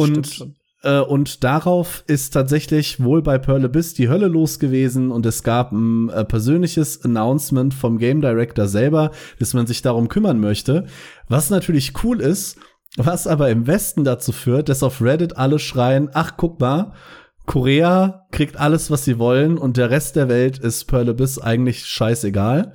und darauf ist tatsächlich wohl bei Pearl Abyss die Hölle los gewesen und es gab ein persönliches Announcement vom Game Director selber, dass man sich darum kümmern möchte, was natürlich cool ist, was aber im Westen dazu führt, dass auf Reddit alle schreien, ach guck mal, Korea kriegt alles, was sie wollen und der Rest der Welt ist Pearl Abyss eigentlich scheißegal.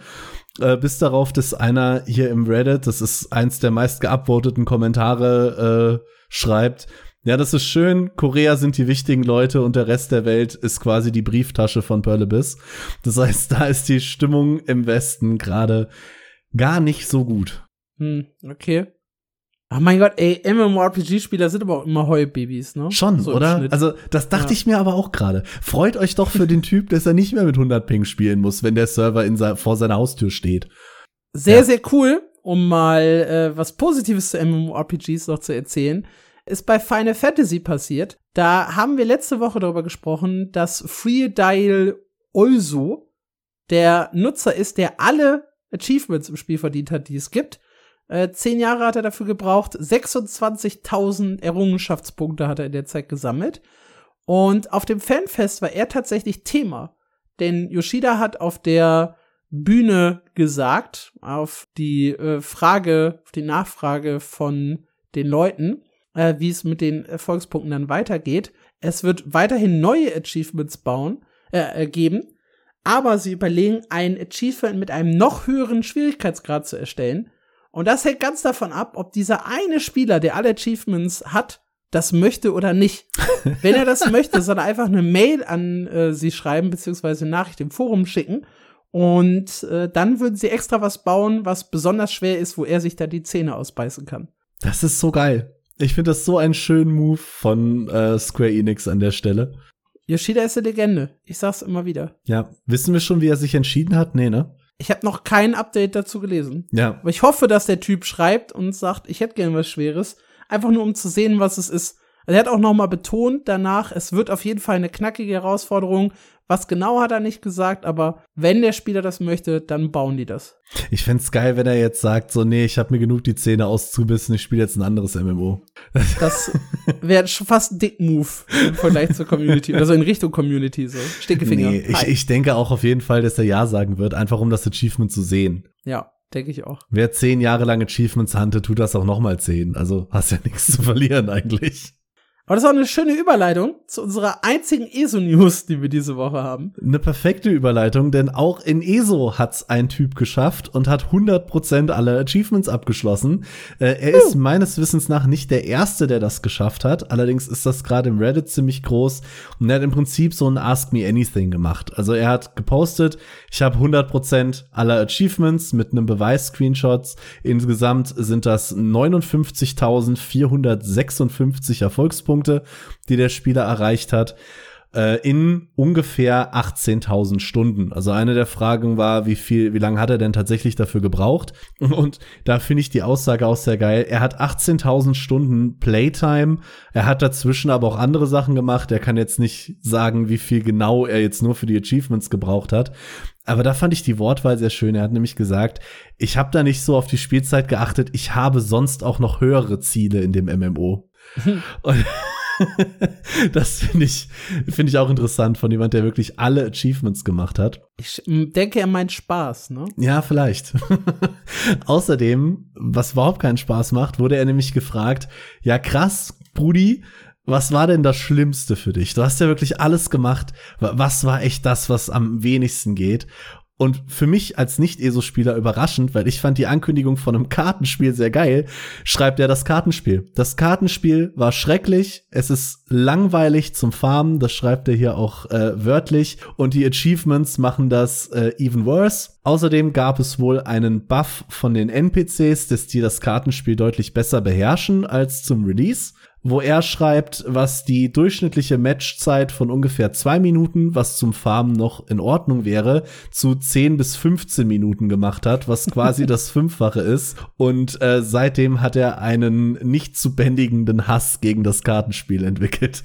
Bis darauf, dass einer hier im Reddit, das ist eins der meist geupvoteten Kommentare, schreibt, ja, das ist schön, Korea sind die wichtigen Leute und der Rest der Welt ist quasi die Brieftasche von Pearl Abyss. Das heißt, da ist die Stimmung im Westen gerade gar nicht so gut. Okay. Ach mein Gott, ey, MMORPG-Spieler sind aber auch immer Heulbabys, ne? Schon, so oder? Also, das dachte ich mir aber auch gerade. Freut euch doch für den Typ, dass er nicht mehr mit 100 Ping spielen muss, wenn der Server vor seiner Haustür steht. Sehr cool, um mal was Positives zu MMORPGs noch zu erzählen, ist bei Final Fantasy passiert. Da haben wir letzte Woche darüber gesprochen, dass Freedial Oizo der Nutzer ist, der alle Achievements im Spiel verdient hat, die es gibt. 10 Jahre hat er dafür gebraucht, 26.000 Errungenschaftspunkte hat er in der Zeit gesammelt. Und auf dem Fanfest war er tatsächlich Thema. Denn Yoshida hat auf der Bühne gesagt, auf die Nachfrage von den Leuten, wie es mit den Erfolgspunkten dann weitergeht. Es wird weiterhin neue Achievements geben, aber sie überlegen, ein Achievement mit einem noch höheren Schwierigkeitsgrad zu erstellen. Und das hängt ganz davon ab, ob dieser eine Spieler, der alle Achievements hat, das möchte oder nicht. Wenn er das möchte, soll er einfach eine Mail an sie schreiben, beziehungsweise eine Nachricht im Forum schicken. Und dann würden sie extra was bauen, was besonders schwer ist, wo er sich da die Zähne ausbeißen kann. Das ist so geil. Ich finde das so einen schönen Move von Square Enix an der Stelle. Yoshida ist eine Legende. Ich sag's immer wieder. Ja, wissen wir schon, wie er sich entschieden hat? Nee, ne? Ich habe noch kein Update dazu gelesen. Ja. Aber ich hoffe, dass der Typ schreibt und sagt, ich hätte gerne was Schweres. Einfach nur, um zu sehen, was es ist. Also er hat auch noch mal betont danach, es wird auf jeden Fall eine knackige Herausforderung. Was genau hat er nicht gesagt, aber wenn der Spieler das möchte, dann bauen die das. Ich find's geil, wenn er jetzt sagt, so, nee, ich habe mir genug die Zähne auszubissen, ich spiele jetzt ein anderes MMO. Das wäre schon fast ein Dick-Move im Vergleich zur Community, oder so in Richtung Community, so. Stinkefinger. Nee, ich denke auch auf jeden Fall, dass er Ja sagen wird, einfach um das Achievement zu sehen. Ja. Denke ich auch. Wer 10 Jahre lang Achievements huntet, tut das auch nochmal 10. Also hast ja nichts zu verlieren eigentlich. Aber das ist auch eine schöne Überleitung zu unserer einzigen ESO-News, die wir diese Woche haben. Eine perfekte Überleitung, denn auch in ESO hat's ein Typ geschafft und hat 100% aller Achievements abgeschlossen. Er ist meines Wissens nach nicht der Erste, der das geschafft hat. Allerdings ist das gerade im Reddit ziemlich groß. Und er hat im Prinzip so ein Ask Me Anything gemacht. Also er hat gepostet, ich habe 100% aller Achievements mit einem Beweis-Screenshots. Insgesamt sind das 59.456 Erfolgspunkte, die der Spieler erreicht hat, in ungefähr 18.000 Stunden. Also eine der Fragen war, wie lange hat er denn tatsächlich dafür gebraucht? Und da finde ich die Aussage auch sehr geil. Er hat 18.000 Stunden Playtime. Er hat dazwischen aber auch andere Sachen gemacht. Er kann jetzt nicht sagen, wie viel genau er jetzt nur für die Achievements gebraucht hat. Aber da fand ich die Wortwahl sehr schön. Er hat nämlich gesagt, ich habe da nicht so auf die Spielzeit geachtet. Ich habe sonst auch noch höhere Ziele in dem MMO. Und das finde ich auch interessant von jemand, der wirklich alle Achievements gemacht hat. Ich denke, er meint Spaß, ne? Ja, vielleicht. Außerdem, was überhaupt keinen Spaß macht, wurde er nämlich gefragt, ja krass, Brudi, Was war denn das Schlimmste für dich? Du hast ja wirklich alles gemacht. Was war echt das, was am wenigsten geht? Und für mich als Nicht-ESO-Spieler überraschend, weil ich fand die Ankündigung von einem Kartenspiel sehr geil, schreibt er das Kartenspiel. Das Kartenspiel war schrecklich, es ist langweilig zum Farmen, das schreibt er hier auch wörtlich. Und die Achievements machen das even worse. Außerdem gab es wohl einen Buff von den NPCs, dass die das Kartenspiel deutlich besser beherrschen als zum Release. Wo er schreibt, was die durchschnittliche Matchzeit von ungefähr 2 Minuten, was zum Farmen noch in Ordnung wäre, zu 10 bis 15 Minuten gemacht hat, was quasi das 5-fache ist. Und seitdem hat er einen nicht zu bändigenden Hass gegen das Kartenspiel entwickelt.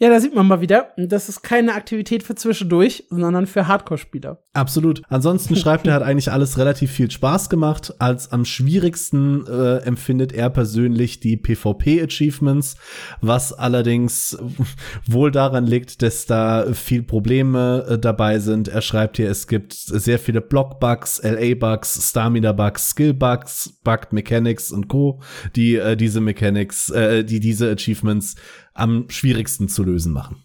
Ja, da sieht man mal wieder, das ist keine Aktivität für zwischendurch, sondern für Hardcore-Spieler. Absolut. Ansonsten schreibt er, hat eigentlich alles relativ viel Spaß gemacht. Als am schwierigsten empfindet er persönlich die PvP-Achievements, was allerdings wohl daran liegt, dass da viel Probleme dabei sind. Er schreibt hier, es gibt sehr viele Block-Bugs, LA-Bugs, Stamina-Bugs, Skill-Bugs, Bugged Mechanics und Co., die diese Achievements am schwierigsten zu lösen machen.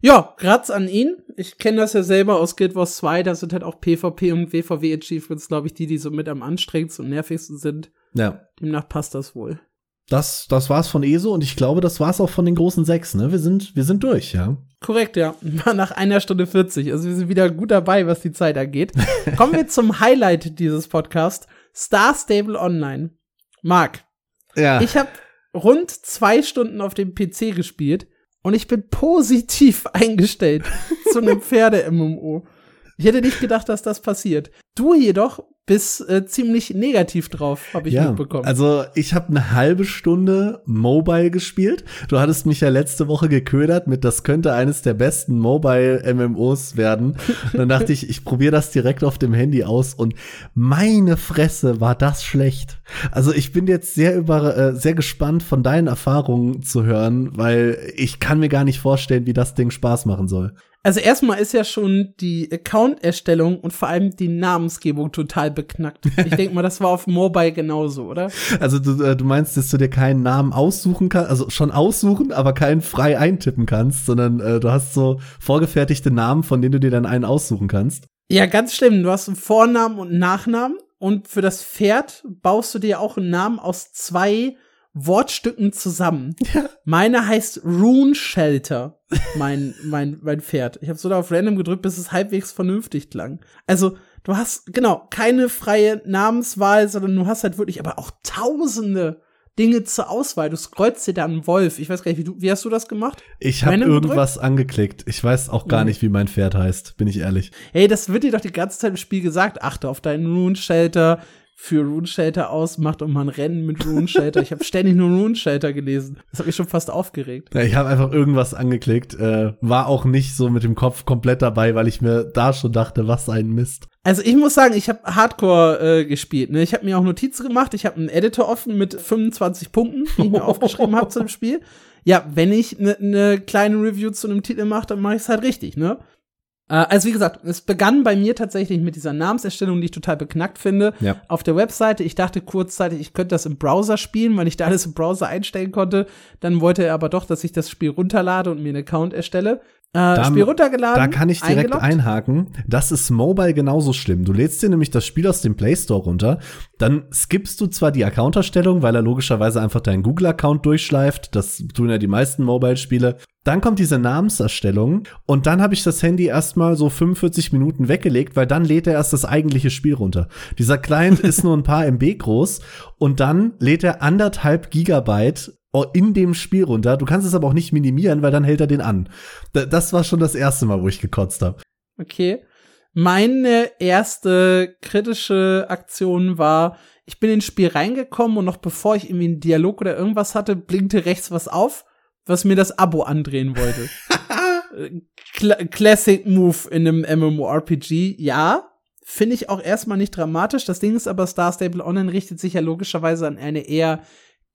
Ja, Gratz an ihn. Ich kenne das ja selber aus Guild Wars 2, da sind halt auch PvP und WVW-Achievements, glaube ich, die so mit am anstrengendsten und nervigsten sind. Ja. Demnach passt das wohl. Das war's von ESO und ich glaube, das war's auch von den großen 6, ne? Wir sind durch, ja. Korrekt, ja. War nach 1 Stunde 40. Also wir sind wieder gut dabei, was die Zeit angeht. Kommen wir zum Highlight dieses Podcasts. Star Stable Online. Marc. Ja. Ich habe rund 2 Stunden auf dem PC gespielt und ich bin positiv eingestellt zu einem Pferde-MMO. Ich hätte nicht gedacht, dass das passiert. Du jedoch bist ziemlich negativ drauf, habe ich mitbekommen. Also ich habe 1/2 Stunde Mobile gespielt. Du hattest mich ja letzte Woche geködert mit, das könnte eines der besten Mobile-MMOs werden. Und dann dachte ich probiere das direkt auf dem Handy aus. Und meine Fresse, war das schlecht. Also ich bin jetzt sehr gespannt, von deinen Erfahrungen zu hören, weil ich kann mir gar nicht vorstellen, wie das Ding Spaß machen soll. Also erstmal ist ja schon die Account-Erstellung und vor allem die Namensgebung total beknackt. Ich denke mal, das war auf Mobile genauso, oder? Also du meinst, dass du dir keinen Namen aussuchen kannst, also schon aussuchen, aber keinen frei eintippen kannst, sondern du hast so vorgefertigte Namen, von denen du dir dann einen aussuchen kannst? Ja, ganz schlimm. Du hast einen Vornamen und einen Nachnamen und für das Pferd baust du dir auch einen Namen aus 2 Wortstücken zusammen. Ja. Meine heißt Rune Shelter, mein Pferd. Ich habe so da auf Random gedrückt, bis es halbwegs vernünftig klang. Also, du hast, genau, keine freie Namenswahl, sondern du hast halt wirklich aber auch tausende Dinge zur Auswahl. Du scrollst dir da einen Wolf. Ich weiß gar nicht, wie hast du das gemacht? Ich habe irgendwas angeklickt. Ich weiß auch gar nicht, wie mein Pferd heißt, bin ich ehrlich. Hey, das wird dir doch die ganze Zeit im Spiel gesagt. Achte auf deinen Rune Shelter. Für RuneShelter ausmacht und man Rennen mit RuneShelter. Ich habe ständig nur RuneShelter gelesen. Das hat mich schon fast aufgeregt. Ja, ich habe einfach irgendwas angeklickt, war auch nicht so mit dem Kopf komplett dabei, weil ich mir da schon dachte, was ein Mist. Also ich muss sagen, ich habe Hardcore gespielt. Ne? Ich habe mir auch Notizen gemacht. Ich habe einen Editor offen mit 25 Punkten, die ich mir aufgeschrieben habe zu dem Spiel. Ja, wenn ich eine kleine Review zu einem Titel mache, dann mache ich es halt richtig, ne? Also wie gesagt, es begann bei mir tatsächlich mit dieser Namenserstellung, die ich total beknackt finde, ja. Auf der Webseite. Ich dachte kurzzeitig, ich könnte das im Browser spielen, weil ich da alles im Browser einstellen konnte. Dann wollte er aber doch, dass ich das Spiel runterlade und mir einen Account erstelle. Spiel runtergeladen, da kann ich direkt einhaken. Das ist Mobile genauso schlimm. Du lädst dir nämlich das Spiel aus dem Play Store runter, dann skippst du zwar die Account-Erstellung, weil er logischerweise einfach deinen Google-Account durchschleift. Das tun ja die meisten Mobile-Spiele. Dann kommt diese Namenserstellung und dann habe ich das Handy erstmal so 45 Minuten weggelegt, weil dann lädt er erst das eigentliche Spiel runter. Dieser Client ist nur ein paar MB groß und dann lädt er 1,5 Gigabyte in dem Spiel runter. Du kannst es aber auch nicht minimieren, weil dann hält er den an. Das war schon das erste Mal, wo ich gekotzt habe. Okay. Meine erste kritische Aktion war, ich bin ins Spiel reingekommen und noch bevor ich irgendwie einen Dialog oder irgendwas hatte, blinkte rechts was auf, was mir das Abo andrehen wollte. Classic Move in einem MMORPG, ja. Finde ich auch erstmal nicht dramatisch. Das Ding ist aber, Star Stable Online richtet sich ja logischerweise an eine eher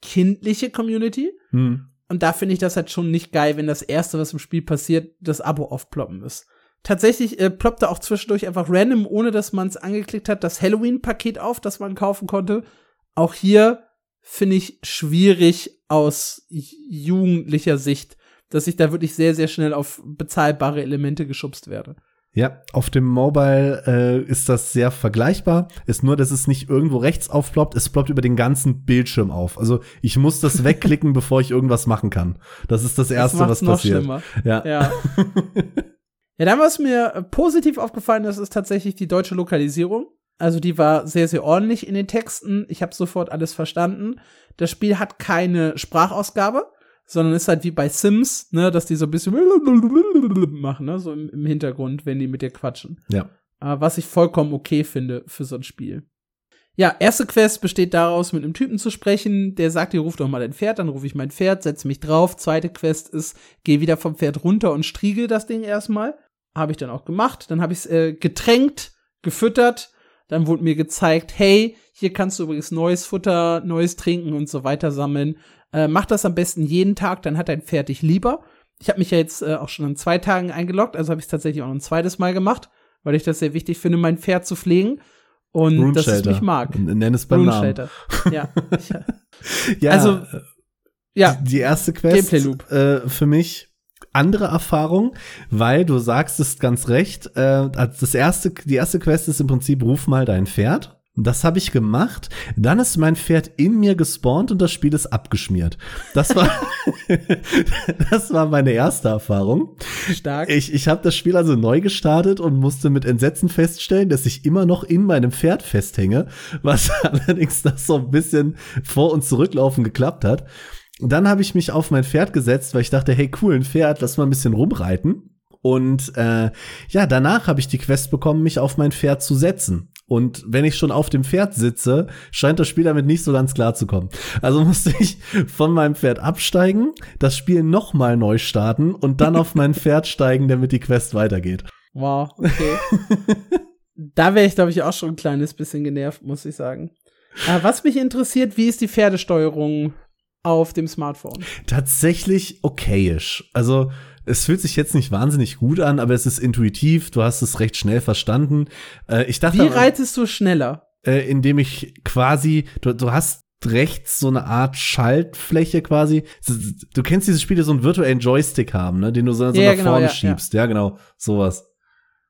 kindliche Community. Hm. Und da finde ich das halt schon nicht geil, wenn das Erste, was im Spiel passiert, das Abo aufploppen ist. Tatsächlich ploppte auch zwischendurch einfach random, ohne dass man es angeklickt hat, das Halloween-Paket auf, das man kaufen konnte. Auch hier finde ich schwierig aus jugendlicher Sicht, dass ich da wirklich sehr, sehr schnell auf bezahlbare Elemente geschubst werde. Ja, auf dem Mobile ist das sehr vergleichbar. Ist nur, dass es nicht irgendwo rechts aufploppt. Es ploppt über den ganzen Bildschirm auf. Also ich muss das wegklicken, bevor ich irgendwas machen kann. Das ist das Erste, was passiert. Das macht's noch schlimmer. Ja. Ja. Ja, dann, was mir positiv aufgefallen ist, ist tatsächlich die deutsche Lokalisierung. Also die war sehr, sehr ordentlich in den Texten. Ich habe sofort alles verstanden. Das Spiel hat keine Sprachausgabe, sondern ist halt wie bei Sims, ne, dass die so ein bisschen machen, ne, so im Hintergrund, wenn die mit dir quatschen. Ja. Was ich vollkommen okay finde für so ein Spiel. Ja, erste Quest besteht daraus, mit einem Typen zu sprechen, der sagt, ihr ruft doch mal ein Pferd, dann rufe ich mein Pferd, setze mich drauf. Zweite Quest ist, geh wieder vom Pferd runter und striegel das Ding erstmal. Habe ich dann auch gemacht. Dann habe ich es getränkt, gefüttert. Dann wurde mir gezeigt, hey, hier kannst du übrigens neues Futter, neues Trinken und so weiter sammeln. Mach das am besten jeden Tag, dann hat dein Pferd dich lieber. Ich habe mich ja jetzt auch schon an 2 Tagen eingeloggt, also habe ich es tatsächlich auch noch ein zweites Mal gemacht, weil ich das sehr wichtig finde, mein Pferd zu pflegen. Und dass ich mich mag. Nenn es beim Namen. Ja. Ja. Also, ja. Die erste Quest für mich andere Erfahrung, weil du sagst es ganz recht, die erste Quest ist im Prinzip, ruf mal dein Pferd. Das habe ich gemacht. Dann ist mein Pferd in mir gespawnt und das Spiel ist abgeschmiert. Das war das war meine erste Erfahrung. Stark. Ich habe das Spiel also neu gestartet und musste mit Entsetzen feststellen, dass ich immer noch in meinem Pferd festhänge, was allerdings das so ein bisschen vor- und zurücklaufen geklappt hat. Dann habe ich mich auf mein Pferd gesetzt, weil ich dachte, hey, cool, ein Pferd, lass mal ein bisschen rumreiten. Und ja, danach habe ich die Quest bekommen, mich auf mein Pferd zu setzen. Und wenn ich schon auf dem Pferd sitze, scheint das Spiel damit nicht so ganz klar zu kommen. Also musste ich von meinem Pferd absteigen, das Spiel nochmal neu starten und dann auf mein Pferd steigen, damit die Quest weitergeht. Wow, okay. Da wäre ich, glaube ich, auch schon ein kleines bisschen genervt, muss ich sagen. Was mich interessiert, wie ist die Pferdesteuerung auf dem Smartphone? Tatsächlich okayisch. Also es fühlt sich jetzt nicht wahnsinnig gut an, aber es ist intuitiv. Du hast es recht schnell verstanden. Ich dachte, wie reitest du schneller? Indem ich quasi, du hast rechts so eine Art Schaltfläche quasi. Du kennst diese Spiele, so einen virtuellen Joystick haben, ne, den du so nach vorne schiebst. Ja. Ja, genau, sowas.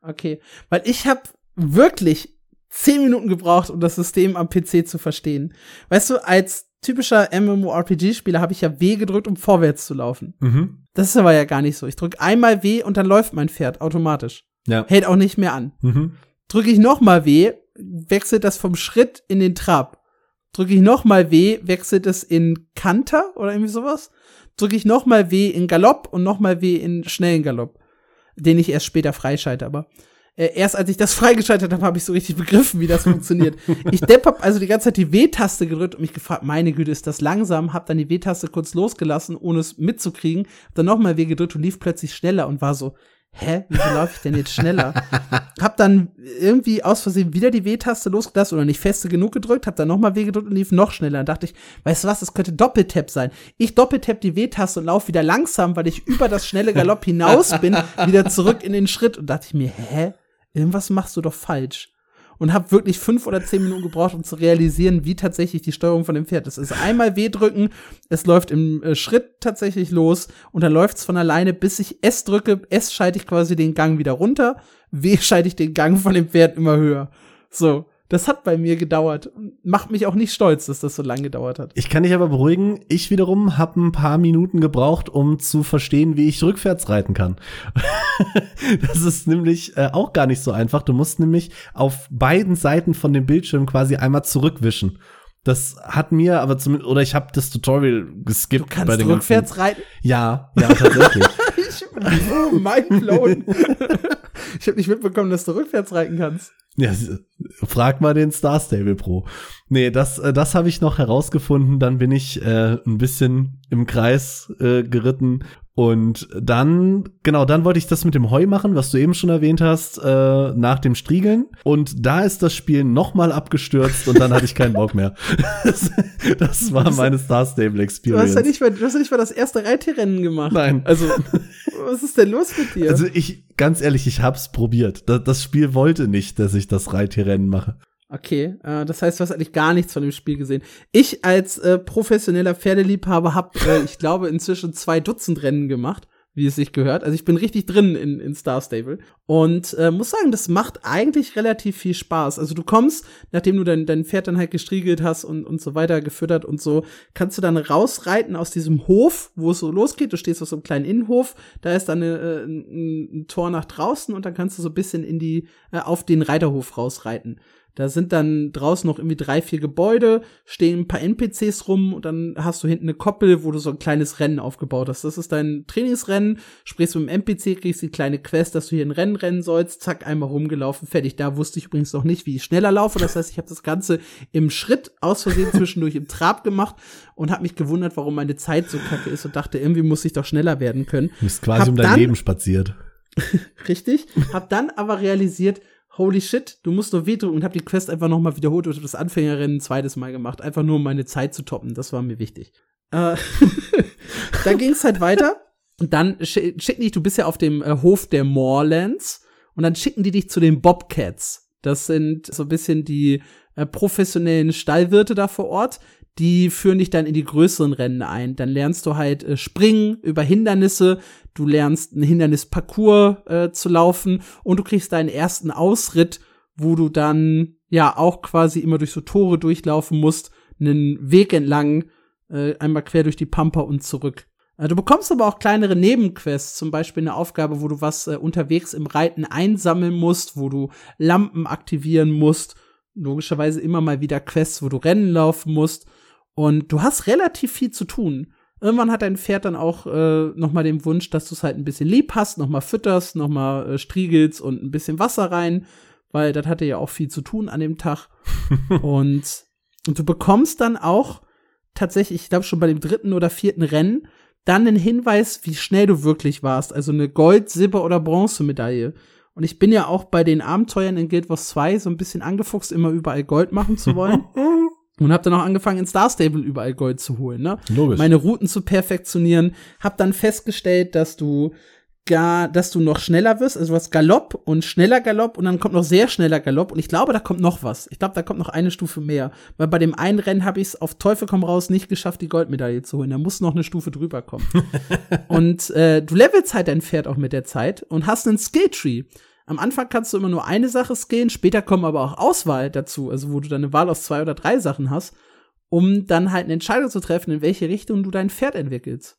Okay, weil ich habe wirklich 10 Minuten gebraucht, um das System am PC zu verstehen. Weißt du, als typischer MMORPG-Spieler habe ich ja W gedrückt, um vorwärts zu laufen. Mhm. Das ist aber ja gar nicht so. Ich drücke einmal W und dann läuft mein Pferd automatisch. Ja. Hält auch nicht mehr an. Mhm. Drücke ich noch mal W, wechselt das vom Schritt in den Trab. Drücke ich noch mal W, wechselt es in Kanter oder irgendwie sowas. Drücke ich noch mal W in Galopp und noch mal W in schnellen Galopp, den ich erst später freischalte. Aber erst als ich das freigeschaltet habe, habe ich so richtig begriffen, wie das funktioniert. Ich habe also die ganze Zeit die W-Taste gedrückt und mich gefragt, meine Güte, ist das langsam? Hab dann die W-Taste kurz losgelassen, ohne es mitzukriegen. Hab dann nochmal W gedrückt und lief plötzlich schneller und war so, hä, wieso laufe ich denn jetzt schneller? Hab dann irgendwie aus Versehen wieder die W-Taste losgelassen oder nicht feste genug gedrückt, hab dann nochmal W gedrückt und lief noch schneller. Dann dachte ich, weißt du was, das könnte Doppeltap sein. Ich Doppeltap die W-Taste und laufe wieder langsam, weil ich über das schnelle Galopp hinaus bin, wieder zurück in den Schritt. Und dachte ich mir, hä? Irgendwas machst du doch falsch. Und hab wirklich 5 oder 10 Minuten gebraucht, um zu realisieren, wie tatsächlich die Steuerung von dem Pferd ist. Es ist einmal W drücken, es läuft im Schritt tatsächlich los und dann läuft's von alleine, bis ich S drücke. S schalte ich quasi den Gang wieder runter, W schalte ich den Gang von dem Pferd immer höher. So. Das hat bei mir gedauert. Macht mich auch nicht stolz, dass das so lange gedauert hat. Ich kann dich aber beruhigen. Ich wiederum habe ein paar Minuten gebraucht, um zu verstehen, wie ich rückwärts reiten kann. Das ist nämlich auch gar nicht so einfach. Du musst nämlich auf beiden Seiten von dem Bildschirm quasi einmal zurückwischen. Das hat mir aber zumindest, oder ich habe das Tutorial geskippt. Du kannst bei den rückwärts reiten? Ja, ja, tatsächlich. Oh, mindblown. Ich habe nicht mitbekommen, dass du rückwärts reiten kannst. Ja, frag mal den Star Stable Pro. Nee, das habe ich noch herausgefunden. Dann bin ich ein bisschen im Kreis geritten. Und dann, genau, dann wollte ich das mit dem Heu machen, was du eben schon erwähnt hast, nach dem Striegeln. Und da ist das Spiel noch mal abgestürzt und dann hatte ich keinen Bock mehr. Das war meine Star Stable Experience. Du hast ja nicht mal das erste Reitrennen gemacht. Nein. Also, was ist denn los mit dir? Also, ganz ehrlich, ich hab's probiert. Das Spiel wollte nicht, dass ich das Reitrennen mache. Okay, das heißt, du hast eigentlich gar nichts von dem Spiel gesehen. Ich als professioneller Pferdeliebhaber habe, ich glaube, inzwischen 2 Dutzend Rennen gemacht, wie es sich gehört. Also ich bin richtig drin in Star Stable und muss sagen, das macht eigentlich relativ viel Spaß. Also du kommst, nachdem du dein Pferd dann halt gestriegelt hast und so weiter, gefüttert und so, kannst du dann rausreiten aus diesem Hof, wo es so losgeht. Du stehst auf so einem kleinen Innenhof, da ist dann ein Tor nach draußen und dann kannst du so ein bisschen in die auf den Reiterhof rausreiten. Da sind dann draußen noch irgendwie 3, 4 Gebäude, stehen ein paar NPCs rum und dann hast du hinten eine Koppel, wo du so ein kleines Rennen aufgebaut hast. Das ist dein Trainingsrennen, sprichst mit dem NPC, kriegst die kleine Quest, dass du hier ein Rennen rennen sollst, zack, einmal rumgelaufen, fertig. Da wusste ich übrigens noch nicht, wie ich schneller laufe. Das heißt, ich habe das Ganze im Schritt aus Versehen zwischendurch im Trab gemacht und habe mich gewundert, warum meine Zeit so kacke ist und dachte, irgendwie muss ich doch schneller werden können. Du bist quasi um dein Leben spaziert. Richtig. Hab dann aber realisiert, holy shit, du musst nur W drücken und hab die Quest einfach nochmal wiederholt und hab das Anfängerrennen ein 2. Mal gemacht. Einfach nur, um meine Zeit zu toppen. Das war mir wichtig. Dann ging's halt weiter. Und dann schicken dich, du bist ja auf dem Hof der Moorlands. Und dann schicken die dich zu den Bobcats. Das sind so ein bisschen die professionellen Stallwirte da vor Ort. Die führen dich dann in die größeren Rennen ein. Dann lernst du halt springen über Hindernisse. Du lernst einen Hindernisparcours zu laufen. Und du kriegst deinen ersten Ausritt, wo du dann ja auch quasi immer durch so Tore durchlaufen musst. Einen Weg entlang, einmal quer durch die Pampa und zurück. Du bekommst aber auch kleinere Nebenquests, zum Beispiel eine Aufgabe, wo du was unterwegs im Reiten einsammeln musst, wo du Lampen aktivieren musst. Logischerweise immer mal wieder Quests, wo du Rennen laufen musst. Und du hast relativ viel zu tun. Irgendwann hat dein Pferd dann auch noch mal den Wunsch, dass du es halt ein bisschen lieb hast, noch mal fütterst, noch mal striegelst und ein bisschen Wasser rein, weil das hatte ja auch viel zu tun an dem Tag. Und du bekommst dann auch tatsächlich, ich glaube schon bei dem 3. oder 4. Rennen, dann einen Hinweis, wie schnell du wirklich warst. Also eine Gold-, Silber- oder Bronzemedaille. Und ich bin ja auch bei den Abenteuern in Guild Wars 2 so ein bisschen angefuchst, immer überall Gold machen zu wollen. Und hab dann auch angefangen, in Star Stable überall Gold zu holen, ne? Logisch. Meine Routen zu perfektionieren. Hab dann festgestellt, dass du noch schneller wirst. Also du hast Galopp und schneller Galopp und dann kommt noch sehr schneller Galopp. Und ich glaube, da kommt noch was. Ich glaube, da kommt noch eine Stufe mehr. Weil bei dem einen Rennen habe ich es auf Teufel komm raus nicht geschafft, die Goldmedaille zu holen. Da muss noch eine Stufe drüber kommen. Und du levelst halt dein Pferd auch mit der Zeit und hast einen Skilltree. Am Anfang kannst du immer nur eine Sache skillen, später kommen aber auch Auswahl dazu, also wo du dann eine Wahl aus 2 oder 3 Sachen hast, um dann halt eine Entscheidung zu treffen, in welche Richtung du dein Pferd entwickelst.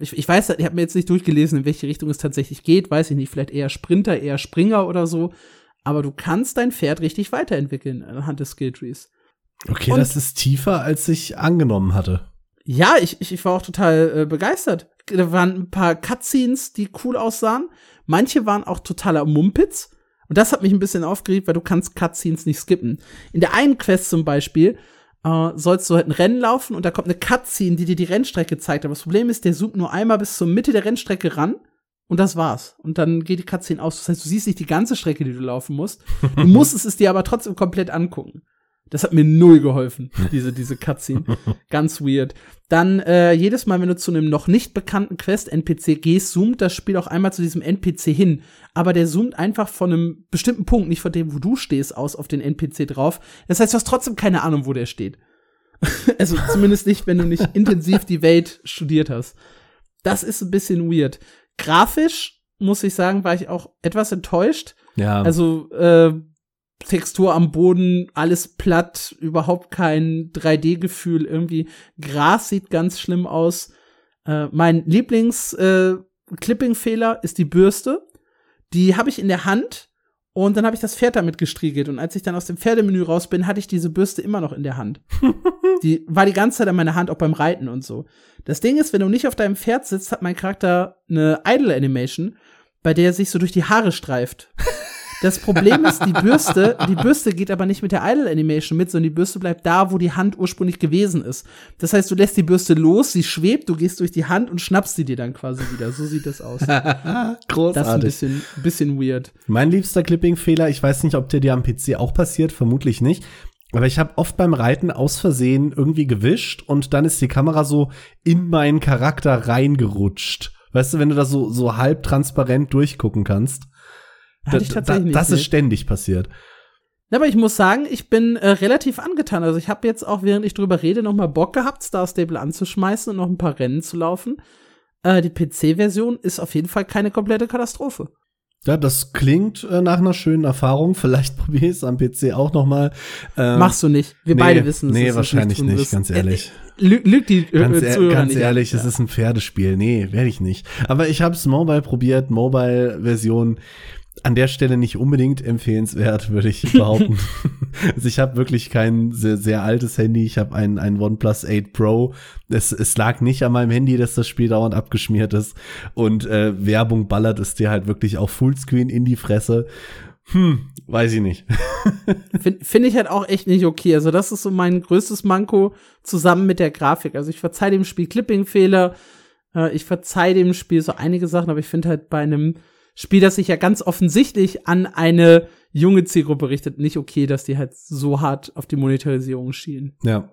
Ich weiß, ich habe mir jetzt nicht durchgelesen, in welche Richtung es tatsächlich geht, weiß ich nicht, vielleicht eher Sprinter, eher Springer oder so, aber du kannst dein Pferd richtig weiterentwickeln anhand des Skilltrees. Okay, und das ist tiefer, als ich angenommen hatte. Ja, ich war auch total begeistert. Da waren ein paar Cutscenes, die cool aussahen. Manche waren auch totaler Mumpitz. Und das hat mich ein bisschen aufgeregt, weil du kannst Cutscenes nicht skippen. In der einen Quest zum Beispiel sollst du halt ein Rennen laufen und da kommt eine Cutscene, die dir die Rennstrecke zeigt. Aber das Problem ist, der zoomt nur einmal bis zur Mitte der Rennstrecke ran und das war's. Und dann geht die Cutscene aus. Das heißt, du siehst nicht die ganze Strecke, die du laufen musst. Du musstest es dir aber trotzdem komplett angucken. Das hat mir null geholfen, diese Cutscene. Ganz weird. Dann jedes Mal, wenn du zu einem noch nicht bekannten Quest-NPC gehst, zoomt das Spiel auch einmal zu diesem NPC hin. Aber der zoomt einfach von einem bestimmten Punkt, nicht von dem, wo du stehst, aus auf den NPC drauf. Das heißt, du hast trotzdem keine Ahnung, wo der steht. Also zumindest nicht, wenn du nicht intensiv die Welt studiert hast. Das ist ein bisschen weird. Grafisch, muss ich sagen, war ich auch etwas enttäuscht. Ja. Also Textur am Boden, alles platt, überhaupt kein 3D-Gefühl irgendwie. Gras sieht ganz schlimm aus. Mein Lieblings-Clipping-Fehler ist die Bürste. Die habe ich in der Hand und dann habe ich das Pferd damit gestriegelt. Und als ich dann aus dem Pferdemenü raus bin, hatte ich diese Bürste immer noch in der Hand. Die war die ganze Zeit an meiner Hand, auch beim Reiten und so. Das Ding ist, wenn du nicht auf deinem Pferd sitzt, hat mein Charakter eine Idle-Animation, bei der er sich so durch die Haare streift. Das Problem ist, die Bürste geht aber nicht mit der Idle-Animation mit, sondern die Bürste bleibt da, wo die Hand ursprünglich gewesen ist. Das heißt, du lässt die Bürste los, sie schwebt, du gehst durch die Hand und schnappst sie dir dann quasi wieder. So sieht das aus. Großartig. Das ist ein bisschen weird. Mein liebster Clipping-Fehler, ich weiß nicht, ob der dir am PC auch passiert, vermutlich nicht. Aber ich habe oft beim Reiten aus Versehen irgendwie gewischt und dann ist die Kamera so in meinen Charakter reingerutscht. Weißt du, wenn du da so halb transparent durchgucken kannst. Das ist ständig passiert. Aber ich muss sagen, ich bin relativ angetan. Also ich habe jetzt auch, während ich drüber rede, noch mal Bock gehabt, Star Stable anzuschmeißen und noch ein paar Rennen zu laufen. Die PC-Version ist auf jeden Fall keine komplette Katastrophe. Ja, das klingt nach einer schönen Erfahrung. Vielleicht probiere ich es am PC auch noch mal. Machst du nicht. Wir beide wissen es. Nee, wahrscheinlich nicht, ganz ehrlich. Lügt die Zuhörer nicht. Ganz ehrlich, es ist ein Pferdespiel. Nee, werde ich nicht. Aber ich habe es Mobile probiert, Mobile-Version. An der Stelle nicht unbedingt empfehlenswert, würde ich behaupten. Also ich habe wirklich kein sehr, sehr altes Handy. Ich habe ein OnePlus 8 Pro. Es lag nicht an meinem Handy, dass das Spiel dauernd abgeschmiert ist. Und Werbung ballert es dir halt wirklich auch Fullscreen in die Fresse. Weiß ich nicht. Finde ich halt auch echt nicht okay. Also das ist so mein größtes Manko zusammen mit der Grafik. Also ich verzeihe dem Spiel Clipping-Fehler. Ich verzeihe dem Spiel so einige Sachen. Aber ich finde halt bei einem Spiel, das sich ja ganz offensichtlich an eine junge Zielgruppe richtet, nicht okay, dass die halt so hart auf die Monetarisierung schielen. Ja.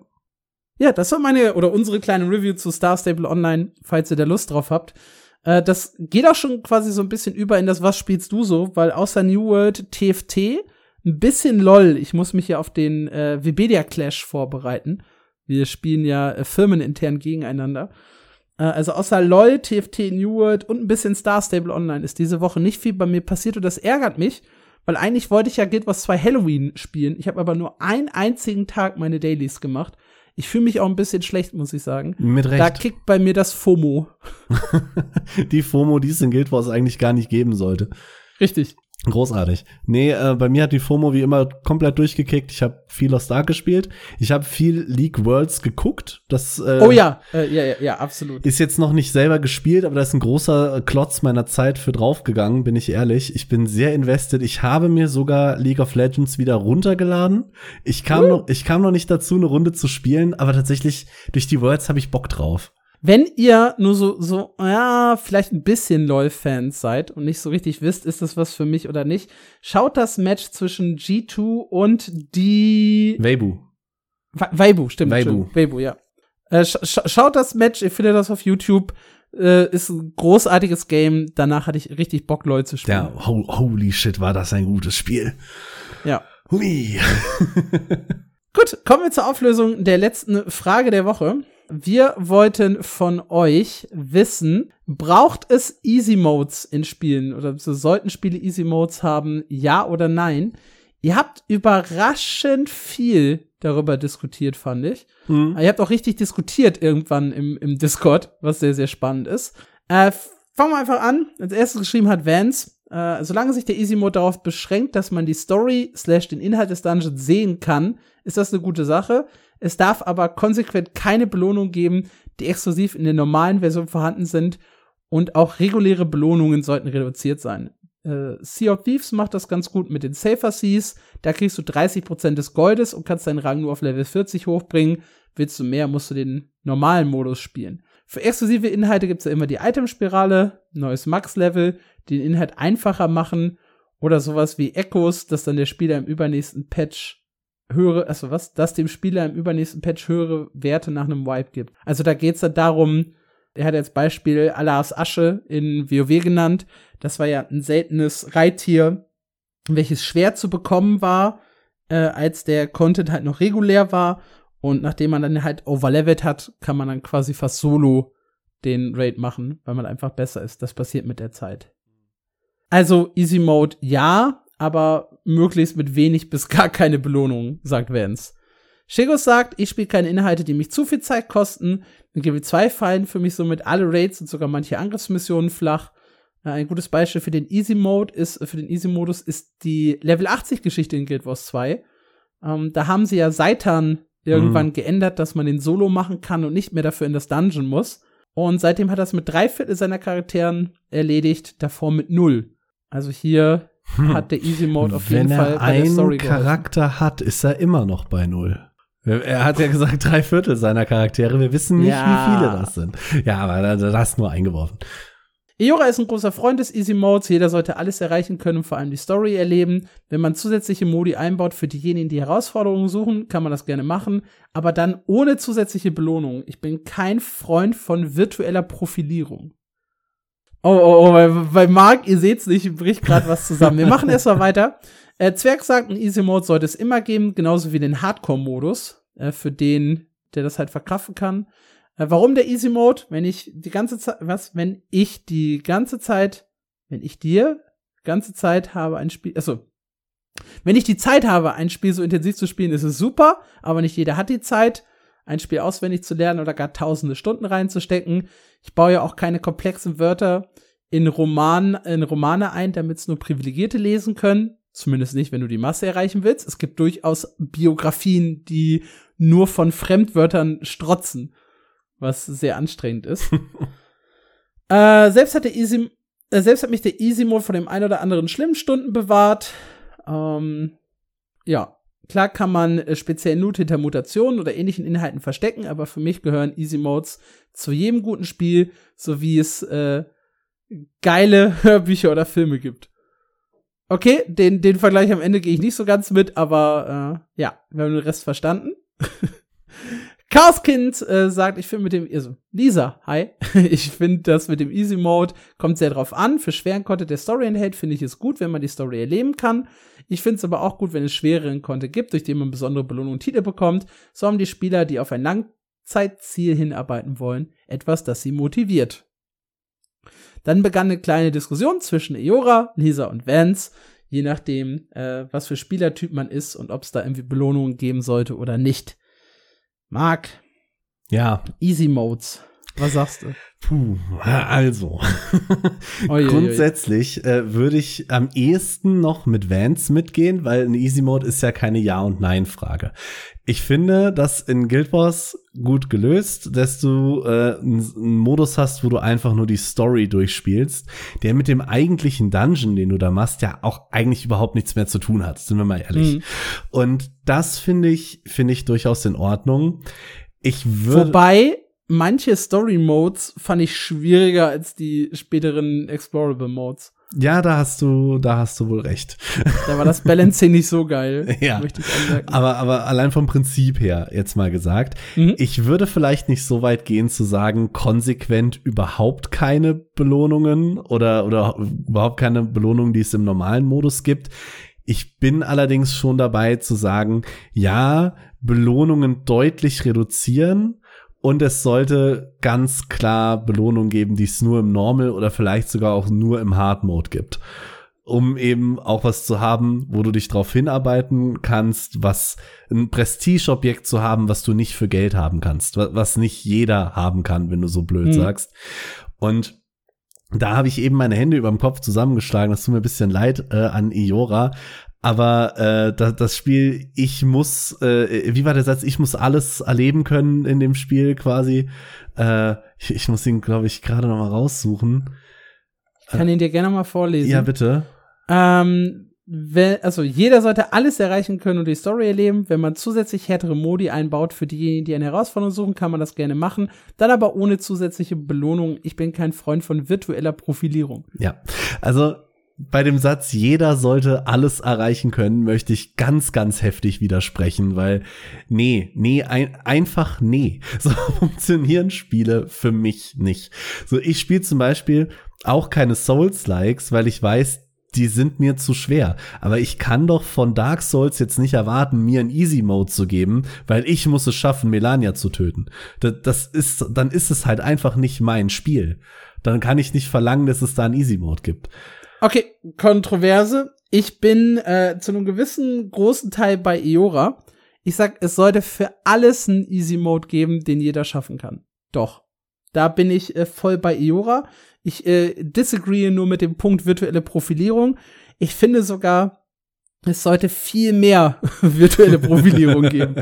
Ja, das war unsere kleine Review zu Star Stable Online, falls ihr da Lust drauf habt. Das geht auch schon quasi so ein bisschen über in das, was spielst du so, weil außer New World, TFT, ein bisschen LOL. Ich muss mich ja auf den Webedia-Clash vorbereiten. Wir spielen ja firmenintern gegeneinander. Also außer LOL, TFT, New World und ein bisschen Star Stable Online ist diese Woche nicht viel bei mir passiert. Und das ärgert mich, weil eigentlich wollte ich ja Guild Wars 2 Halloween spielen. Ich habe aber nur einen einzigen Tag meine Dailies gemacht. Ich fühle mich auch ein bisschen schlecht, muss ich sagen. Mit Recht. Da kickt bei mir das FOMO. Die FOMO, die es in Guild Wars eigentlich gar nicht geben sollte. Richtig. Großartig. Nee, bei mir hat die FOMO wie immer komplett durchgekickt. Ich habe viel Lost Ark gespielt. Ich habe viel League Worlds geguckt. Das ja, absolut. Ist jetzt noch nicht selber gespielt, aber da ist ein großer Klotz meiner Zeit für draufgegangen, bin ich ehrlich. Ich bin sehr invested. Ich habe mir sogar League of Legends wieder runtergeladen. Ich kam noch nicht dazu, eine Runde zu spielen, aber tatsächlich durch die Worlds habe ich Bock drauf. Wenn ihr nur vielleicht ein bisschen LoL-Fans seid und nicht so richtig wisst, ist das was für mich oder nicht, schaut das Match zwischen G2 und die Weibu, stimmt. Weibu, ja. Schaut das Match, ihr findet das auf YouTube. Ist ein großartiges Game. Danach hatte ich richtig Bock, LoL zu spielen. Ja, holy shit, war das ein gutes Spiel. Ja. Hui. Gut, kommen wir zur Auflösung der letzten Frage der Woche. Wir wollten von euch wissen, braucht es Easy Modes in Spielen? Oder sollten Spiele Easy Modes haben? Ja oder nein? Ihr habt überraschend viel darüber diskutiert, fand ich. Mhm. Ihr habt auch richtig diskutiert irgendwann im Discord, was sehr, sehr spannend ist. Fangen wir einfach an. Als erstes geschrieben hat Vance, solange sich der Easy Mode darauf beschränkt, dass man die Story / den Inhalt des Dungeons sehen kann, ist das eine gute Sache. Es darf aber konsequent keine Belohnung geben, die exklusiv in der normalen Version vorhanden sind, und auch reguläre Belohnungen sollten reduziert sein. Sea of Thieves macht das ganz gut mit den Safer Seas. Da kriegst du 30% des Goldes und kannst deinen Rang nur auf Level 40 hochbringen. Willst du mehr, musst du den normalen Modus spielen. Für exklusive Inhalte gibt's ja immer die Itemspirale, neues Max-Level, den Inhalt einfacher machen oder sowas wie Echos, dass dann der Spieler im übernächsten Patch höhere Werte nach einem Wipe gibt. Also da geht's dann darum, er hat jetzt Beispiel Allahs Asche in WoW genannt. Das war ja ein seltenes Reittier, welches schwer zu bekommen war, als der Content halt noch regulär war. Und nachdem man dann halt overlevelt hat, kann man dann quasi fast solo den Raid machen, weil man einfach besser ist. Das passiert mit der Zeit. Also Easy Mode ja, aber möglichst mit wenig bis gar keine Belohnung, sagt Vance. Shigos sagt, ich spiele keine Inhalte, die mich zu viel Zeit kosten. In GW2 fallen für mich somit alle Raids und sogar manche Angriffsmissionen flach. Ein gutes Beispiel für den Easy-Modus ist die Level 80-Geschichte in Guild Wars 2. Da haben sie ja Seitan irgendwann geändert, dass man den Solo machen kann und nicht mehr dafür in das Dungeon muss. Und seitdem hat er es mit 3/4 seiner Charakteren erledigt, davor mit 0. Also hier hat der Easy Mode auf jeden Fall bei der Story geholfen. Wenn er einen Charakter hat, ist er immer noch bei 0. Er hat ja gesagt, 3/4 seiner Charaktere. Wir wissen nicht, wie viele das sind. Ja, aber das nur eingeworfen. Iora ist ein großer Freund des Easy Modes. Jeder sollte alles erreichen können und vor allem die Story erleben. Wenn man zusätzliche Modi einbaut für diejenigen, die Herausforderungen suchen, kann man das gerne machen. Aber dann ohne zusätzliche Belohnung. Ich bin kein Freund von virtueller Profilierung. Oh, bei Marc, ihr seht's nicht, bricht gerade was zusammen. Wir machen erstmal weiter. Zwerg sagt, einen Easy-Mode sollte es immer geben, genauso wie den Hardcore-Modus, für den, der das halt verkraften kann. Warum der Easy-Mode? Wenn ich die Zeit habe, ein Spiel so intensiv zu spielen, ist es super, aber nicht jeder hat die Zeit, ein Spiel auswendig zu lernen oder gar tausende Stunden reinzustecken. Ich baue ja auch keine komplexen Wörter in Romane ein, damit es nur Privilegierte lesen können. Zumindest nicht, wenn du die Masse erreichen willst. Es gibt durchaus Biografien, die nur von Fremdwörtern strotzen, was sehr anstrengend ist. Selbst hat mich der Easy-Mode von dem einen oder anderen schlimmen Stunden bewahrt. Ja, klar kann man speziell Loot hinter Mutationen oder ähnlichen Inhalten verstecken, aber für mich gehören Easy-Modes zu jedem guten Spiel, so wie es geile Hörbücher oder Filme gibt. Okay, den Vergleich am Ende gehe ich nicht so ganz mit, aber ja, wir haben den Rest verstanden. Chaoskind sagt, Lisa, hi. Ich finde, das mit dem Easy-Mode kommt sehr drauf an. Für schweren Content, der Story enthält, finde ich es gut, wenn man die Story erleben kann. Ich finde es aber auch gut, wenn es schwereren Content gibt, durch den man besondere Belohnungen und Titel bekommt. So haben die Spieler, die auf ein Langzeitziel hinarbeiten wollen, etwas, das sie motiviert. Dann begann eine kleine Diskussion zwischen Eora, Lisa und Vance, je nachdem, was für Spielertyp man ist und ob es da irgendwie Belohnungen geben sollte oder nicht. Marc. Ja. Easy Modes. Was sagst du? Puh, also. Grundsätzlich würde ich am ehesten noch mit Vance mitgehen, weil ein Easy Mode ist ja keine Ja- und Nein-Frage. Ich finde, dass in Guild Wars gut gelöst, dass du einen Modus hast, wo du einfach nur die Story durchspielst, der mit dem eigentlichen Dungeon, den du da machst, ja auch eigentlich überhaupt nichts mehr zu tun hat, sind wir mal ehrlich. Mhm. Und das finde ich durchaus in Ordnung. Wobei, manche Story-Modes fand ich schwieriger als die späteren Explorable-Modes. Ja, da hast du wohl recht. Da war das Balancing nicht so geil. Ja, möchte ich anmerken. Aber allein vom Prinzip her, jetzt mal gesagt, Ich würde vielleicht nicht so weit gehen zu sagen, konsequent überhaupt keine Belohnungen oder überhaupt keine Belohnungen, die es im normalen Modus gibt. Ich bin allerdings schon dabei zu sagen, ja, Belohnungen deutlich reduzieren. Und es sollte ganz klar Belohnungen geben, die es nur im Normal oder vielleicht sogar auch nur im Hard Mode gibt. Um eben auch was zu haben, wo du dich drauf hinarbeiten kannst, was ein Prestige-Objekt zu haben, was du nicht für Geld haben kannst, was nicht jeder haben kann, wenn du so blöd sagst. Und da habe ich eben meine Hände überm Kopf zusammengeschlagen. Das tut mir ein bisschen leid an Eora. Aber das Spiel, wie war der Satz? Ich muss alles erleben können in dem Spiel quasi. Ich muss ihn, glaube ich, gerade noch mal raussuchen. Ich kann ihn dir gerne mal vorlesen. Ja, bitte. Jeder sollte alles erreichen können und die Story erleben. Wenn man zusätzlich härtere Modi einbaut für diejenigen, die eine Herausforderung suchen, kann man das gerne machen. Dann aber ohne zusätzliche Belohnung. Ich bin kein Freund von virtueller Profilierung. Ja, also bei dem Satz, jeder sollte alles erreichen können, möchte ich ganz, ganz heftig widersprechen, weil einfach nee. So funktionieren Spiele für mich nicht. So, ich spiele zum Beispiel auch keine Souls-Likes, weil ich weiß, die sind mir zu schwer. Aber ich kann doch von Dark Souls jetzt nicht erwarten, mir einen Easy-Mode zu geben, weil ich muss es schaffen, Melania zu töten. Dann ist es halt einfach nicht mein Spiel. Dann kann ich nicht verlangen, dass es da einen Easy-Mode gibt. Okay, Kontroverse. Ich bin zu einem gewissen großen Teil bei Eora. Ich sag, es sollte für alles einen Easy-Mode geben, den jeder schaffen kann. Doch. Da bin ich voll bei Eora. Ich disagree nur mit dem Punkt virtuelle Profilierung. Ich finde sogar, es sollte viel mehr virtuelle Profilierung geben.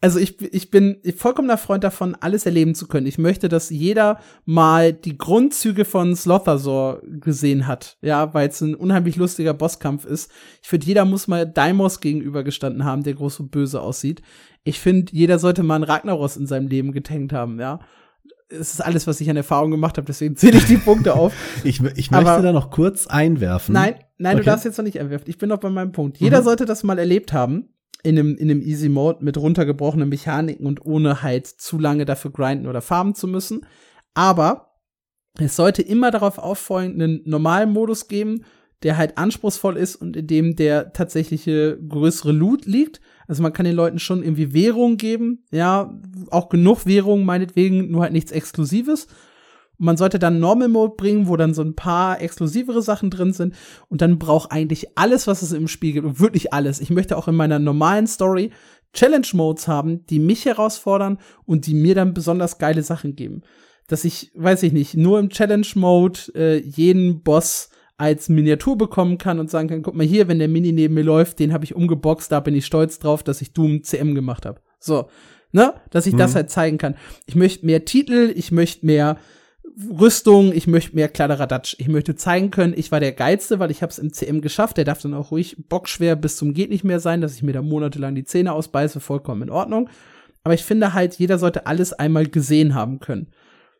Also ich bin vollkommener Freund davon, alles erleben zu können. Ich möchte, dass jeder mal die Grundzüge von Slothazor gesehen hat. Ja, weil es ein unheimlich lustiger Bosskampf ist. Ich finde, jeder muss mal Daimos gegenübergestanden haben, der groß und böse aussieht. Ich finde, jeder sollte mal einen Ragnaros in seinem Leben getankt haben, ja. Es ist alles, was ich an Erfahrung gemacht habe, deswegen zähle ich die Punkte auf. Ich möchte da noch kurz einwerfen. Nein, okay. Du darfst jetzt noch nicht einwerfen. Ich bin noch bei meinem Punkt. Jeder sollte das mal erlebt haben, in einem Easy-Mode mit runtergebrochenen Mechaniken und ohne halt zu lange dafür grinden oder farmen zu müssen. Aber es sollte immer darauf auffolgend einen normalen Modus geben, der halt anspruchsvoll ist und in dem der tatsächliche größere Loot liegt. Also man kann den Leuten schon irgendwie Währung geben, ja, auch genug Währung meinetwegen, nur halt nichts Exklusives. Und man sollte dann Normal Mode bringen, wo dann so ein paar exklusivere Sachen drin sind. Und dann braucht eigentlich alles, was es im Spiel gibt, wirklich alles. Ich möchte auch in meiner normalen Story Challenge-Modes haben, die mich herausfordern und die mir dann besonders geile Sachen geben. Dass ich, weiß ich nicht, nur im Challenge-Mode jeden Boss als Miniatur bekommen kann und sagen kann, guck mal hier, wenn der Mini neben mir läuft, den habe ich umgeboxt, da bin ich stolz drauf, dass ich Doom CM gemacht habe. So, ne? Dass ich das halt zeigen kann. Ich möchte mehr Titel, ich möchte mehr Rüstung, ich möchte mehr Kladderadatsch. Ich möchte zeigen können, ich war der Geilste, weil ich hab's im CM geschafft. Der darf dann auch ruhig bockschwer bis zum geht nicht mehr sein, dass ich mir da monatelang die Zähne ausbeiße, vollkommen in Ordnung. Aber ich finde halt, jeder sollte alles einmal gesehen haben können.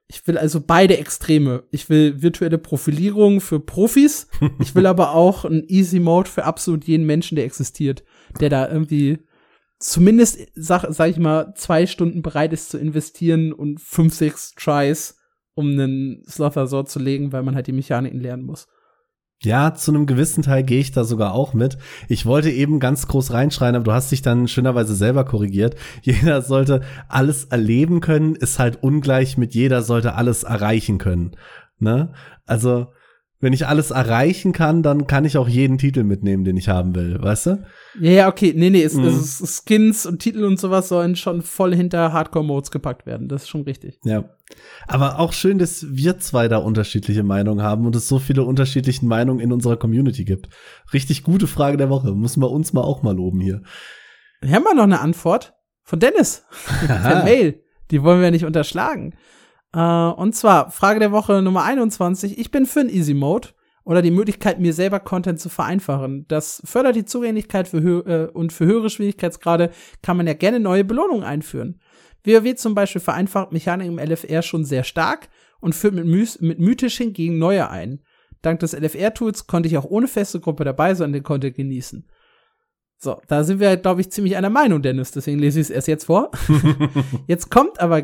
Ich will also beide Extreme. Ich will virtuelle Profilierung für Profis. Ich will aber auch einen Easy Mode für absolut jeden Menschen, der existiert, der da irgendwie zumindest, sag ich mal, 2 Stunden bereit ist zu investieren und 5, 6 Tries, um einen Slother-Sort zu legen, weil man halt die Mechaniken lernen muss. Ja, zu einem gewissen Teil gehe ich da sogar auch mit. Ich wollte eben ganz groß reinschreien, aber du hast dich dann schönerweise selber korrigiert. Jeder sollte alles erleben können, ist halt ungleich mit jeder sollte alles erreichen können. Ne? Also, wenn ich alles erreichen kann, dann kann ich auch jeden Titel mitnehmen, den ich haben will, weißt du? Ja, okay, nee, also Skins und Titel und sowas sollen schon voll hinter Hardcore-Modes gepackt werden, das ist schon richtig. Ja, aber auch schön, dass wir zwei da unterschiedliche Meinungen haben und es so viele unterschiedliche Meinungen in unserer Community gibt. Richtig gute Frage der Woche, müssen wir uns mal auch mal loben hier. Wir haben mal noch eine Antwort von Dennis, per Mail, die wollen wir nicht unterschlagen. Und zwar, Frage der Woche Nummer 21. Ich bin für einen Easy Mode oder die Möglichkeit, mir selber Content zu vereinfachen. Das fördert die Zugänglichkeit und für höhere Schwierigkeitsgrade kann man ja gerne neue Belohnungen einführen. WoW zum Beispiel vereinfacht Mechaniken im LFR schon sehr stark und führt mit mythisch hingegen neue ein. Dank des LFR-Tools konnte ich auch ohne feste Gruppe dabei sein und den Content genießen. So, da sind wir, halt, glaube ich, ziemlich einer Meinung, Dennis. Deswegen lese ich es erst jetzt vor. Jetzt kommt aber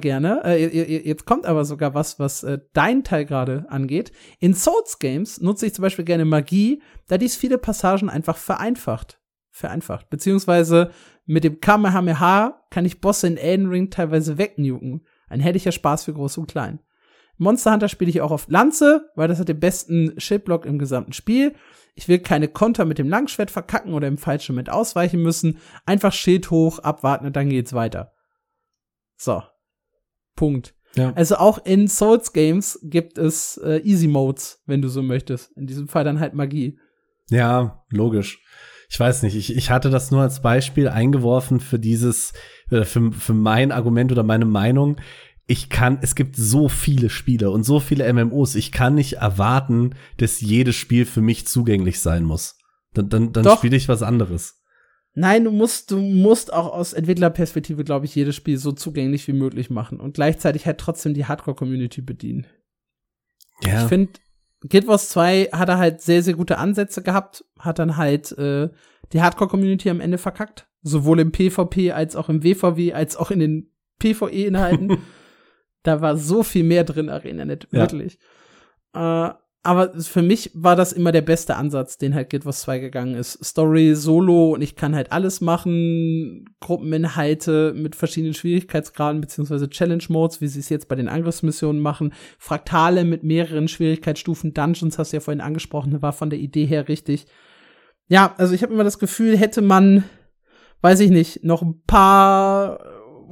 sogar was dein Teil gerade angeht. In Souls-Games nutze ich zum Beispiel gerne Magie, da dies viele Passagen einfach vereinfacht. Beziehungsweise mit dem Kamehameha kann ich Bosse in Elden Ring teilweise wegnuken. Ein herrlicher Spaß für Groß und Klein. Monster Hunter spiele ich auch auf Lanze, weil das hat den besten Schildblock im gesamten Spiel. Ich will keine Konter mit dem Langschwert verkacken oder im Fallschirm mit ausweichen müssen. Einfach Schild hoch, abwarten und dann geht's weiter. So. Punkt. Ja. Also auch in Souls-Games gibt es Easy-Modes, wenn du so möchtest. In diesem Fall dann halt Magie. Ja, logisch. Ich weiß nicht, ich hatte das nur als Beispiel eingeworfen für dieses, für mein Argument oder meine Meinung. Es gibt so viele Spiele und so viele MMOs, ich kann nicht erwarten, dass jedes Spiel für mich zugänglich sein muss. Dann spiele ich was anderes. Nein, du musst auch aus Entwicklerperspektive, glaube ich, jedes Spiel so zugänglich wie möglich machen und gleichzeitig halt trotzdem die Hardcore-Community bedienen. Ja. Ich finde, Guild Wars 2 hat er halt sehr, sehr gute Ansätze gehabt, hat dann halt die Hardcore-Community am Ende verkackt. Sowohl im PvP als auch im WVW, als auch in den PvE-Inhalten. Da war so viel mehr drin, ArenaNet, wirklich. Ja. Aber für mich war das immer der beste Ansatz, den halt Guild Wars 2 gegangen ist. Story, Solo und ich kann halt alles machen, Gruppeninhalte mit verschiedenen Schwierigkeitsgraden beziehungsweise Challenge-Modes, wie sie es jetzt bei den Angriffsmissionen machen, Fraktale mit mehreren Schwierigkeitsstufen, Dungeons hast du ja vorhin angesprochen, war von der Idee her richtig. Ja, also ich habe immer das Gefühl, hätte man, weiß ich nicht, noch ein paar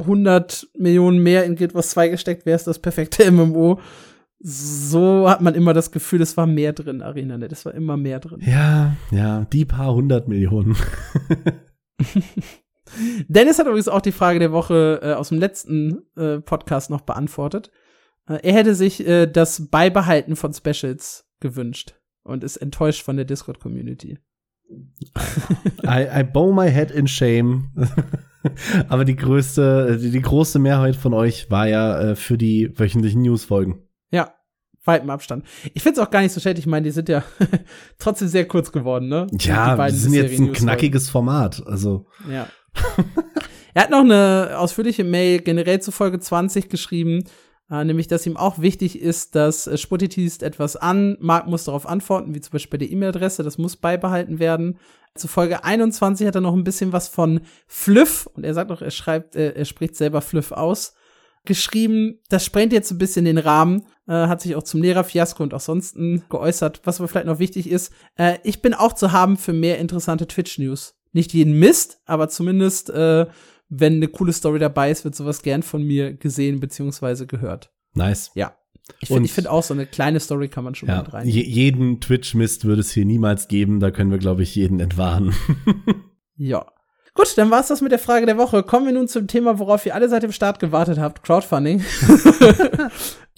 100 Millionen mehr in Guild Wars 2 gesteckt, wäre es das perfekte MMO. So hat man immer das Gefühl, es war mehr drin, ArenaNet. Es war immer mehr drin. Ja, die paar 100 Millionen. Dennis hat übrigens auch die Frage der Woche aus dem letzten Podcast noch beantwortet. Er hätte sich das Beibehalten von Specials gewünscht und ist enttäuscht von der Discord-Community. I bow my head in shame. Aber die große Mehrheit von euch war ja für die wöchentlichen Newsfolgen. Ja, weitem Abstand. Ich find's auch gar nicht so schlecht. Ich meine, die sind ja trotzdem sehr kurz geworden, ne? Ja, die sind jetzt ein knackiges Format. Also. Ja. Er hat noch eine ausführliche Mail generell zu Folge 20 geschrieben. nämlich, dass ihm auch wichtig ist, dass Sputti teast etwas an, Marc muss darauf antworten, wie zum Beispiel der E-Mail-Adresse, das muss beibehalten werden. Zu Folge 21 hat er noch ein bisschen was von Fluff, und er sagt noch, er spricht selber Fluff aus, geschrieben. Das sprengt jetzt ein bisschen den Rahmen, hat sich auch zum Lehrerfiasko und auch sonst geäußert. Was aber vielleicht noch wichtig ist, ich bin auch zu haben für mehr interessante Twitch-News. Nicht jeden Mist, aber zumindest, wenn eine coole Story dabei ist, wird sowas gern von mir gesehen bzw. gehört. Nice. Ja. Ich finde auch, so eine kleine Story kann man schon mit rein. Jeden Twitch-Mist würde es hier niemals geben. Da können wir, glaube ich, jeden entwarnen. Ja. Gut, dann war's das mit der Frage der Woche. Kommen wir nun zum Thema, worauf ihr alle seit dem Start gewartet habt, Crowdfunding.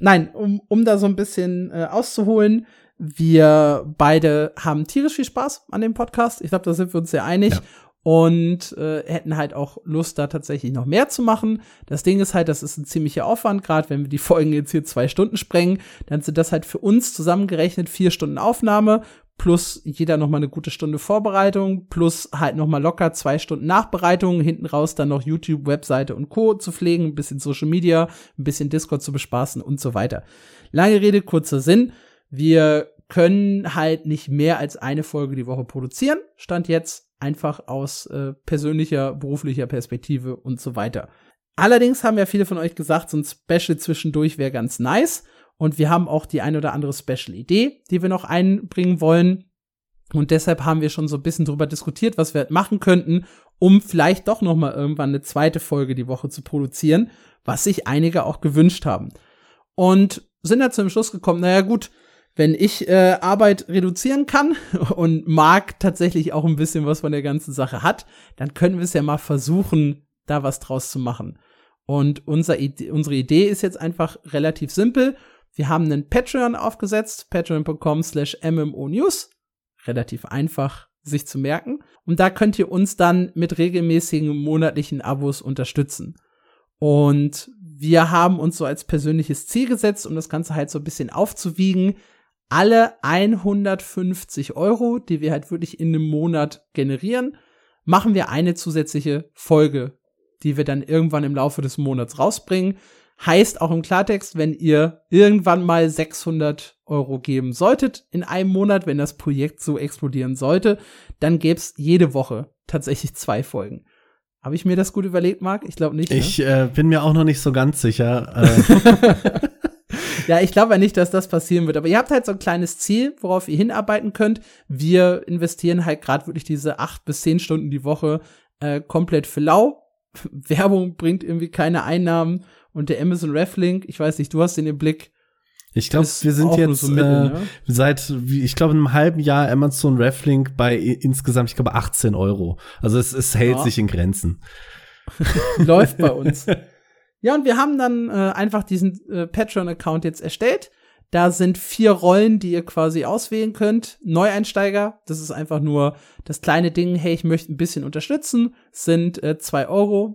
Nein, um da so ein bisschen auszuholen, wir beide haben tierisch viel Spaß an dem Podcast. Ich glaube, da sind wir uns sehr einig. Ja. Und hätten halt auch Lust, da tatsächlich noch mehr zu machen. Das Ding ist halt, das ist ein ziemlicher Aufwand. Gerade wenn wir die Folgen jetzt hier 2 Stunden sprengen, dann sind das halt für uns zusammengerechnet 4 Stunden Aufnahme, plus jeder noch mal eine gute Stunde Vorbereitung, plus halt noch mal locker 2 Stunden Nachbereitung, hinten raus dann noch YouTube, Webseite und Co. zu pflegen, ein bisschen Social Media, ein bisschen Discord zu bespaßen und so weiter. Lange Rede, kurzer Sinn. Wir können halt nicht mehr als eine Folge die Woche produzieren. Stand jetzt einfach aus persönlicher, beruflicher Perspektive und so weiter. Allerdings haben ja viele von euch gesagt, so ein Special zwischendurch wäre ganz nice. Und wir haben auch die ein oder andere Special-Idee, die wir noch einbringen wollen. Und deshalb haben wir schon so ein bisschen drüber diskutiert, was wir halt machen könnten, um vielleicht doch noch mal irgendwann eine zweite Folge die Woche zu produzieren, was sich einige auch gewünscht haben. Und sind da zum Schluss gekommen, naja gut, wenn ich Arbeit reduzieren kann und Marc tatsächlich auch ein bisschen was von der ganzen Sache hat, dann können wir es ja mal versuchen, da was draus zu machen. Und unsere Idee ist jetzt einfach relativ simpel. Wir haben einen Patreon aufgesetzt, patreon.com/MMOnews. Relativ einfach, sich zu merken. Und da könnt ihr uns dann mit regelmäßigen monatlichen Abos unterstützen. Und wir haben uns so als persönliches Ziel gesetzt, um das Ganze halt so ein bisschen aufzuwiegen, alle 150 €, die wir halt wirklich in einem Monat generieren, machen wir eine zusätzliche Folge, die wir dann irgendwann im Laufe des Monats rausbringen. Heißt auch im Klartext, wenn ihr irgendwann mal 600 € geben solltet in einem Monat, wenn das Projekt so explodieren sollte, dann gäbe es jede Woche tatsächlich 2 Folgen. Habe ich mir das gut überlegt, Marc? Ich glaube nicht. Ich bin mir auch noch nicht so ganz sicher. Ja, ich glaube ja nicht, dass das passieren wird. Aber ihr habt halt so ein kleines Ziel, worauf ihr hinarbeiten könnt. Wir investieren halt gerade wirklich diese 8 bis 10 Stunden die Woche komplett für lau. Werbung bringt irgendwie keine Einnahmen. Und der Amazon Reflink, ich weiß nicht, du hast den im Blick. Ich glaube, wir sind jetzt so mitten, seit, ich glaube, einem halben Jahr Amazon Reflink bei insgesamt, ich glaube, 18 €. Also es hält sich in Grenzen. Läuft bei uns. Ja, und wir haben dann einfach diesen Patreon-Account jetzt erstellt. Da sind 4 Rollen, die ihr quasi auswählen könnt. Neueinsteiger, das ist einfach nur das kleine Ding, hey, ich möchte ein bisschen unterstützen, sind 2 €.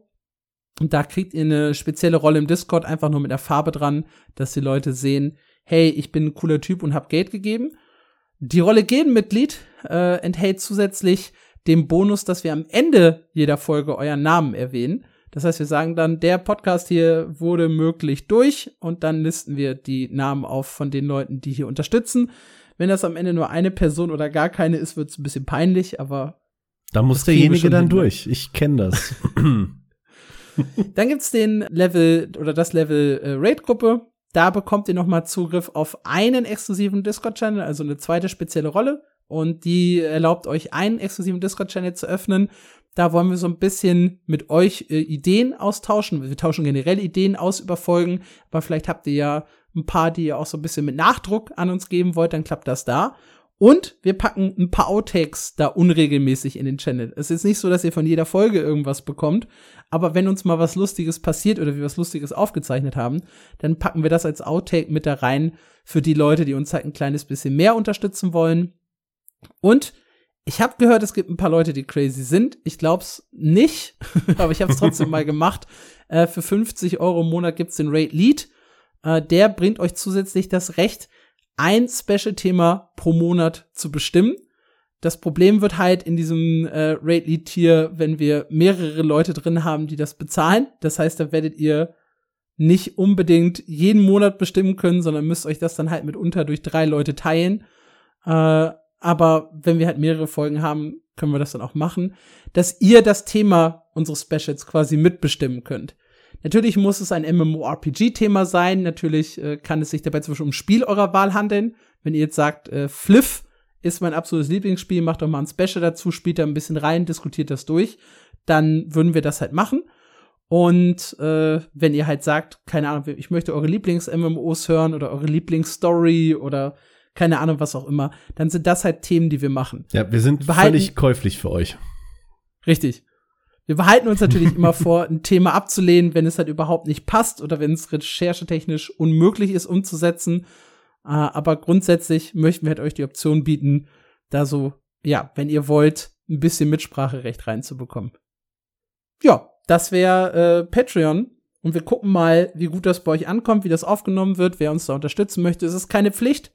Und da kriegt ihr eine spezielle Rolle im Discord, einfach nur mit der Farbe dran, dass die Leute sehen, hey, ich bin ein cooler Typ und hab Geld gegeben. Die Rolle Gildenmitglied enthält zusätzlich den Bonus, dass wir am Ende jeder Folge euren Namen erwähnen. Das heißt, wir sagen dann, der Podcast hier wurde möglich durch, und dann listen wir die Namen auf von den Leuten, die hier unterstützen. Wenn das am Ende nur eine Person oder gar keine ist, wird's ein bisschen peinlich, aber da muss derjenige dann durch. Ich kenne das. Dann gibt's den Level oder das Level Raid-Gruppe. Da bekommt ihr nochmal Zugriff auf einen exklusiven Discord-Channel, also eine zweite spezielle Rolle. Und die erlaubt euch, einen exklusiven Discord-Channel zu öffnen. Da wollen wir so ein bisschen mit euch Ideen austauschen. Wir tauschen generell Ideen aus über Folgen. Aber vielleicht habt ihr ja ein paar, die ihr auch so ein bisschen mit Nachdruck an uns geben wollt. Dann klappt das da. Und wir packen ein paar Outtakes da unregelmäßig in den Channel. Es ist nicht so, dass ihr von jeder Folge irgendwas bekommt, aber wenn uns mal was Lustiges passiert oder wir was Lustiges aufgezeichnet haben, dann packen wir das als Outtake mit da rein für die Leute, die uns halt ein kleines bisschen mehr unterstützen wollen. Und ich habe gehört, es gibt ein paar Leute, die crazy sind. Ich glaub's nicht, aber ich hab's trotzdem mal gemacht. Für 50 € im Monat gibt's den Raid Lead. Der bringt euch zusätzlich das Recht, ein Special-Thema pro Monat zu bestimmen. Das Problem wird halt in diesem Raid-Lead-Tier, wenn wir mehrere Leute drin haben, die das bezahlen. Das heißt, da werdet ihr nicht unbedingt jeden Monat bestimmen können, sondern müsst euch das dann halt mitunter durch 3 Leute teilen. Aber wenn wir halt mehrere Folgen haben, können wir das dann auch machen, dass ihr das Thema unseres Specials quasi mitbestimmen könnt. Natürlich muss es ein MMORPG-Thema sein, natürlich kann es sich dabei zum Beispiel um ein Spiel eurer Wahl handeln. Wenn ihr jetzt sagt, Fliff ist mein absolutes Lieblingsspiel, macht doch mal ein Special dazu, spielt da ein bisschen rein, diskutiert das durch, dann würden wir das halt machen. Und wenn ihr halt sagt, keine Ahnung, ich möchte eure Lieblings-MMOs hören oder eure Lieblingsstory oder keine Ahnung, was auch immer, dann sind das halt Themen, die wir machen. Ja, wir sind völlig käuflich für euch. Richtig. Wir behalten uns natürlich immer vor, ein Thema abzulehnen, wenn es halt überhaupt nicht passt oder wenn es recherchetechnisch unmöglich ist, umzusetzen. Aber grundsätzlich möchten wir halt euch die Option bieten, da so, ja, wenn ihr wollt, ein bisschen Mitspracherecht reinzubekommen. Ja, das wäre Patreon. Und wir gucken mal, wie gut das bei euch ankommt, wie das aufgenommen wird, wer uns da unterstützen möchte. Es ist keine Pflicht.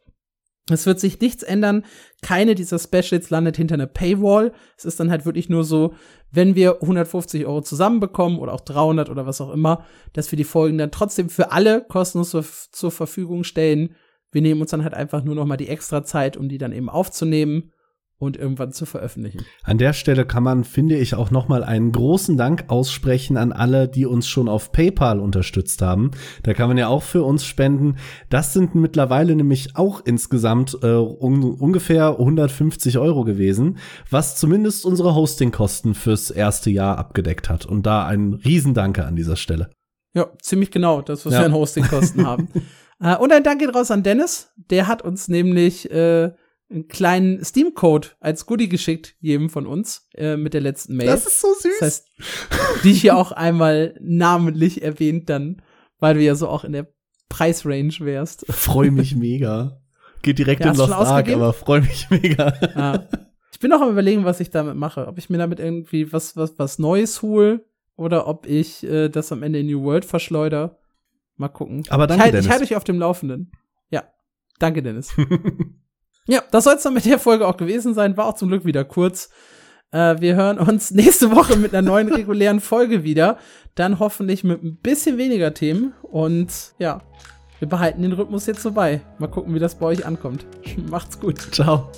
Es wird sich nichts ändern. Keine dieser Specials landet hinter einer Paywall. Es ist dann halt wirklich nur so, wenn wir 150 € zusammenbekommen oder auch 300 oder was auch immer, dass wir die Folgen dann trotzdem für alle kostenlos zur Verfügung stellen. Wir nehmen uns dann halt einfach nur noch mal die extra Zeit, um die dann eben aufzunehmen und irgendwann zu veröffentlichen. An der Stelle kann man, finde ich, auch noch mal einen großen Dank aussprechen an alle, die uns schon auf PayPal unterstützt haben. Da kann man ja auch für uns spenden. Das sind mittlerweile nämlich auch insgesamt ungefähr 150 € gewesen, was zumindest unsere Hostingkosten fürs erste Jahr abgedeckt hat. Und da ein Riesendanke an dieser Stelle. Ja, ziemlich genau, das, was wir an Hostingkosten haben. Und ein Dank geht raus an Dennis. Der hat uns nämlich einen kleinen Steam-Code als Goodie geschickt, jedem von uns, mit der letzten Mail. Das ist so süß. Das heißt, die ich hier auch einmal namentlich erwähnt dann, weil du ja so auch in der Preisrange wärst. Freu mich mega. Geht direkt in Lost Ark, aber freu mich mega. Ja. Ich bin noch am Überlegen, was ich damit mache. Ob ich mir damit irgendwie was Neues hole oder ob ich das am Ende in New World verschleudere. Mal gucken. Aber danke, Dennis. Ich halte euch auf dem Laufenden. Ja, danke, Dennis. Ja, das soll es dann mit der Folge auch gewesen sein. War auch zum Glück wieder kurz. Wir hören uns nächste Woche mit einer neuen regulären Folge wieder. Dann hoffentlich mit ein bisschen weniger Themen. Und ja, wir behalten den Rhythmus jetzt so bei. Mal gucken, wie das bei euch ankommt. Macht's gut. Ciao.